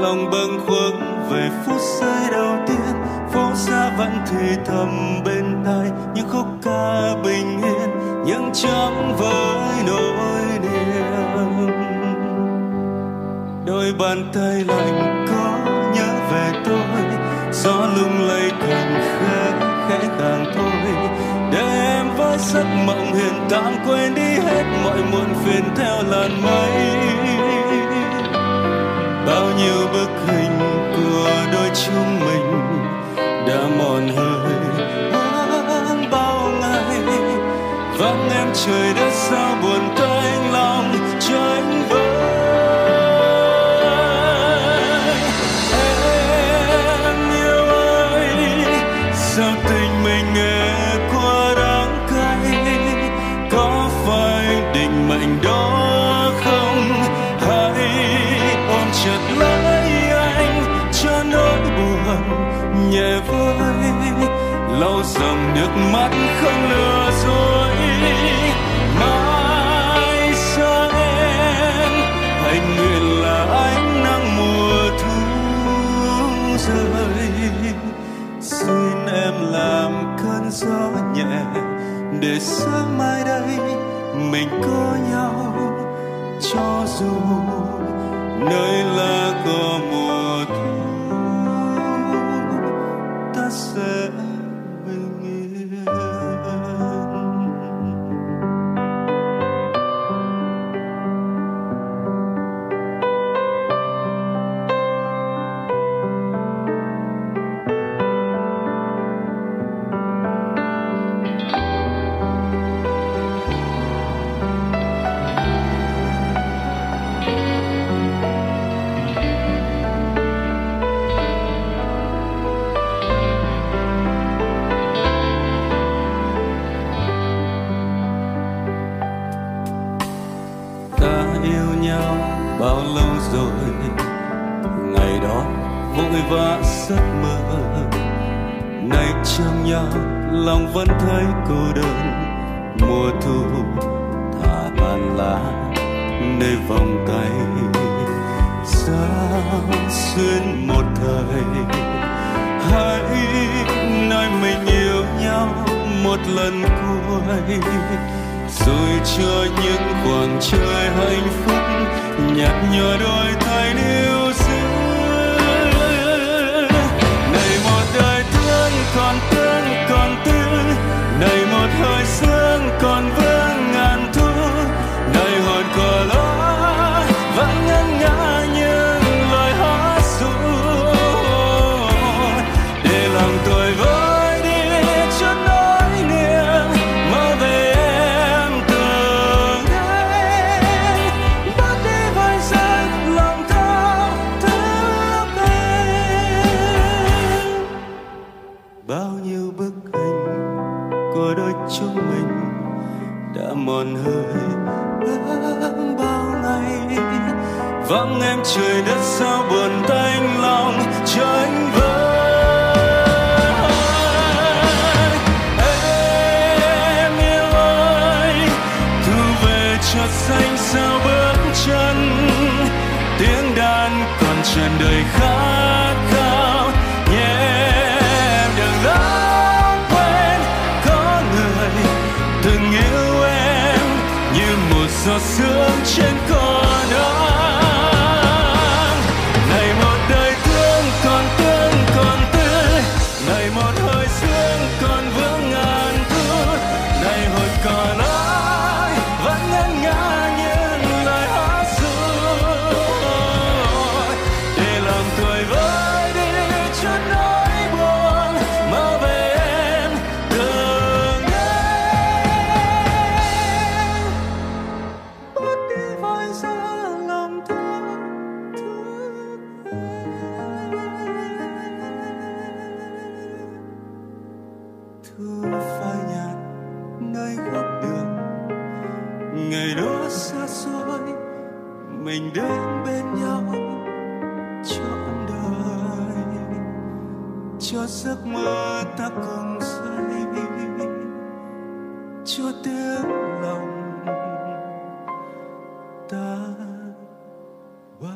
lòng bâng khuâng về phút giây đầu tiên. phố xa vẫn thì thầm bên tai những khúc ca bình yên, những chấm với nỗi niềm. Đôi bàn tay lạnh có nhớ về tôi, gió lung lay cành khẽ khẽ tàng tôi, để em với giấc mộng hiền tạm quên đi hết mọi muộn phiền theo làn mây. Bao nhiêu bức hình của đôi chúng mình đã mòn hơi hoang bao ngày, vắng em trời đất sao buồn tanh lòng cho anh với. Em yêu ơi, sao tình mình nghe qua đắng cay, có phải định mệnh đó không, hãy ôm chặt lấy anh cho nỗi buồn nhẹ vơi, lau dòng nước mắt không lừa dối. Mãi xa em, hãy nguyện là ánh nắng mùa thu rơi, xin em làm cơn gió nhẹ để sáng mai đây mình có nhau, cho dù nơi là có mùa thu. Sẽ bình yên. Vẫn thấy cô đơn, mùa thu thả tàn lá nơi vòng tay. Sao xuyên một thời, hãy nói mình yêu nhau một lần cuối, rồi cho những khoảng trời hạnh phúc nhạt nhòa đôi tay níu giữ. Này một đời thương còn thương còn thương, này một hơi sương còn vương ngàn thu, này hồn của nó vẫn ngân nga những lời hát ru, để lòng tôi vơi đi chút nỗi niềm mơ về em từng ngày, bắt đi vơi giấc lòng thao thức em. Bao nhiêu bức của đôi chúng mình đã mòn hơi ấm bao ngày, vắng em trời đất sao buồn tanh lòng cho anh với. Em yêu ơi, thu về cho xanh sao bước chân, tiếng đàn còn tràn đầy khát khao nhé. Em đừng lo, từng yêu em như một giọt sương trên cỏ nắng. Này một đời thương còn thương còn tươi, này một hơi sương còn vương ngàn thu, này hồi còn ai vẫn ngân nga những lời hát ru, để lòng tôi vơi đi chút nỗi buồn mơ về em từng ngày đó xa xôi mình đến bên nhau trọn đời, cho giấc mơ ta cùng say, cho tiếng lòng ta bay.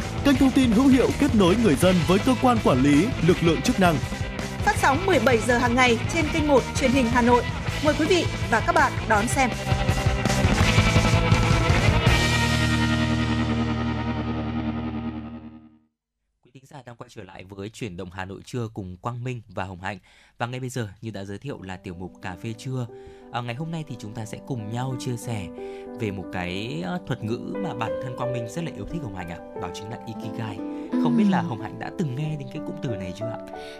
kênh thông tin hữu hiệu kết nối người dân với cơ quan quản lý, lực lượng chức năng. Phát sóng mười bảy giờ hàng ngày trên kênh một truyền hình Hà Nội. Mời quý vị và các bạn đón xem. Đang quay trở lại với Chuyển động Hà Nội trưa cùng Quang Minh và Hồng Hạnh, và ngay bây giờ như đã giới thiệu là tiểu mục Cà phê trưa. À, ngày hôm nay thì chúng ta sẽ cùng nhau chia sẻ về một cái thuật ngữ mà bản thân Quang Minh rất là yêu thích, Hồng Hạnh ạ, à, đó chính là Ikigai. Không biết là Hồng Hạnh đã từng nghe đến cái cụm từ này chưa ạ?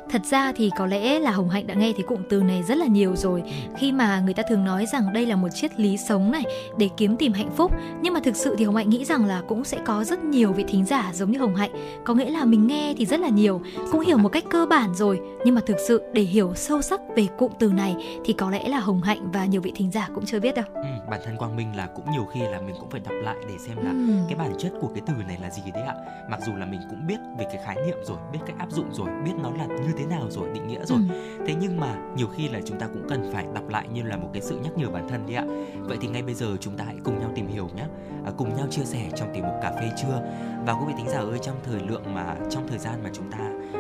Thật ra thì có lẽ là Hồng Hạnh đã nghe thấy cụm từ này rất là nhiều rồi, khi mà người ta thường nói rằng đây là một triết lý sống này để kiếm tìm hạnh phúc. Nhưng mà thực sự thì Hồng Hạnh nghĩ rằng là cũng sẽ có rất nhiều vị thính giả giống như Hồng Hạnh, có nghĩa là mình nghe thì rất là nhiều, cũng hiểu một cách cơ bản rồi, nhưng mà thực sự để hiểu sâu sắc về cụm từ này thì có lẽ là Hồng Hạnh và nhiều vị thính giả cũng chưa biết đâu. Ừ, bản thân Quang Minh là cũng nhiều khi là mình cũng phải đọc lại để xem là ừ. cái bản chất của cái từ này là gì đấy ạ. Mặc dù là mình cũng biết về cái khái niệm rồi, biết cách áp dụng rồi, biết nó là như thế nào rồi, định nghĩa rồi. Ừ. Thế nhưng mà nhiều khi là chúng ta cũng cần phải đọc lại như là một cái sự nhắc nhở bản thân đấy ạ. Vậy thì ngay bây giờ chúng ta hãy cùng nhau tìm hiểu nhé, à, cùng nhau chia sẻ trong tiểu mục Cà phê trưa. Và quý vị thính giả ơi, trong thời lượng mà trong thời gian mà chúng ta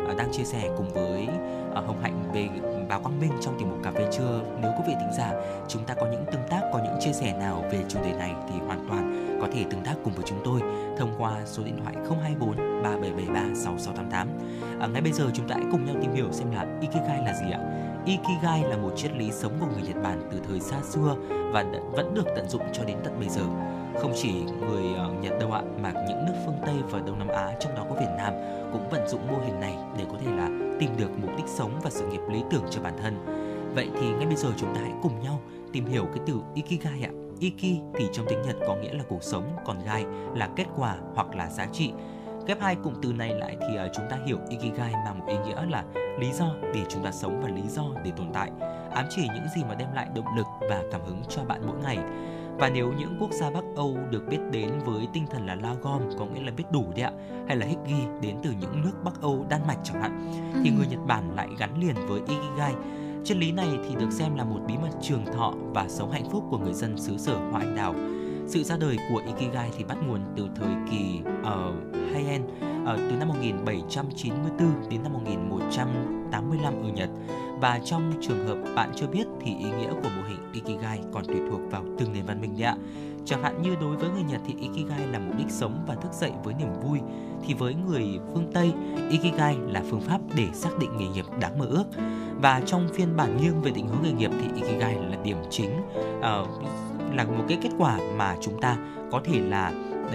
à, đang chia sẻ cùng với à, Hồng Hạnh về và Quang Minh trong tiểu mục Cà phê trưa, nếu quý vị thính giả chúng ta có những tương tác, có những chia sẻ nào về chủ đề này thì hoàn toàn có thể tương tác cùng với chúng tôi thông qua số điện thoại không hai bốn ba bảy bảy ba sáu sáu tám tám. À, ngay bây giờ chúng ta hãy cùng nhau tìm hiểu xem là Ikigai là gì ạ. Ikigai là một triết lý sống của người Nhật Bản từ thời xa xưa và vẫn được tận dụng cho đến tận bây giờ. Không chỉ người Nhật đâu ạ, mà những nước phương Tây và Đông Nam Á, trong đó có Việt Nam, cũng vận dụng mô hình này để có thể là tìm được mục đích sống và sự nghiệp lý tưởng cho bản thân. Vậy thì ngay bây giờ chúng ta hãy cùng nhau tìm hiểu cái từ Ikigai ạ. Iki thì trong tiếng Nhật có nghĩa là cuộc sống, còn gai là kết quả hoặc là giá trị. Ghép hai cụm từ này lại thì chúng ta hiểu Ikigai mang một ý nghĩa là lý do để chúng ta sống và lý do để tồn tại, ám chỉ những gì mà đem lại động lực và cảm hứng cho bạn mỗi ngày. Và nếu những quốc gia Bắc Âu được biết đến với tinh thần là lagom, có nghĩa là biết đủ đấy ạ, hay là hikgi đến từ những nước Bắc Âu, Đan Mạch chẳng hạn, thì người Nhật Bản lại gắn liền với Ikigai. Triết lý này thì được xem là một bí mật trường thọ và sống hạnh phúc của người dân xứ sở Hoa Anh Đào. Sự ra đời của Ikigai thì bắt nguồn từ thời kỳ uh, Heian, uh, từ năm một nghìn bảy trăm chín mươi tư đến năm một nghìn một trăm tám mươi lăm ở Nhật. Và trong trường hợp bạn chưa biết thì ý nghĩa của mô hình Ikigai còn tùy thuộc vào từng nền văn minh đấy ạ. Chẳng hạn như đối với người Nhật thì Ikigai là mục đích sống và thức dậy với niềm vui. Thì với người phương Tây, Ikigai là phương pháp để xác định nghề nghiệp đáng mơ ước. Và trong phiên bản nghiêng về định hướng nghề nghiệp thì Ikigai là điểm chính, uh, là một cái kết quả mà chúng ta có thể là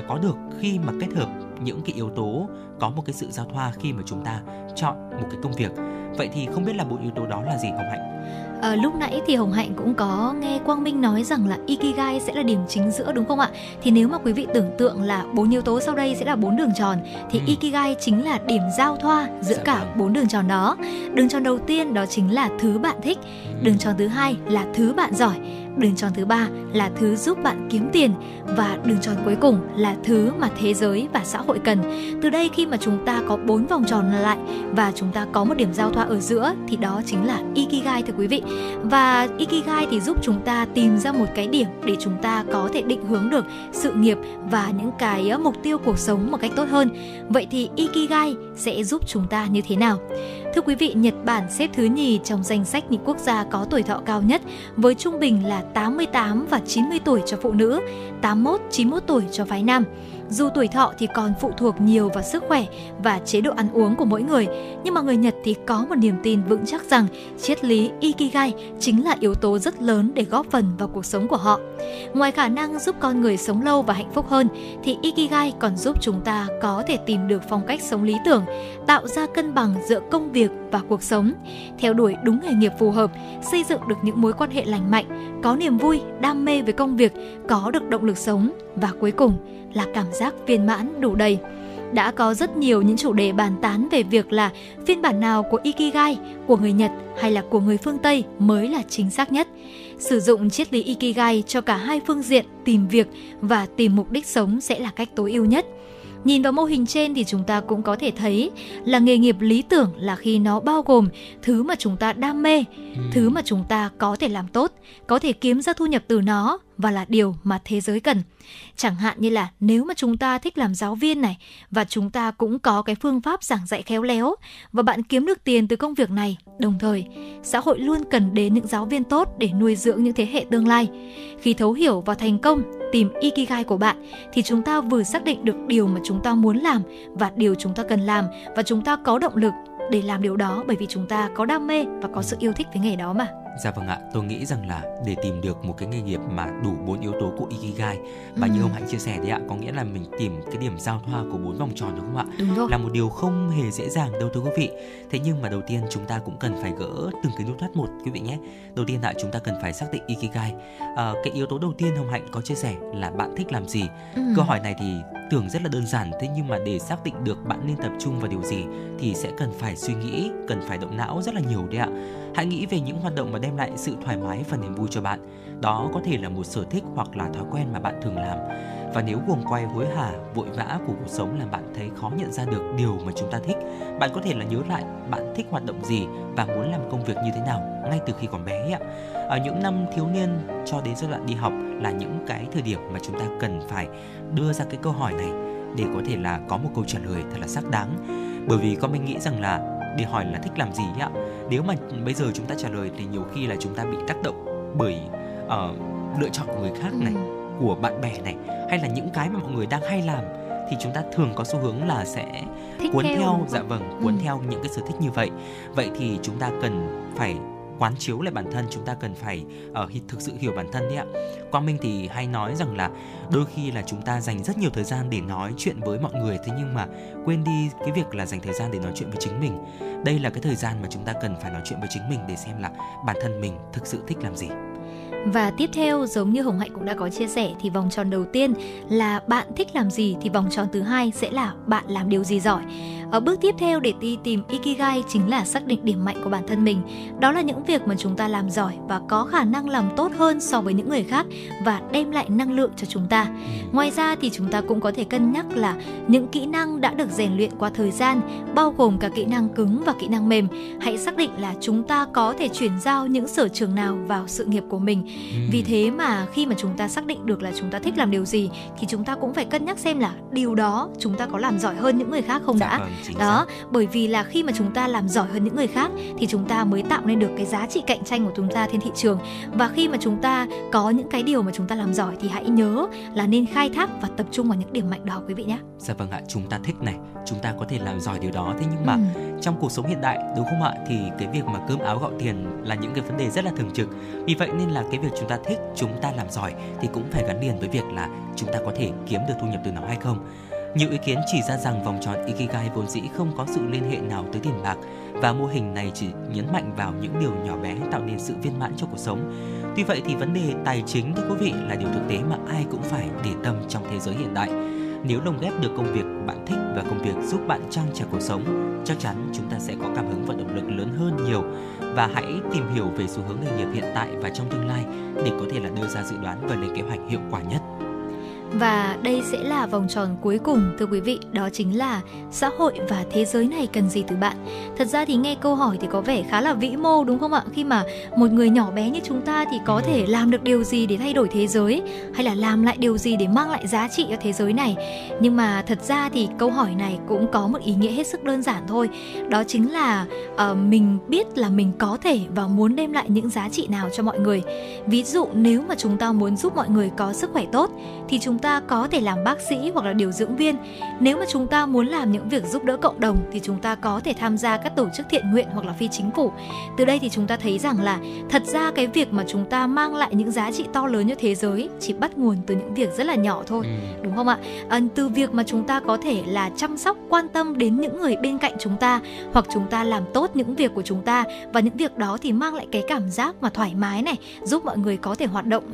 có được khi mà kết hợp những cái yếu tố, có một cái sự giao thoa khi mà chúng ta chọn một cái công việc. Vậy thì không biết là bốn yếu tố đó là gì, Hồng Hạnh? À, lúc nãy thì Hồng Hạnh cũng có nghe Quang Minh nói rằng là Ikigai sẽ là điểm chính giữa, đúng không ạ? Thì nếu mà quý vị tưởng tượng là bốn yếu tố sau đây sẽ là bốn đường tròn thì ừ. Ikigai chính là điểm giao thoa giữa dạ cả bốn đường tròn đó. Đường tròn đầu tiên đó chính là thứ bạn thích, ừ. đường tròn thứ hai là thứ bạn giỏi, đường tròn thứ ba là thứ giúp bạn kiếm tiền, và đường tròn cuối cùng là thứ mà thế giới và xã hội cần. Từ đây khi mà chúng ta có bốn vòng tròn lại và chúng ta có một điểm giao thoa ở giữa thì đó chính là Ikigai, thưa quý vị. Và Ikigai thì giúp chúng ta tìm ra một cái điểm để chúng ta có thể định hướng được sự nghiệp và những cái mục tiêu cuộc sống một cách tốt hơn. Vậy thì Ikigai sẽ giúp chúng ta như thế nào? Thưa quý vị, Nhật Bản xếp thứ nhì trong danh sách những quốc gia có tuổi thọ cao nhất với trung bình là tám mươi tám và chín mươi tuổi cho phụ nữ, tám mươi mốt, chín mươi mốt tuổi cho phái nam. Dù tuổi thọ thì còn phụ thuộc nhiều vào sức khỏe và chế độ ăn uống của mỗi người, nhưng mà người Nhật thì có một niềm tin vững chắc rằng triết lý Ikigai chính là yếu tố rất lớn để góp phần vào cuộc sống của họ. Ngoài khả năng giúp con người sống lâu và hạnh phúc hơn thì Ikigai còn giúp chúng ta có thể tìm được phong cách sống lý tưởng, tạo ra cân bằng giữa công việc và cuộc sống, theo đuổi đúng nghề nghiệp phù hợp, xây dựng được những mối quan hệ lành mạnh, có niềm vui, đam mê với công việc, có được động lực sống và cuối cùng là cảm giác viên mãn đủ đầy. đã có rất nhiều những chủ đề bàn tán về việc là phiên bản nào của Ikigai, của người Nhật hay là của người phương Tây mới là chính xác nhất. Sử dụng triết lý Ikigai cho cả hai phương diện tìm việc và tìm mục đích sống sẽ là cách tối ưu nhất. Nhìn vào mô hình trên thì chúng ta cũng có thể thấy là nghề nghiệp lý tưởng là khi nó bao gồm thứ mà chúng ta đam mê, ừ. thứ mà chúng ta có thể làm tốt, có thể kiếm ra thu nhập từ nó và là điều mà thế giới cần. Chẳng hạn như là nếu mà chúng ta thích làm giáo viên này và chúng ta cũng có cái phương pháp giảng dạy khéo léo và bạn kiếm được tiền từ công việc này, đồng thời xã hội luôn cần đến những giáo viên tốt để nuôi dưỡng những thế hệ tương lai. Khi thấu hiểu và thành công tìm Ikigai của bạn thì chúng ta vừa xác định được điều mà chúng ta muốn làm và điều chúng ta cần làm, và chúng ta có động lực để làm điều đó bởi vì chúng ta có đam mê và có sự yêu thích với nghề đó mà. Dạ vâng ạ, tôi nghĩ rằng là để tìm được một cái nghề nghiệp mà đủ bốn yếu tố của Ikigai và ừ. như ông Hạnh chia sẻ đấy ạ, có nghĩa là mình tìm cái điểm giao thoa của bốn vòng tròn đúng không ạ? Đúng rồi. Là một điều không hề dễ dàng đâu thưa quý vị. Thế nhưng mà đầu tiên chúng ta cũng cần phải gỡ từng cái nút thắt một quý vị nhé. Đầu tiên ạ, chúng ta cần phải xác định Ikigai. À, cái yếu tố đầu tiên ông Hạnh có chia sẻ là bạn thích làm gì. Ừ. Câu hỏi này thì tưởng rất là đơn giản, thế nhưng mà để xác định được bạn nên tập trung vào điều gì thì sẽ cần phải suy nghĩ, cần phải động não rất là nhiều đấy ạ. Hãy nghĩ về những hoạt động mà đem lại sự thoải mái và niềm vui cho bạn. Đó có thể là một sở thích hoặc là thói quen mà bạn thường làm. Và nếu guồng quay hối hả, vội vã của cuộc sống làm bạn thấy khó nhận ra được điều mà chúng ta thích, bạn có thể là nhớ lại bạn thích hoạt động gì và muốn làm công việc như thế nào ngay từ khi còn bé ạ. Ở những năm thiếu niên cho đến giai đoạn đi học là những cái thời điểm mà chúng ta cần phải đưa ra cái câu hỏi này để có thể là có một câu trả lời thật là xác đáng. Bởi vì con mình nghĩ rằng là để hỏi là thích làm gì ạ, nếu mà bây giờ chúng ta trả lời thì nhiều khi là chúng ta bị tác động bởi uh, lựa chọn của người khác này, của bạn bè này, hay là những cái mà mọi người đang hay làm thì chúng ta thường có xu hướng là sẽ thích cuốn theo, theo dạ vâng cuốn ừ. theo những cái sở thích như vậy. Vậy thì chúng ta cần phải quán chiếu lại bản thân, chúng ta cần phải uh, thực sự hiểu bản thân đấy ạ. Quang Minh thì hay nói rằng là đôi khi là chúng ta dành rất nhiều thời gian để nói chuyện với mọi người, thế nhưng mà quên đi cái việc là dành thời gian để nói chuyện với chính mình. Đây là cái thời gian mà chúng ta cần phải nói chuyện với chính mình để xem là bản thân mình thực sự thích làm gì. Và tiếp theo, giống như Hồng Hạnh cũng đã có chia sẻ, thì vòng tròn đầu tiên là bạn thích làm gì, thì vòng tròn thứ hai sẽ là bạn làm điều gì giỏi. Ở bước tiếp theo để đi tìm Ikigai chính là xác định điểm mạnh của bản thân mình. Đó là những việc mà chúng ta làm giỏi và có khả năng làm tốt hơn so với những người khác và đem lại năng lượng cho chúng ta. Ngoài ra thì chúng ta cũng có thể cân nhắc là những kỹ năng đã được rèn luyện qua thời gian, bao gồm cả kỹ năng cứng và kỹ năng mềm. Hãy xác định là chúng ta có thể chuyển giao những sở trường nào vào sự nghiệp của mình. Vì thế mà khi mà chúng ta xác định được là chúng ta thích làm điều gì thì chúng ta cũng phải cân nhắc xem là điều đó chúng ta có làm giỏi hơn những người khác không đã. Đó, bởi vì là khi mà chúng ta làm giỏi hơn những người khác thì chúng ta mới tạo nên được cái giá trị cạnh tranh của chúng ta trên thị trường. Và khi mà chúng ta có những cái điều mà chúng ta làm giỏi thì hãy nhớ là nên khai thác và tập trung vào những điểm mạnh đó quý vị nhé. Dạ vâng ạ, chúng ta thích này, chúng ta có thể làm giỏi điều đó. Thế nhưng mà ừ. trong cuộc sống hiện đại đúng không ạ, thì cái việc mà cơm áo gạo tiền là những cái vấn đề rất là thường trực. Vì vậy nên là cái việc chúng ta thích, chúng ta làm giỏi thì cũng phải gắn liền với việc là chúng ta có thể kiếm được thu nhập từ nó hay không. Nhiều ý kiến chỉ ra rằng vòng tròn Ikigai vốn dĩ không có sự liên hệ nào tới tiền bạc và mô hình này chỉ nhấn mạnh vào những điều nhỏ bé tạo nên sự viên mãn cho cuộc sống. Tuy vậy thì vấn đề tài chính thưa quý vị là điều thực tế mà ai cũng phải để tâm trong thế giới hiện đại. Nếu lồng ghép được công việc bạn thích và công việc giúp bạn trang trải cuộc sống, chắc chắn chúng ta sẽ có cảm hứng và động lực lớn hơn nhiều. Và hãy tìm hiểu về xu hướng nghề nghiệp hiện tại và trong tương lai để có thể là đưa ra dự đoán và lên kế hoạch hiệu quả nhất. Và đây sẽ là vòng tròn cuối cùng thưa quý vị, đó chính là xã hội và thế giới này cần gì từ bạn. Thật ra thì nghe câu hỏi thì có vẻ khá là vĩ mô đúng không ạ, khi mà một người nhỏ bé như chúng ta thì có thể làm được điều gì để thay đổi thế giới, hay là làm lại điều gì để mang lại giá trị cho thế giới này. Nhưng mà thật ra thì câu hỏi này cũng có một ý nghĩa hết sức đơn giản thôi, đó chính là uh, mình biết là mình có thể và muốn đem lại những giá trị nào cho mọi người. Ví dụ nếu mà chúng ta muốn giúp mọi người có sức khỏe tốt thì chúng ta ta có thể làm bác sĩ hoặc là điều dưỡng viên. Nếu mà chúng ta muốn làm những việc giúp đỡ cộng đồng thì chúng ta có thể tham gia các tổ chức thiện nguyện hoặc là phi chính phủ. Từ đây thì chúng ta thấy rằng là thật ra cái việc mà chúng ta mang lại những giá trị to lớn cho thế giới chỉ bắt nguồn từ những việc rất là nhỏ thôi, ừ. đúng không ạ? À, từ việc mà chúng ta có thể là chăm sóc, quan tâm đến những người bên cạnh chúng ta, hoặc chúng ta làm tốt những việc của chúng ta và những việc đó thì mang lại cái cảm giác mà thoải mái này, giúp mọi người có thể hoạt động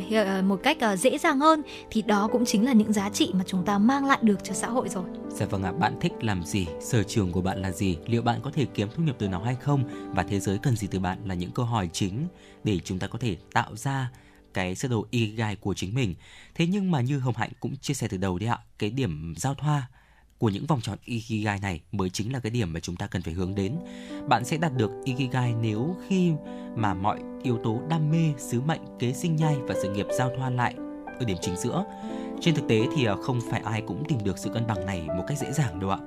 một cách dễ dàng hơn, thì đó cũng chính là những giá trị mà chúng ta mang lại được cho xã hội rồi. Dạ vâng ạ, à, bạn thích làm gì? Sở trường của bạn là gì? Liệu bạn có thể kiếm thu nhập từ nó hay không? Và thế giới cần gì từ bạn là những câu hỏi chính để chúng ta có thể tạo ra cái sơ đồ Ikigai của chính mình. Thế nhưng mà như Hồng Hạnh cũng chia sẻ từ đầu đấy ạ, cái điểm giao thoa của những vòng tròn Ikigai này mới chính là cái điểm mà chúng ta cần phải hướng đến. Bạn sẽ đạt được Ikigai nếu khi mà mọi yếu tố đam mê, sứ mệnh, kế sinh nhai và sự nghiệp giao thoa lại ở điểm chính giữa. Trên thực tế thì không phải ai cũng tìm được sự cân bằng này một cách dễ dàng đâu ạ.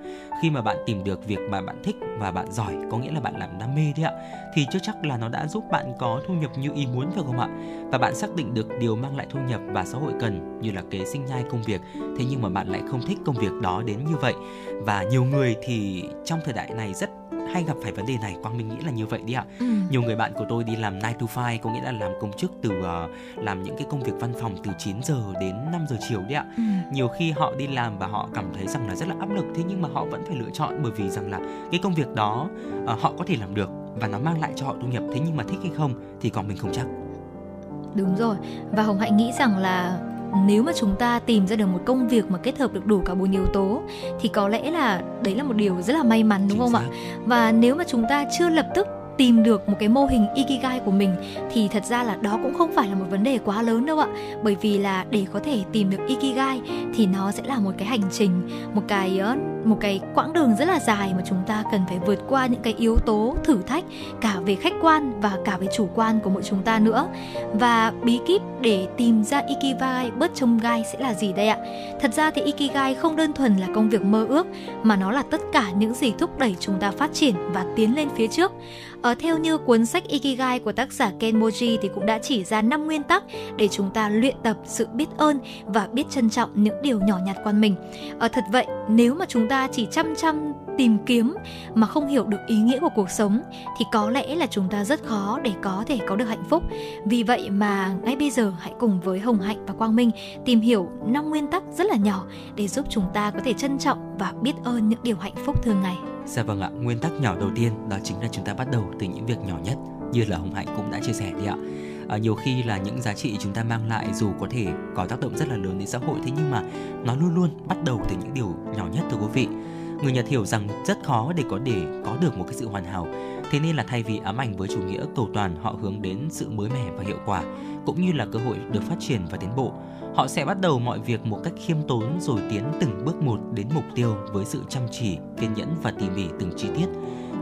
Khi mà bạn tìm được việc mà bạn thích và bạn giỏi, có nghĩa là bạn làm đam mê đấy ạ, thì chưa chắc là nó đã giúp bạn có thu nhập như ý muốn phải không ạ? Và bạn xác định được điều mang lại thu nhập và xã hội cần như là kế sinh nhai công việc, thế nhưng mà bạn lại không thích công việc đó đến như vậy. Và nhiều người thì trong thời đại này rất hay gặp phải vấn đề này, Quang Minh nghĩ là như vậy đi ạ. Ừ. Nhiều người bạn của tôi đi làm nine to five, có nghĩa là làm công chức từ uh, làm những cái công việc văn phòng từ chín giờ đến năm giờ chiều đấy ạ. Ừ. Nhiều khi họ đi làm và họ cảm thấy rằng là rất là áp lực, thế nhưng mà họ vẫn phải lựa chọn, bởi vì rằng là cái công việc đó uh, họ có thể làm được và nó mang lại cho họ thu nhập, thế nhưng mà thích hay không thì còn mình không chắc. Đúng rồi, và Hồng Hạnh nghĩ rằng là nếu mà chúng ta tìm ra được một công việc mà kết hợp được đủ cả bốn yếu tố thì có lẽ là đấy là một điều rất là may mắn, đúng chính không xác. ạ? Và nếu mà chúng ta chưa lập tức tìm được một cái mô hình Ikigai của mình thì thật ra là đó cũng không phải là một vấn đề quá lớn đâu ạ. Bởi vì là để có thể tìm được Ikigai thì nó sẽ là một cái hành trình, một cái một cái quãng đường rất là dài mà chúng ta cần phải vượt qua những cái yếu tố thử thách cả về khách quan và cả về chủ quan của mỗi chúng ta nữa. Và bí kíp để tìm ra Ikigai bớt chông gai sẽ là gì đây ạ? Thật ra thì Ikigai không đơn thuần là công việc mơ ước mà nó là tất cả những gì thúc đẩy chúng ta phát triển và tiến lên phía trước. Ờ, theo như cuốn sách Ikigai của tác giả Kenmoji thì cũng đã chỉ ra năm nguyên tắc để chúng ta luyện tập sự biết ơn và biết trân trọng những điều nhỏ nhặt quanh mình. Ờ, thật vậy, nếu mà chúng ta chỉ chăm chăm tìm kiếm mà không hiểu được ý nghĩa của cuộc sống thì có lẽ là chúng ta rất khó để có thể có được hạnh phúc. Vì vậy mà ngay bây giờ hãy cùng với Hồng Hạnh và Quang Minh tìm hiểu năm nguyên tắc rất là nhỏ để giúp chúng ta có thể trân trọng và biết ơn những điều hạnh phúc thường ngày. Dạ vâng ạ, nguyên tắc nhỏ đầu tiên đó chính là chúng ta bắt đầu từ những việc nhỏ nhất, như là Hồng Hạnh cũng đã chia sẻ đi ạ. À, nhiều khi là những giá trị chúng ta mang lại dù có thể có tác động rất là lớn đến xã hội, thế nhưng mà nó luôn luôn bắt đầu từ những điều nhỏ nhất thưa quý vị. Người Nhật hiểu rằng rất khó để có để có được một cái sự hoàn hảo, thế nên là thay vì ám ảnh với chủ nghĩa cầu toàn, họ hướng đến sự mới mẻ và hiệu quả, cũng như là cơ hội được phát triển và tiến bộ. Họ sẽ bắt đầu mọi việc một cách khiêm tốn rồi tiến từng bước một đến mục tiêu với sự chăm chỉ, kiên nhẫn và tỉ mỉ từng chi tiết.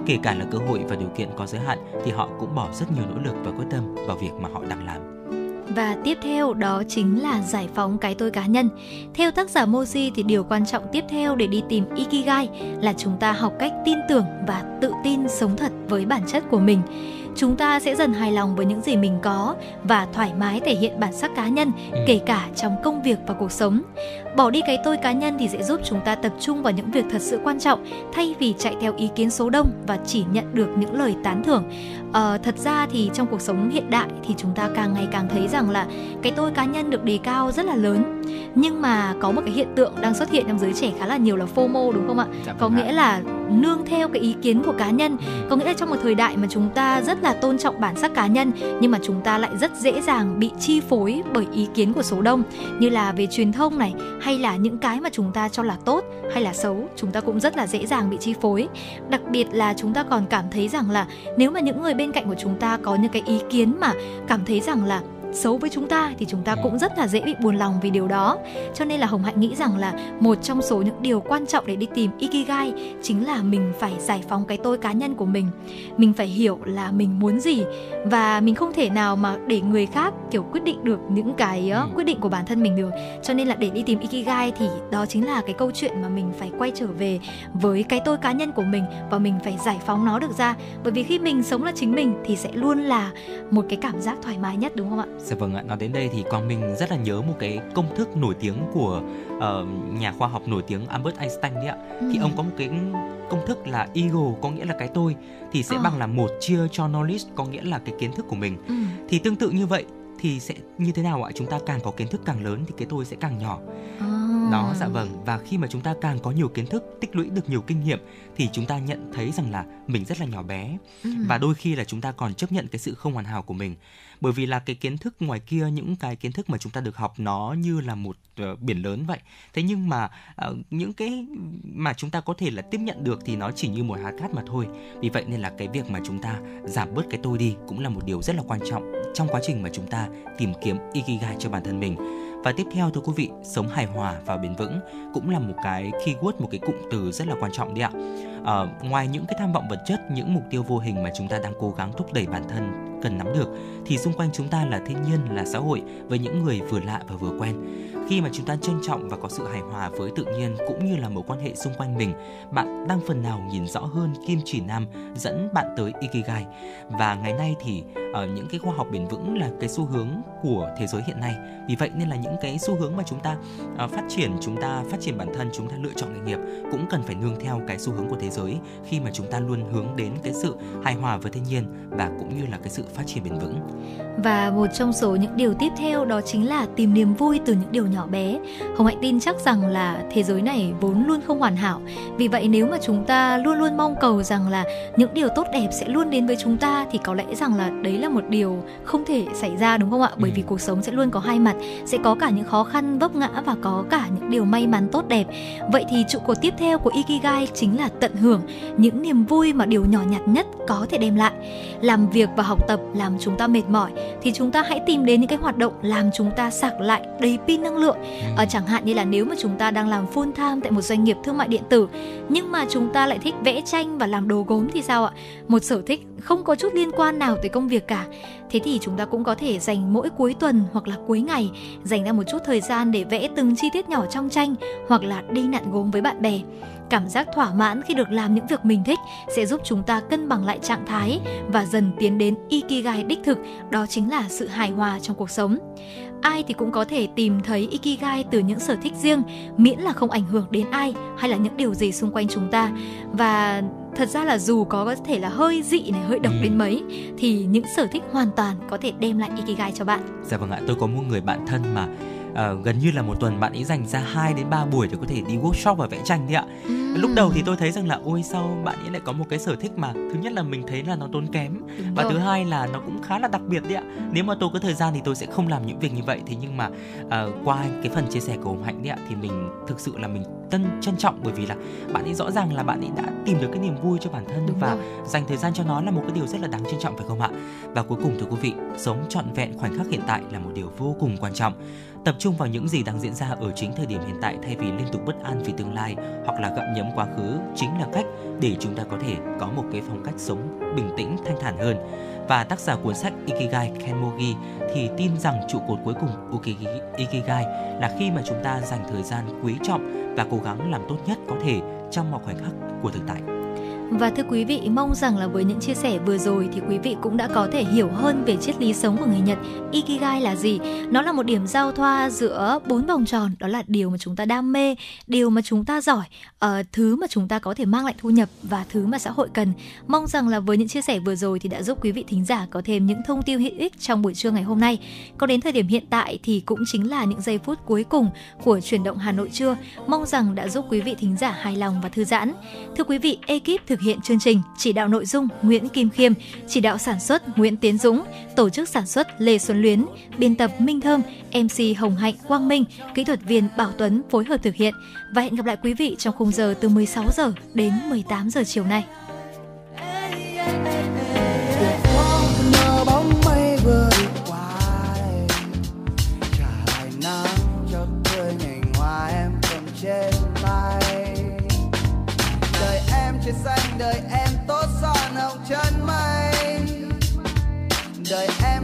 Kể cả là cơ hội và điều kiện có giới hạn thì họ cũng bỏ rất nhiều nỗ lực và quyết tâm vào việc mà họ đang làm. Và tiếp theo đó chính là giải phóng cái tôi cá nhân. Theo tác giả Moji thì điều quan trọng tiếp theo để đi tìm Ikigai là chúng ta học cách tin tưởng và tự tin sống thật với bản chất của mình. Chúng ta sẽ dần hài lòng với những gì mình có và thoải mái thể hiện bản sắc cá nhân, kể cả trong công việc và cuộc sống. Bỏ đi cái tôi cá nhân thì sẽ giúp chúng ta tập trung vào những việc thật sự quan trọng thay vì chạy theo ý kiến số đông và chỉ nhận được những lời tán thưởng. Ờ, thật ra thì trong cuộc sống hiện đại thì chúng ta càng ngày càng thấy rằng là cái tôi cá nhân được đề cao rất là lớn. Nhưng mà có một cái hiện tượng đang xuất hiện trong giới trẻ khá là nhiều là FOMO, đúng không ạ? Dạ, có nghĩa là nương theo cái ý kiến của cá nhân. Có nghĩa là trong một thời đại mà chúng ta rất là tôn trọng bản sắc cá nhân, nhưng mà chúng ta lại rất dễ dàng bị chi phối bởi ý kiến của số đông, như là về truyền thông này, hay là những cái mà chúng ta cho là tốt hay là xấu, chúng ta cũng rất là dễ dàng bị chi phối. Đặc biệt là chúng ta còn cảm thấy rằng là nếu mà những người bên cạnh của chúng ta có những cái ý kiến mà cảm thấy rằng là xấu với chúng ta thì chúng ta cũng rất là dễ bị buồn lòng vì điều đó. Cho nên là Hồng Hạnh nghĩ rằng là một trong số những điều quan trọng để đi tìm Ikigai chính là mình phải giải phóng cái tôi cá nhân của mình. Mình phải hiểu là mình muốn gì, và mình không thể nào mà để người khác kiểu quyết định được những cái uh, quyết định của bản thân mình được. Cho nên là để đi tìm Ikigai thì đó chính là cái câu chuyện mà mình phải quay trở về với cái tôi cá nhân của mình, và mình phải giải phóng nó được ra. Bởi vì khi mình sống là chính mình thì sẽ luôn là một cái cảm giác thoải mái nhất, đúng không ạ? Dạ vâng ạ, nói đến đây thì Quang Minh rất là nhớ một cái công thức nổi tiếng của uh, nhà khoa học nổi tiếng Albert Einstein đấy ạ. Ừ. Thì ông có một cái công thức là ego, có nghĩa là cái tôi, thì sẽ à. bằng là một chia cho knowledge, có nghĩa là cái kiến thức của mình. Ừ. Thì tương tự như vậy thì sẽ như thế nào ạ? Chúng ta càng có kiến thức càng lớn thì cái tôi sẽ càng nhỏ. À. Đó, dạ vâng. Và khi mà chúng ta càng có nhiều kiến thức, tích lũy được nhiều kinh nghiệm thì chúng ta nhận thấy rằng là mình rất là nhỏ bé. Ừ. Và đôi khi là chúng ta còn chấp nhận cái sự không hoàn hảo của mình. Bởi vì là cái kiến thức ngoài kia, những cái kiến thức mà chúng ta được học nó như là một uh, biển lớn vậy. Thế nhưng mà uh, những cái mà chúng ta có thể là tiếp nhận được thì nó chỉ như một hạt cát mà thôi. Vì vậy nên là cái việc mà chúng ta giảm bớt cái tôi đi cũng là một điều rất là quan trọng trong quá trình mà chúng ta tìm kiếm Ikigai cho bản thân mình. Và tiếp theo thưa quý vị, sống hài hòa và bền vững cũng là một cái keyword, một cái cụm từ rất là quan trọng đấy ạ. À, ngoài những cái tham vọng vật chất, những mục tiêu vô hình mà chúng ta đang cố gắng thúc đẩy bản thân cần nắm được thì xung quanh chúng ta là thiên nhiên, là xã hội với những người vừa lạ và vừa quen. Khi mà chúng ta trân trọng và có sự hài hòa với tự nhiên cũng như là mối quan hệ xung quanh mình, bạn đang phần nào nhìn rõ hơn kim chỉ nam dẫn bạn tới Ikigai. Và ngày nay thì ở những cái khoa học bền vững là cái xu hướng của thế giới hiện nay. Vì vậy nên là những cái xu hướng mà chúng ta uh, phát triển, chúng ta phát triển bản thân, chúng ta lựa chọn nghề nghiệp cũng cần phải nương theo cái xu hướng của thế giới khi mà chúng ta luôn hướng đến cái sự hài hòa với thiên nhiên và cũng như là cái sự phát triển bền vững. Và một trong số những điều tiếp theo đó chính là tìm niềm vui từ những điều nhỏ bé. Hồng Hạnh tin chắc rằng là thế giới này vốn luôn không hoàn hảo. Vì vậy nếu mà chúng ta luôn luôn mong cầu rằng là những điều tốt đẹp sẽ luôn đến với chúng ta thì có lẽ rằng là đấy là một điều không thể xảy ra, đúng không ạ? Bởi ừ. vì cuộc sống sẽ luôn có hai mặt, sẽ có cả những khó khăn vấp ngã và có cả những điều may mắn tốt đẹp. Vậy thì trụ cột tiếp theo của Ikigai chính là tận hưởng những niềm vui mà điều nhỏ nhặt nhất có thể đem lại. Làm việc và học tập làm chúng ta mệt mỏi thì chúng ta hãy tìm đến những cái hoạt động làm chúng ta sạc lại đầy pin năng lượng. À, chẳng hạn như là nếu mà chúng ta đang làm full time tại một doanh nghiệp thương mại điện tử nhưng mà chúng ta lại thích vẽ tranh và làm đồ gốm thì sao ạ? Một sở thích không có chút liên quan nào tới công việc cả. Thế thì chúng ta cũng có thể dành mỗi cuối tuần hoặc là cuối ngày dành ra một chút thời gian để vẽ từng chi tiết nhỏ trong tranh hoặc là đi nặn gốm với bạn bè. Cảm giác thỏa mãn khi được làm những việc mình thích sẽ giúp chúng ta cân bằng lại trạng thái và dần tiến đến Ikigai đích thực, đó chính là sự hài hòa trong cuộc sống. Ai thì cũng có thể tìm thấy Ikigai từ những sở thích riêng, miễn là không ảnh hưởng đến ai hay là những điều gì xung quanh chúng ta. Và thật ra là dù có, có thể là hơi dị này, hơi độc đến mấy thì những sở thích hoàn toàn có thể đem lại Ikigai cho bạn. Dạ vâng ạ, tôi có một người bạn thân mà Uh, gần như là một tuần bạn ấy dành ra hai đến ba buổi để có thể đi workshop và vẽ tranh đấy ạ. ừ. Lúc đầu thì tôi thấy rằng là ôi sao bạn ấy lại có một cái sở thích mà thứ nhất là mình thấy là nó tốn kém, đúng và rồi. Thứ hai là nó cũng khá là đặc biệt đấy ạ. Nếu mà tôi có thời gian thì tôi sẽ không làm những việc như vậy. Thế nhưng mà uh, qua cái phần chia sẻ của Hồng Hạnh đấy ạ thì mình thực sự là mình tân, trân trọng, bởi vì là bạn ấy rõ ràng là bạn ấy đã tìm được cái niềm vui cho bản thân, đúng và rồi. Dành thời gian cho nó là một cái điều rất là đáng trân trọng, phải không ạ? Và cuối cùng thưa quý vị, sống trọn vẹn khoảnh khắc hiện tại là một điều vô cùng quan trọng. Tập trung vào những gì đang diễn ra ở chính thời điểm hiện tại thay vì liên tục bất an vì tương lai hoặc là gặm nhấm quá khứ chính là cách để chúng ta có thể có một cái phong cách sống bình tĩnh, thanh thản hơn. Và tác giả cuốn sách Ikigai Kenmogi thì tin rằng trụ cột cuối cùng Ikigai là khi mà chúng ta dành thời gian quý trọng và cố gắng làm tốt nhất có thể trong mọi khoảnh khắc của thực tại. Và thưa quý vị, mong rằng là với những chia sẻ vừa rồi thì quý vị cũng đã có thể hiểu hơn về triết lý sống của người Nhật. Ikigai là gì? Nó là một điểm giao thoa giữa bốn vòng tròn, đó là điều mà chúng ta đam mê, điều mà chúng ta giỏi, uh, thứ mà chúng ta có thể mang lại thu nhập và thứ mà xã hội cần. Mong rằng là với những chia sẻ vừa rồi thì đã giúp quý vị thính giả có thêm những thông tin hữu ích trong buổi trưa ngày hôm nay. Còn đến thời điểm hiện tại thì cũng chính là những giây phút cuối cùng của Chuyển động Hà Nội trưa, mong rằng đã giúp quý vị thính giả hài lòng và thư giãn. Thưa quý vị, ekip thực hiện chương trình, chỉ đạo nội dung Nguyễn Kim Khiêm, chỉ đạo sản xuất Nguyễn Tiến Dũng, tổ chức sản xuất Lê Xuân Luyến, biên tập Minh Thơm, em xê Hồng Hạnh, Quang Minh, kỹ thuật viên Bảo Tuấn phối hợp thực hiện. Và hẹn gặp lại quý vị trong khung giờ từ mười sáu giờ đến mười tám giờ chiều nay. Trên xanh đời em tốt son hồng chân mây, đời em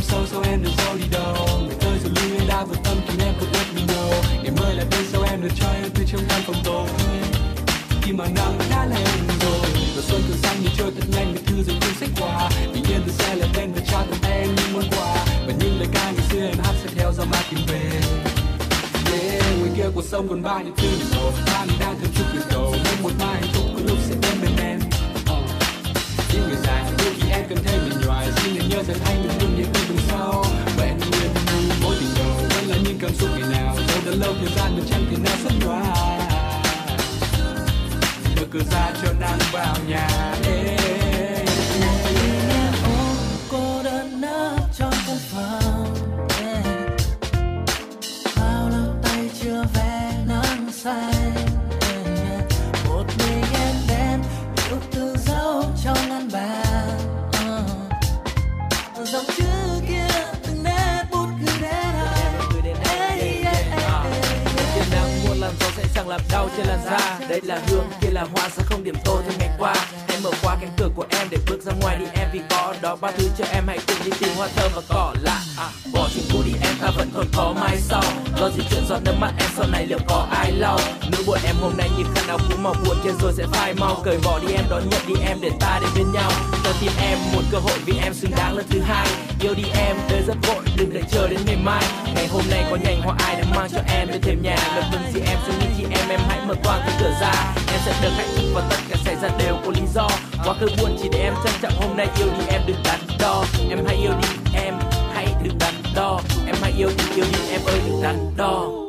Sâu sâu em đừng sâu đi đâu, người tới rồi lui em đã vượt tâm khiến em không biết mình đâu. sông còn ba như tư. Anh đang thưởng thức được cầu mong một mai hạnh phúc có lúc sẽ đến bên em. Những người dài đôi khi em cần thêm mình nhoài, xin nên nhớ rằng anh luôn luôn nhớ tôi từng sau. Vậy anh nguyện vui mỗi tình đầu vẫn là những cảm xúc ngày nào. Đâu đã lâu thời gian mình chẳng thể nào sắp qua. Mở cửa ra cho nắng vào nhà. Làm đau trên làn da, đây là hương, kia là hoa sẽ không điểm tô trong ngày qua. Hãy mở khóa cánh cửa của em để bước ra ngoài đi em, vì có đó ba thứ cho em, hãy cùng đi tìm hoa thơm và cỏ lạ. À, bỏ chuyện cũ đi em, ta vẫn còn có mai sau. Lo gì chuyện giọt nước mắt em sau này liệu có ai lau? Nỗi buồn em hôm nay nhìn khăn áo cũ màu buồn kia rồi sẽ phai mau. Cởi bỏ đi em, đón nhận đi em, để ta đến bên nhau. Cho tim em một cơ hội vì em xứng đáng lần thứ hai. Yêu đi em, đời rất vội, đừng để chờ đến ngày mai. Ngày hôm nay có nhành hoa ai đã mang cho em đến thêm nhà. Lần từng gì em suy nghĩ chị em, em hãy mở toang cái cửa ra. Em sẽ được hạnh phúc và tất cả xảy ra đều có lý do. Quá khứ buồn chỉ để em trân trọng hôm nay. Yêu đi em đừng đắn đo, em hãy yêu đi em, hãy đừng đắn đo. Em hãy yêu đi, yêu đi em ơi đừng đắn đo.